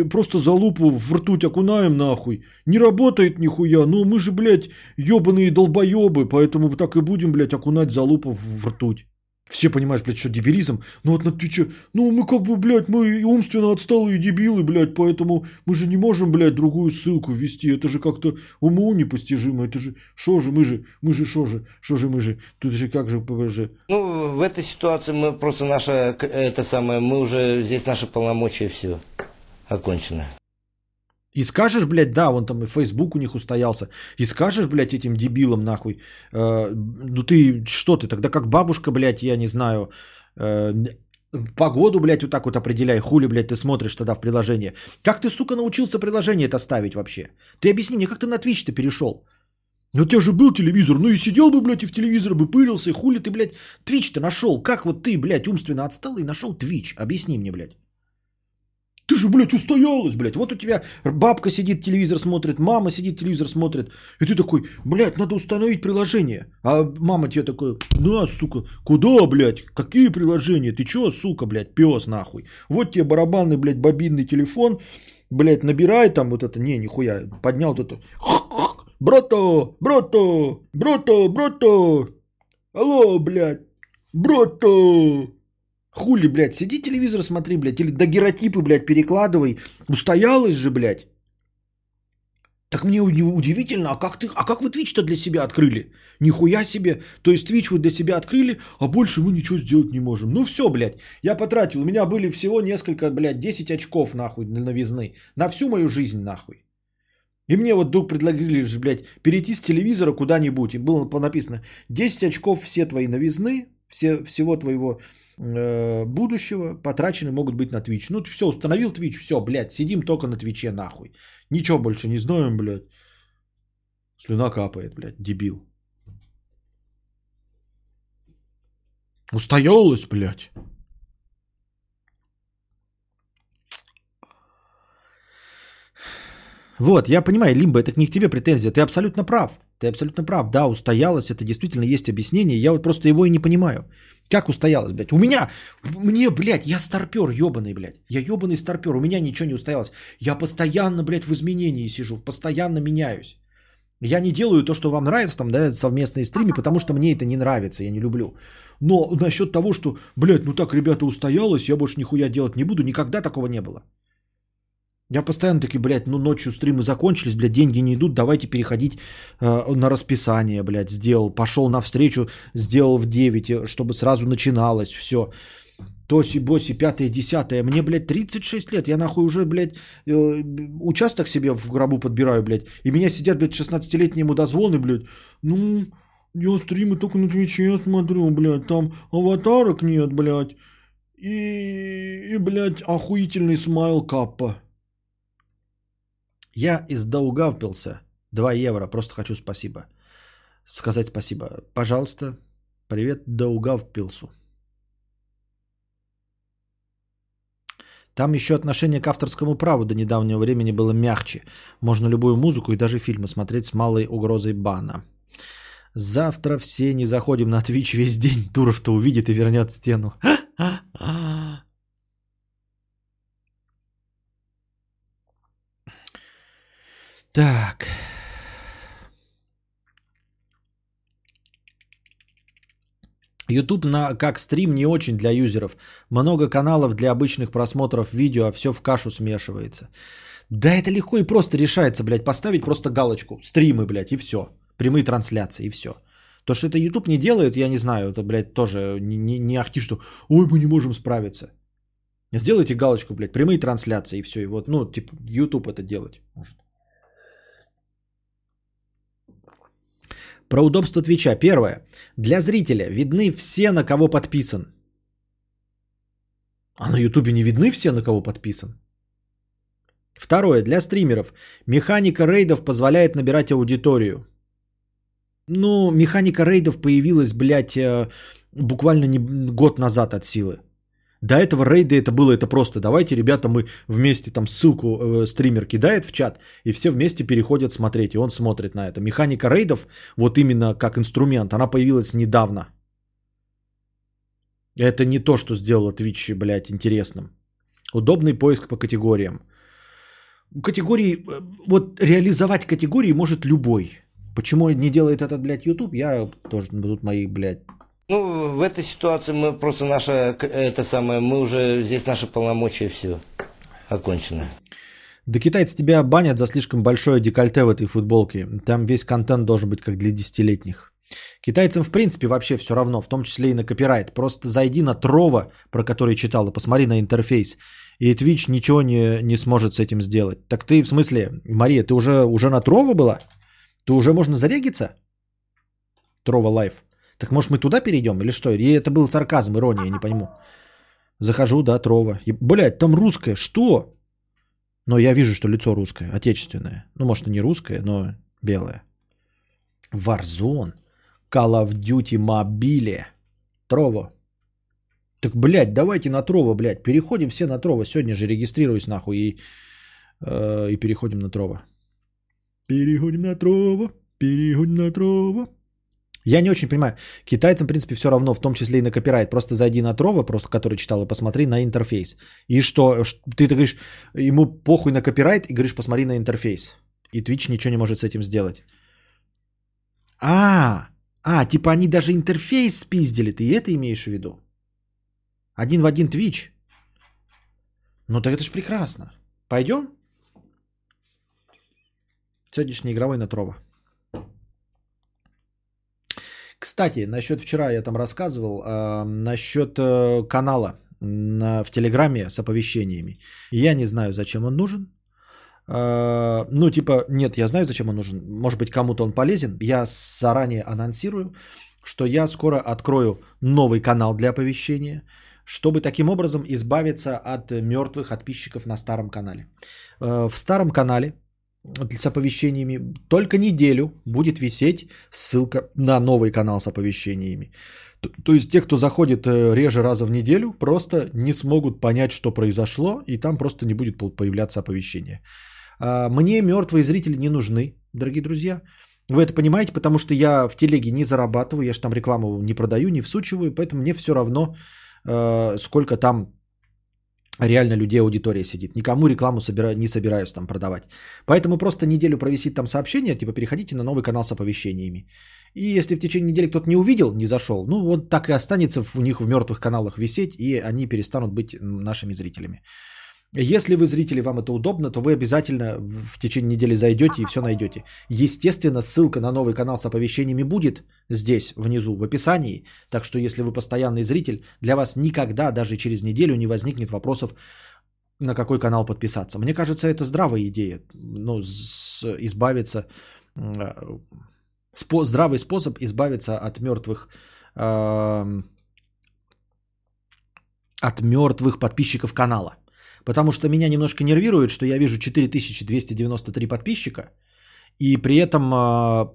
просто залупу в ртуть окунаем нахуй. Не работает нихуя, но мы же, блядь, ебаные долбоебы, поэтому так и будем, блядь, окунать залупу в ртуть. Все понимаешь, блядь, что дебилизм. Ну, вот на Твиче, ну, мы как бы, блядь, мы и умственно отсталые дебилы, блядь, поэтому мы же не можем, блядь, другую ссылку ввести. Это же как-то уму непостижимо. Это же, тут же как же, Ну, в этой ситуации мы просто мы уже, здесь наши полномочия, все окончено. И скажешь, блядь, да, вон там и Facebook у них устоялся. И скажешь, блядь, этим дебилам нахуй, ну ты, что ты, тогда как бабушка, блядь, я не знаю, погоду, блядь, вот так вот определяй, хули, блядь, ты смотришь тогда в приложение. Как ты, сука, научился приложение это ставить вообще? Ты объясни мне, как ты на Twitch-то перешел? Ну у тебя же был телевизор, ну и сидел бы, блядь, и в телевизор бы пылился, и хули ты, блядь, Twitch-то нашел? Как вот ты, блядь, умственно отстал и нашел Twitch? Объясни мне, блядь. Ты же, блядь, устоялась, блядь. Вот у тебя бабка сидит, телевизор смотрит, мама сидит, телевизор смотрит. И ты такой, блядь, надо установить приложение. А мама тебе такая, на, сука, куда, блядь, какие приложения? Ты чё, сука, блядь, пёс нахуй. Вот тебе барабанный, блядь, бобинный телефон, блядь, набирай там вот это. Не, нихуя, поднял вот это. Брото. Алло, блядь, брото. Хули, блядь, сиди телевизор смотри, блядь, или до геротипы, блядь, перекладывай. Устоялась же, блядь. Так мне удивительно, а как вы Twitch-то для себя открыли? Нихуя себе. То есть Twitch вы для себя открыли, а больше мы ничего сделать не можем. Ну все, блядь, я потратил, у меня были всего несколько, блядь, 10 очков, нахуй, новизны. На всю мою жизнь, нахуй. И мне вот вдруг предложили, блядь, перейти с телевизора куда-нибудь. И было написано, 10 очков все твои новизны, всего твоего... будущего потрачены могут быть на Twitch. Ну, все, установил Twitch, все, блядь, сидим только на Твиче, нахуй. Ничего больше не знаем, блядь. Слюна капает, блядь, дебил. Устоялась, блядь. Вот, я понимаю, Лимба, это не к тебе претензия, ты абсолютно прав. Ты абсолютно прав, да, устоялось, это действительно есть объяснение, я вот просто его и не понимаю. Как устоялось, блядь? Мне, блядь, я старпер ебаный, блядь. Я ебаный старпер, у меня ничего не устоялось. Я постоянно, блядь, в изменении сижу, постоянно меняюсь. Я не делаю то, что вам нравится, там, да, совместные стримы, потому что мне это не нравится, я не люблю. Но насчет того, что, блядь, ну так, ребята, устоялось, я больше нихуя делать не буду, никогда такого не было. Я постоянно таки, блядь, ну ночью стримы закончились, блядь, деньги не идут, давайте переходить на расписание, блядь, сделал. Пошел навстречу, сделал в 9, чтобы сразу начиналось все. Тоси-боси, 5-е, 10-е. Мне, блядь, 36 лет, я нахуй уже, блядь, участок себе в гробу подбираю, блядь. И меня сидят, блядь, 16-летние мудозвоны, блядь. Ну, я стримы только на Твиче смотрю, блядь, там аватарок нет, блядь. И блядь, охуительный смайл каппа. Я из Даугавпилса, 2 евро, просто хочу спасибо, сказать спасибо. Пожалуйста, привет Даугавпилсу. Там еще отношение к авторскому праву до недавнего времени было мягче. Можно любую музыку и даже фильмы смотреть с малой угрозой бана. Завтра все не заходим на Twitch весь день. Туров-то увидит и вернет стену. Так. YouTube как стрим не очень для юзеров. Много каналов для обычных просмотров видео, а все в кашу смешивается. Да это легко и просто решается, блядь. Поставить просто галочку. Стримы, блядь, и все. Прямые трансляции, и все. То, что это YouTube не делает, я не знаю. Это, блядь, тоже не ахти, что «Ой, мы не можем справиться». Сделайте галочку, блядь, прямые трансляции, и все. И вот, ну, типа, YouTube это делать может. Про удобство Твича. Первое. Для зрителя видны все, на кого подписан. А на Ютубе не видны все, на кого подписан. Второе. Для стримеров. Механика рейдов позволяет набирать аудиторию. Ну, механика рейдов появилась, блядь, буквально год назад от силы. До этого рейды это было, это просто давайте, ребята, мы вместе, там ссылку стример кидает в чат, и все вместе переходят смотреть, и он смотрит на это. Механика рейдов, вот именно как инструмент, она появилась недавно. Это не то, что сделало Twitch, блядь, интересным. Удобный поиск по категориям. Категории, вот реализовать категории может любой. Почему не делает этот, блядь, YouTube, я тоже, будут мои, блядь. Ну, в этой ситуации мы просто мы уже здесь наши полномочия, все окончено. Да китайцы тебя банят за слишком большое декольте в этой футболке. Там весь контент должен быть как для 10-летних. Китайцам, в принципе, вообще все равно, в том числе и на копирайт. Просто зайди на Trovo, про который читал, и посмотри на интерфейс. И Twitch ничего не сможет с этим сделать. Так ты, в смысле, Мария, ты уже на Trovo была? Ты уже можно зарегиться? Trovo Live. Так может мы туда перейдем или что? И это был сарказм, ирония, я не пойму. Захожу, да, Trovo. Блядь, там русское, что? Но я вижу, что лицо русское, отечественное. Ну, может, и не русское, но белое. Warzone. Call of Duty Mobile. Trovo. Так, блядь, давайте на Trovo, блядь. Переходим все на Trovo. Сегодня же регистрируюсь, нахуй, и переходим на Trovo. Переходим на Trovo. Переходим на Trovo. Я не очень понимаю. Китайцам, в принципе, все равно, в том числе и на копирайт. Просто зайди на Trovo, просто который читал, и посмотри на интерфейс. И что? Ты говоришь, ему похуй на копирайт, и говоришь, посмотри на интерфейс. И Twitch ничего не может с этим сделать. Типа они даже интерфейс спиздили. Ты это имеешь в виду? Один в один Twitch? Ну так это ж прекрасно. Пойдем? Сегодняшний игровой на Trovo. Кстати, насчет вчера я там рассказывал, насчет канала в Телеграме с оповещениями. Я не знаю, зачем он нужен. Ну, типа, нет, я знаю, зачем он нужен. Может быть, кому-то он полезен. Я заранее анонсирую, что я скоро открою новый канал для оповещения, чтобы таким образом избавиться от мертвых подписчиков на старом канале. В старом канале с оповещениями только неделю будет висеть ссылка на новый канал с оповещениями. То есть те, кто заходит реже раза в неделю, просто не смогут понять, что произошло, и там просто не будет появляться оповещение. Мне мертвые зрители не нужны, дорогие друзья. Вы это понимаете, потому что я в телеге не зарабатываю, я же там рекламу не продаю, не всучиваю, поэтому мне все равно, сколько там реально людей, аудитория сидит. Никому рекламу не собираюсь там продавать. Поэтому просто неделю провисит там сообщение, типа переходите на новый канал с оповещениями. И если в течение недели кто-то не увидел, не зашел, ну вот так и останется у них в мертвых каналах висеть, и они перестанут быть нашими зрителями. Если вы зрители, вам это удобно, то вы обязательно в течение недели зайдете и все найдете. Естественно, ссылка на новый канал с оповещениями будет здесь, внизу, в описании. Так что, если вы постоянный зритель, для вас никогда, даже через неделю, не возникнет вопросов, на какой канал подписаться. Мне кажется, это здравая идея. Ну, здравый способ избавиться от мертвых подписчиков канала. Потому что меня немножко нервирует, что я вижу 4293 подписчика, и при этом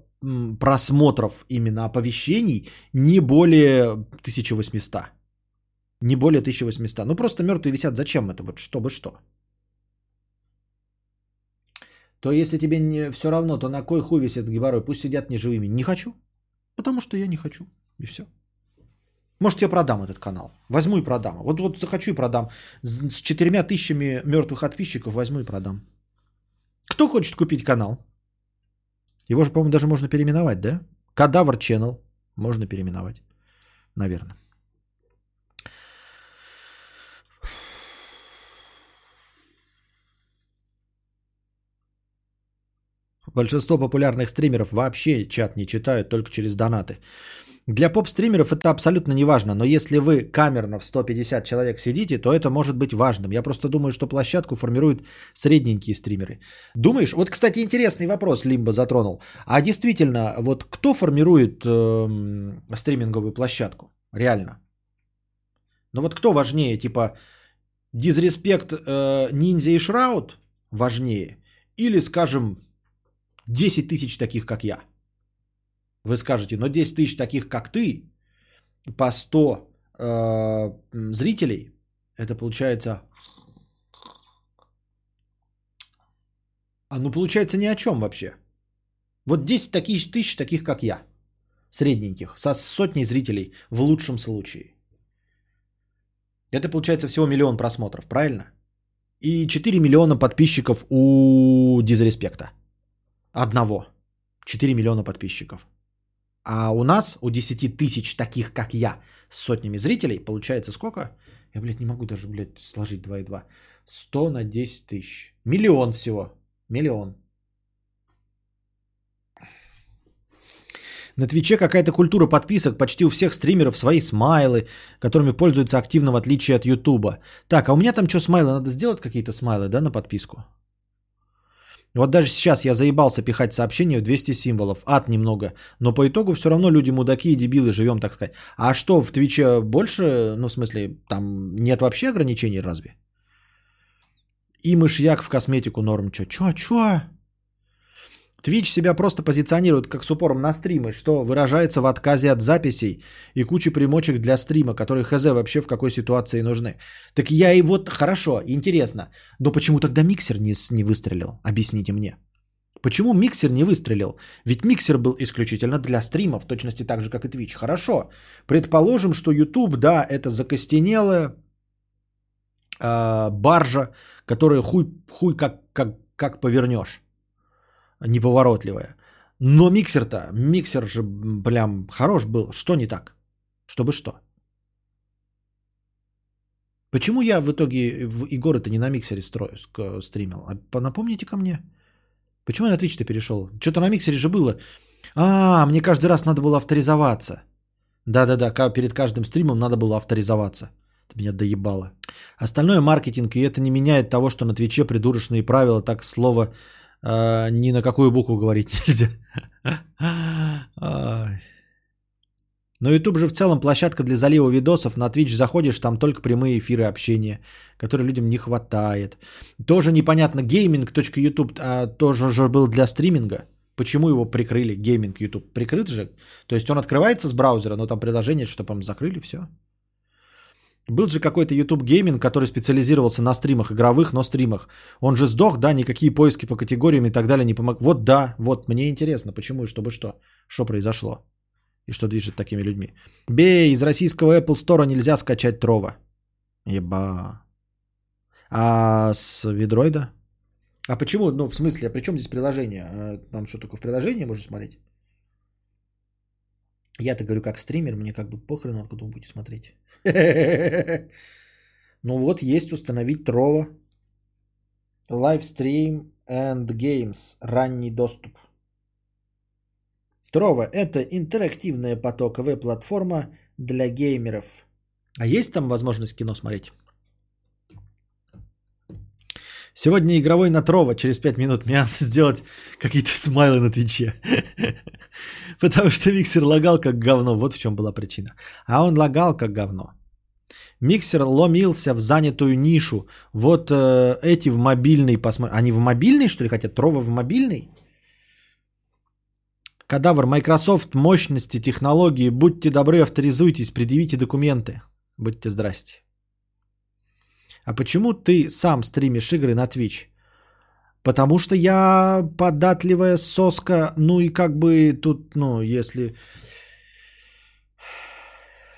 просмотров именно оповещений не более 1800. Не более 1800. Ну просто мертвые висят. Зачем это? Вот чтобы что. То если тебе не все равно, то на кой хуй висят гибарой? Пусть сидят неживыми. Не хочу. Потому что я не хочу. И все. Может, я продам этот канал. Возьму и продам. Вот захочу и продам. С 4000 мертвых подписчиков возьму и продам. Кто хочет купить канал? Его же, по-моему, даже можно переименовать, да? Кадавр Channel. Можно переименовать. Наверное. Большинство популярных стримеров вообще чат не читают, только через донаты. Для поп-стримеров это абсолютно не важно, но если вы камерно в 150 человек сидите, то это может быть важным. Я просто думаю, что площадку формируют средненькие стримеры. Думаешь? Вот, кстати, интересный вопрос Лимба затронул. А действительно, вот кто формирует стриминговую площадку? Реально. Ну вот кто важнее? Типа Дисреспект, Ниндзя и Шраут важнее? Или, скажем, 10 тысяч таких, как я? Вы скажете, но 10 тысяч таких, как ты, по 100 зрителей, это получается... А ну получается ни о чем вообще. Вот 10 тысяч таких, как я, средненьких, со сотней зрителей в лучшем случае. Это получается всего 1 миллион просмотров, правильно? И 4 миллиона подписчиков у Дисреспекта. Одного. 4 миллиона подписчиков. А у нас, у 10 тысяч таких, как я, с сотнями зрителей, получается сколько? Я, блядь, не могу даже, блядь, сложить 2 и 2. 100 на 10 тысяч. 1 миллион всего. 1 миллион. На Твиче какая-то культура подписок. Почти у всех стримеров свои смайлы, которыми пользуются активно в отличие от Ютуба. Так, а у меня там что, смайлы? Надо сделать какие-то смайлы, да, на подписку? Вот даже сейчас я заебался пихать сообщения в 200 символов. Ад немного. Но по итогу все равно люди мудаки и дебилы, живем, так сказать. А что, в Твиче больше? Ну, в смысле, там нет вообще ограничений разве? И мышьяк в косметику норм. Чё? Твич себя просто позиционирует как с упором на стримы, что выражается в отказе от записей и куче примочек для стрима, которые хз вообще в какой ситуации нужны. Так я и вот, хорошо, интересно, но почему тогда Mixer не выстрелил? Объясните мне. Почему Mixer не выстрелил? Ведь Mixer был исключительно для стрима, в точности так же, как и Twitch. Хорошо, предположим, что YouTube, да, это закостенелая баржа, которая хуй как повернешь. Неповоротливая. Но Mixer же прям хорош был. Что не так? Чтобы что? Почему я в итоге Егора-то не на Миксере стримил? А напомните ко мне. Почему я на Twitch-то перешел? Что-то на Миксере же было. Мне каждый раз надо было авторизоваться. Да, перед каждым стримом надо было авторизоваться. Это меня доебало. Остальное маркетинг, и это не меняет того, что на Твиче придурочные правила, так слово... ни на какую букву говорить нельзя. Но YouTube же в целом площадка для залива видосов. На Twitch заходишь, там только прямые эфиры общения, которые людям не хватает. Тоже непонятно, gaming.youtube тоже же был для стриминга. Почему его прикрыли? Gaming YouTube прикрыт же. То есть он открывается с браузера, но там приложение, что там закрыли, все. Был же какой-то YouTube Gaming, который специализировался на стримах, игровых, но стримах. Он же сдох, да, никакие поиски по категориям и так далее не помогли. Вот да, вот, мне интересно, почему и чтобы что. Что произошло? И что движет такими людьми? Бей, из российского Apple Store нельзя скачать Trovo. Еба. А с Android? А почему, ну, в смысле, а при чем здесь приложение? Нам что, только в приложении можно смотреть? Я-то говорю, как стример, мне как бы похрен, откуда вы будете смотреть. Ну вот, есть установить Trovo. Livestream and Games. Ранний доступ. Trovo – это интерактивная потоковая платформа для геймеров. А есть там возможность кино смотреть? Сегодня игровой на Trovo. Через 5 минут мне надо сделать какие-то смайлы на Твиче. Потому что Mixer лагал как говно. Вот в чем была причина. А он лагал как говно. Mixer ломился в занятую нишу. Вот эти в мобильный посмотрим. Они в мобильный, что ли, хотят? Trovo в мобильный? Кадавр, Microsoft, мощности, технологии. Будьте добры, авторизуйтесь, предъявите документы. Будьте здрасте. А почему ты сам стримишь игры на Twitch? Потому что я податливая соска, ну и как бы тут, ну, если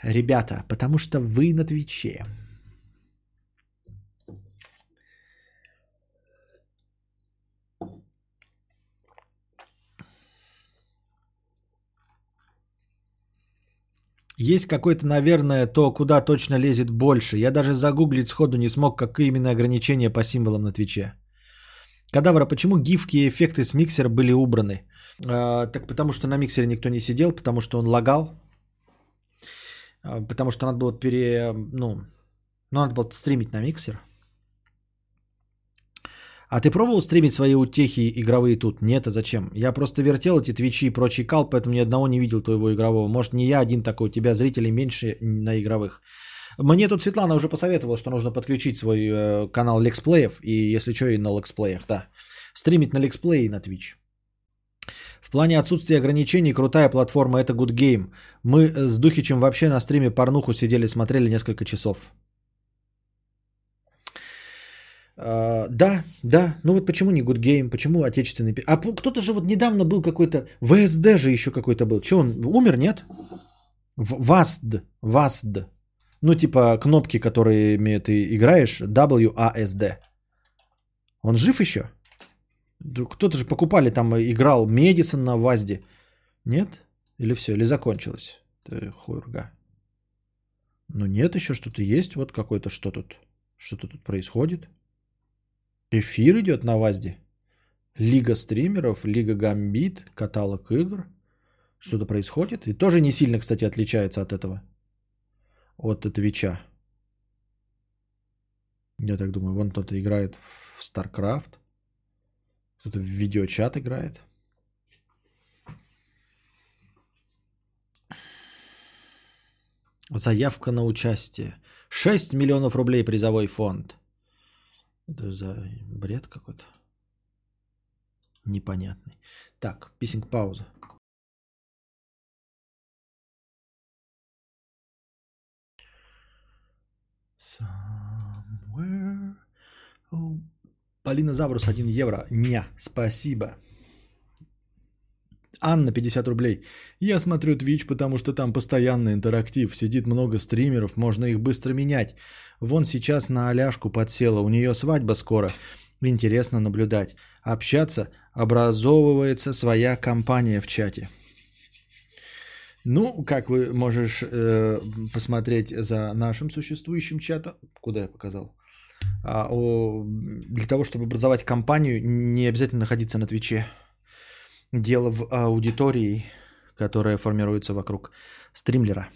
ребята, потому что вы на Твиче. Есть какой-то, наверное, то, куда точно лезет больше. Я даже загуглить сходу не смог, какие именно ограничения по символам на Твиче. Кадавра, почему гифки и эффекты с миксера были убраны? Так потому что на миксере никто не сидел, потому что он лагал. Потому что надо было надо было стримить на миксер. А ты пробовал стримить свои утехи игровые тут? Нет, а зачем? Я просто вертел эти твичи и прочий кал, поэтому ни одного не видел твоего игрового. Может, не я один такой, у тебя зрителей меньше на игровых. Мне тут Светлана уже посоветовала, что нужно подключить свой канал лексплеев, и если что, и на лексплеях, да. Стримить на лексплее и на Twitch. В плане отсутствия ограничений крутая платформа – это Гудгейм. Мы с Духичем вообще на стриме порнуху сидели, смотрели несколько часов. Да, ну вот почему не Гудгейм, почему отечественный... А кто-то же вот недавно был какой-то... ВСД же еще какой-то был. Че он, умер, нет? ВАСД. Ну, типа кнопки, которыми ты играешь, WASD. Он жив еще? Кто-то же покупали, там играл Медисон на ВАЗде. Нет? Или все, или закончилось? Хуйрга. Ну нет, еще что-то есть. Вот какой-то что-то тут происходит. Эфир идет на ВАЗде. Лига стримеров, Лига Гамбит, каталог игр. Что-то происходит. И тоже не сильно, кстати, отличается от этого. От Твича. Я так думаю, вон кто-то играет в StarCraft. Кто-то в видеочат играет. Заявка на участие. 6 миллионов рублей призовой фонд. Это за бред какой-то. Непонятный. Так, писинг пауза. Somewhere... Oh. Полина Заврус, 1 евро. Ня, спасибо. Анна, 50 рублей. Я смотрю Twitch, потому что там постоянный интерактив. Сидит много стримеров, можно их быстро менять. Вон сейчас на Аляшку подсела, у нее свадьба скоро. Интересно наблюдать. Общаться, образовывается своя компания в чате. Ну, как вы можешь посмотреть за нашим существующим чатом. Куда я показал? Для того, чтобы образовать компанию, не обязательно находиться на Твиче. Дело в аудитории, которая формируется вокруг стримлера.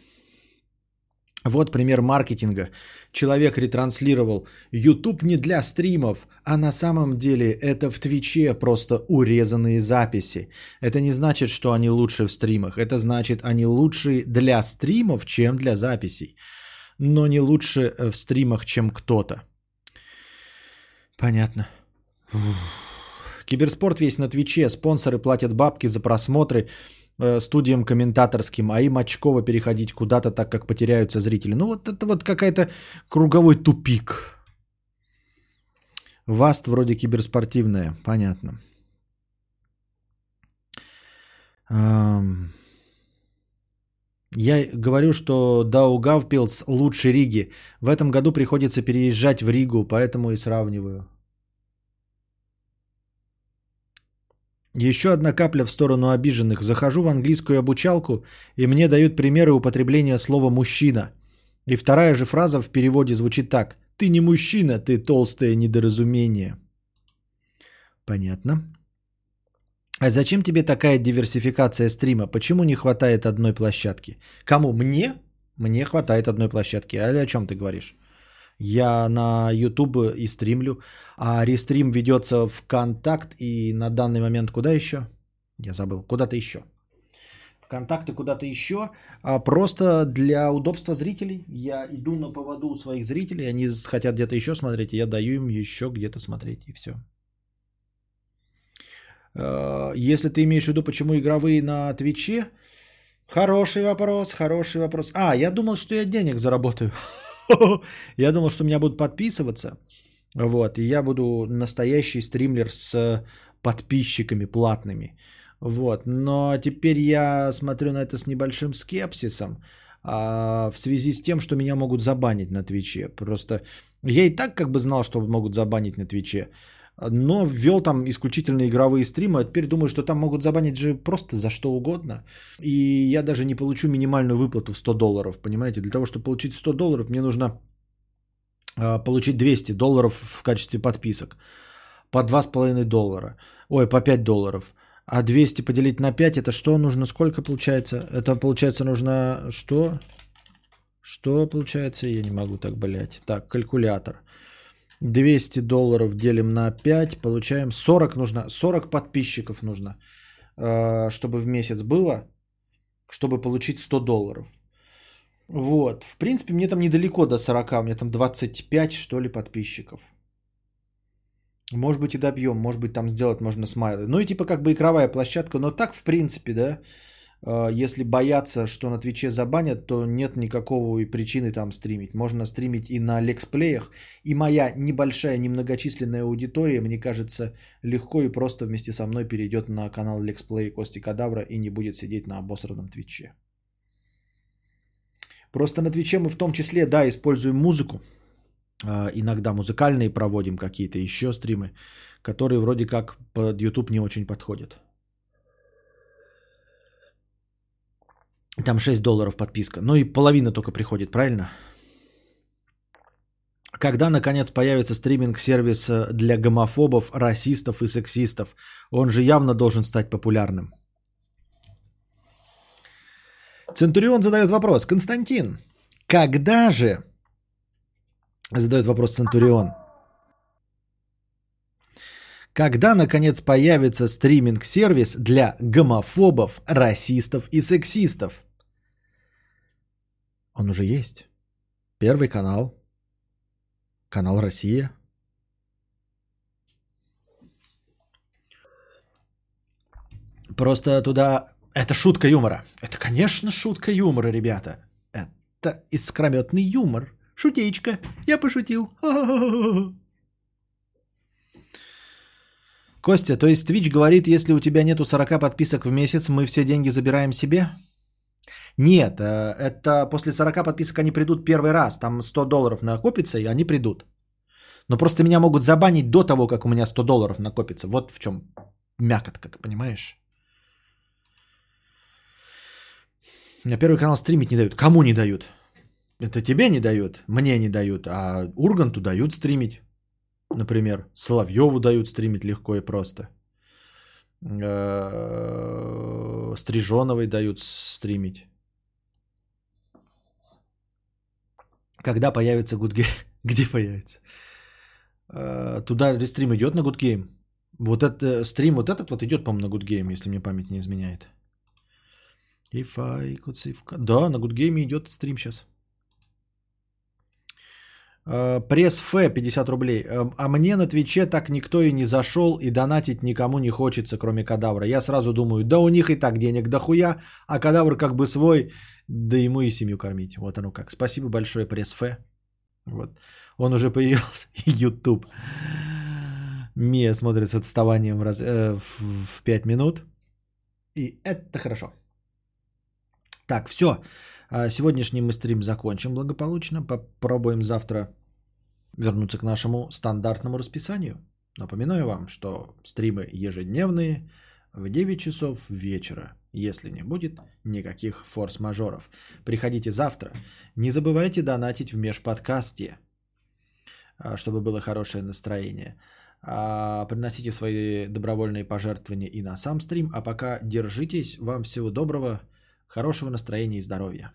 Вот пример маркетинга. Человек ретранслировал: YouTube не для стримов, а на самом деле это в Твиче просто урезанные записи. Это не значит, что они лучше в стримах. Это значит, они лучше для стримов, чем для записей. Но не лучше в стримах, чем кто-то. Понятно. Киберспорт весь на Твиче. Спонсоры платят бабки за просмотры студиям комментаторским, а им очково переходить куда-то, так как потеряются зрители. Ну вот это вот какая-то круговой тупик. ВАСТ вроде киберспортивная. Понятно. Я говорю, что Даугавпилс лучше Риги. В этом году приходится переезжать в Ригу, поэтому и сравниваю. Еще одна капля в сторону обиженных. Захожу в английскую обучалку, и мне дают примеры употребления слова «мужчина». И вторая же фраза в переводе звучит так. «Ты не мужчина, ты толстое недоразумение». Понятно. А зачем тебе такая диверсификация стрима? Почему не хватает одной площадки? Кому? Мне? Мне хватает одной площадки. А о чем ты говоришь? Я на YouTube и стримлю. А рестрим ведется ВКонтакт и на данный момент куда еще? Я забыл. Куда-то еще. ВКонтакт и куда-то еще. А просто для удобства зрителей. Я иду на поводу у своих зрителей. Они хотят где-то еще смотреть. И я даю им еще где-то смотреть. И все. Если ты имеешь в виду, почему игровые на Твиче, хороший вопрос. А, я думал, что я денег заработаю. Я думал, что меня будут подписываться. Вот, и я буду настоящий стримлер с подписчиками платными. Вот, но теперь я смотрю на это с небольшим скепсисом. в связи с тем, что меня могут забанить на Твиче. Просто я и так как бы знал, что могут забанить на Твиче, но ввел там исключительно игровые стримы, а теперь думаю, что там могут забанить же просто за что угодно. И я даже не получу минимальную выплату в $100, понимаете? Для того, чтобы получить $100, мне нужно получить $200 в качестве подписок. По $2,5. Ой, по $5. А 200 поделить на 5, это что нужно? Сколько получается? Это получается нужно что? Что получается? Я не могу так, блядь. Так, калькулятор. $200 делим на 5, получаем 40 нужно. 40 подписчиков нужно, чтобы в месяц было, чтобы получить $100. Вот. В принципе, мне там недалеко до 40, у меня там 25, что ли, подписчиков. Может быть, и добьем, может быть, там сделать можно смайлы. Ну и типа как бы игровая площадка, но так, в принципе, да, если бояться, что на Твиче забанят, то нет никакого и причины там стримить. Можно стримить и на лексплеях. И моя небольшая, немногочисленная аудитория, мне кажется, легко и просто вместе со мной перейдет на канал Лексплей Кости Кадавра и не будет сидеть на обосранном Твиче. Просто на Твиче мы в том числе, да, используем музыку. Иногда музыкальные проводим какие-то еще стримы, которые вроде как под YouTube не очень подходят. Там $6 подписка. Ну и половина только приходит, правильно? Когда, наконец, появится стриминг-сервис для гомофобов, расистов и сексистов? Он же явно должен стать популярным. Центурион задает вопрос. Константин, когда же... Задает вопрос Центурион. Когда, наконец, появится стриминг-сервис для гомофобов, расистов и сексистов? Он уже есть. Первый канал. Канал Россия. Просто туда... Это шутка юмора. Это, конечно, шутка юмора, ребята. Это искрометный юмор. Шутеечка, я пошутил. Костя, то есть Twitch говорит, если у тебя нету 40 подписок в месяц, мы все деньги забираем себе? Нет, это после 40 подписок они придут первый раз. Там $100 накопится, и они придут. Но просто меня могут забанить до того, как у меня $100 накопится. Вот в чем мякотка, ты понимаешь? На Первый канал стримить не дают. Кому не дают? Это тебе не дают, мне не дают, а Урганту дают стримить. Например, Соловьеву дают стримить легко и просто. Стрижоновой дают стримить. Когда появится Гудгейм? Где появится? Туда стрим идет на Гудгейм. Вот этот стрим, вот этот вот идет, по-моему, на Гудгейм, если мне память не изменяет. If I could save... Да, на Гудгейме идет стрим сейчас. Пресс Ф, 50 рублей. А мне на Твиче так никто и не зашел, и донатить никому не хочется, кроме Кадавра. Я сразу думаю, да у них и так денег дохуя, а Кадавр как бы свой, да ему и семью кормить. Вот оно как. Спасибо большое, Пресс Ф. Вот. Он уже появился. YouTube. Мия смотрит с отставанием в 5 минут. И это хорошо. Так, все. Сегодняшний мы стрим закончим благополучно. Попробуем завтра вернуться к нашему стандартному расписанию. Напоминаю вам, что стримы ежедневные в 9 часов вечера, если не будет никаких форс-мажоров. Приходите завтра. Не забывайте донатить в межподкасте, чтобы было хорошее настроение. Приносите свои добровольные пожертвования и на сам стрим. А пока держитесь. Вам всего доброго. Хорошего настроения и здоровья.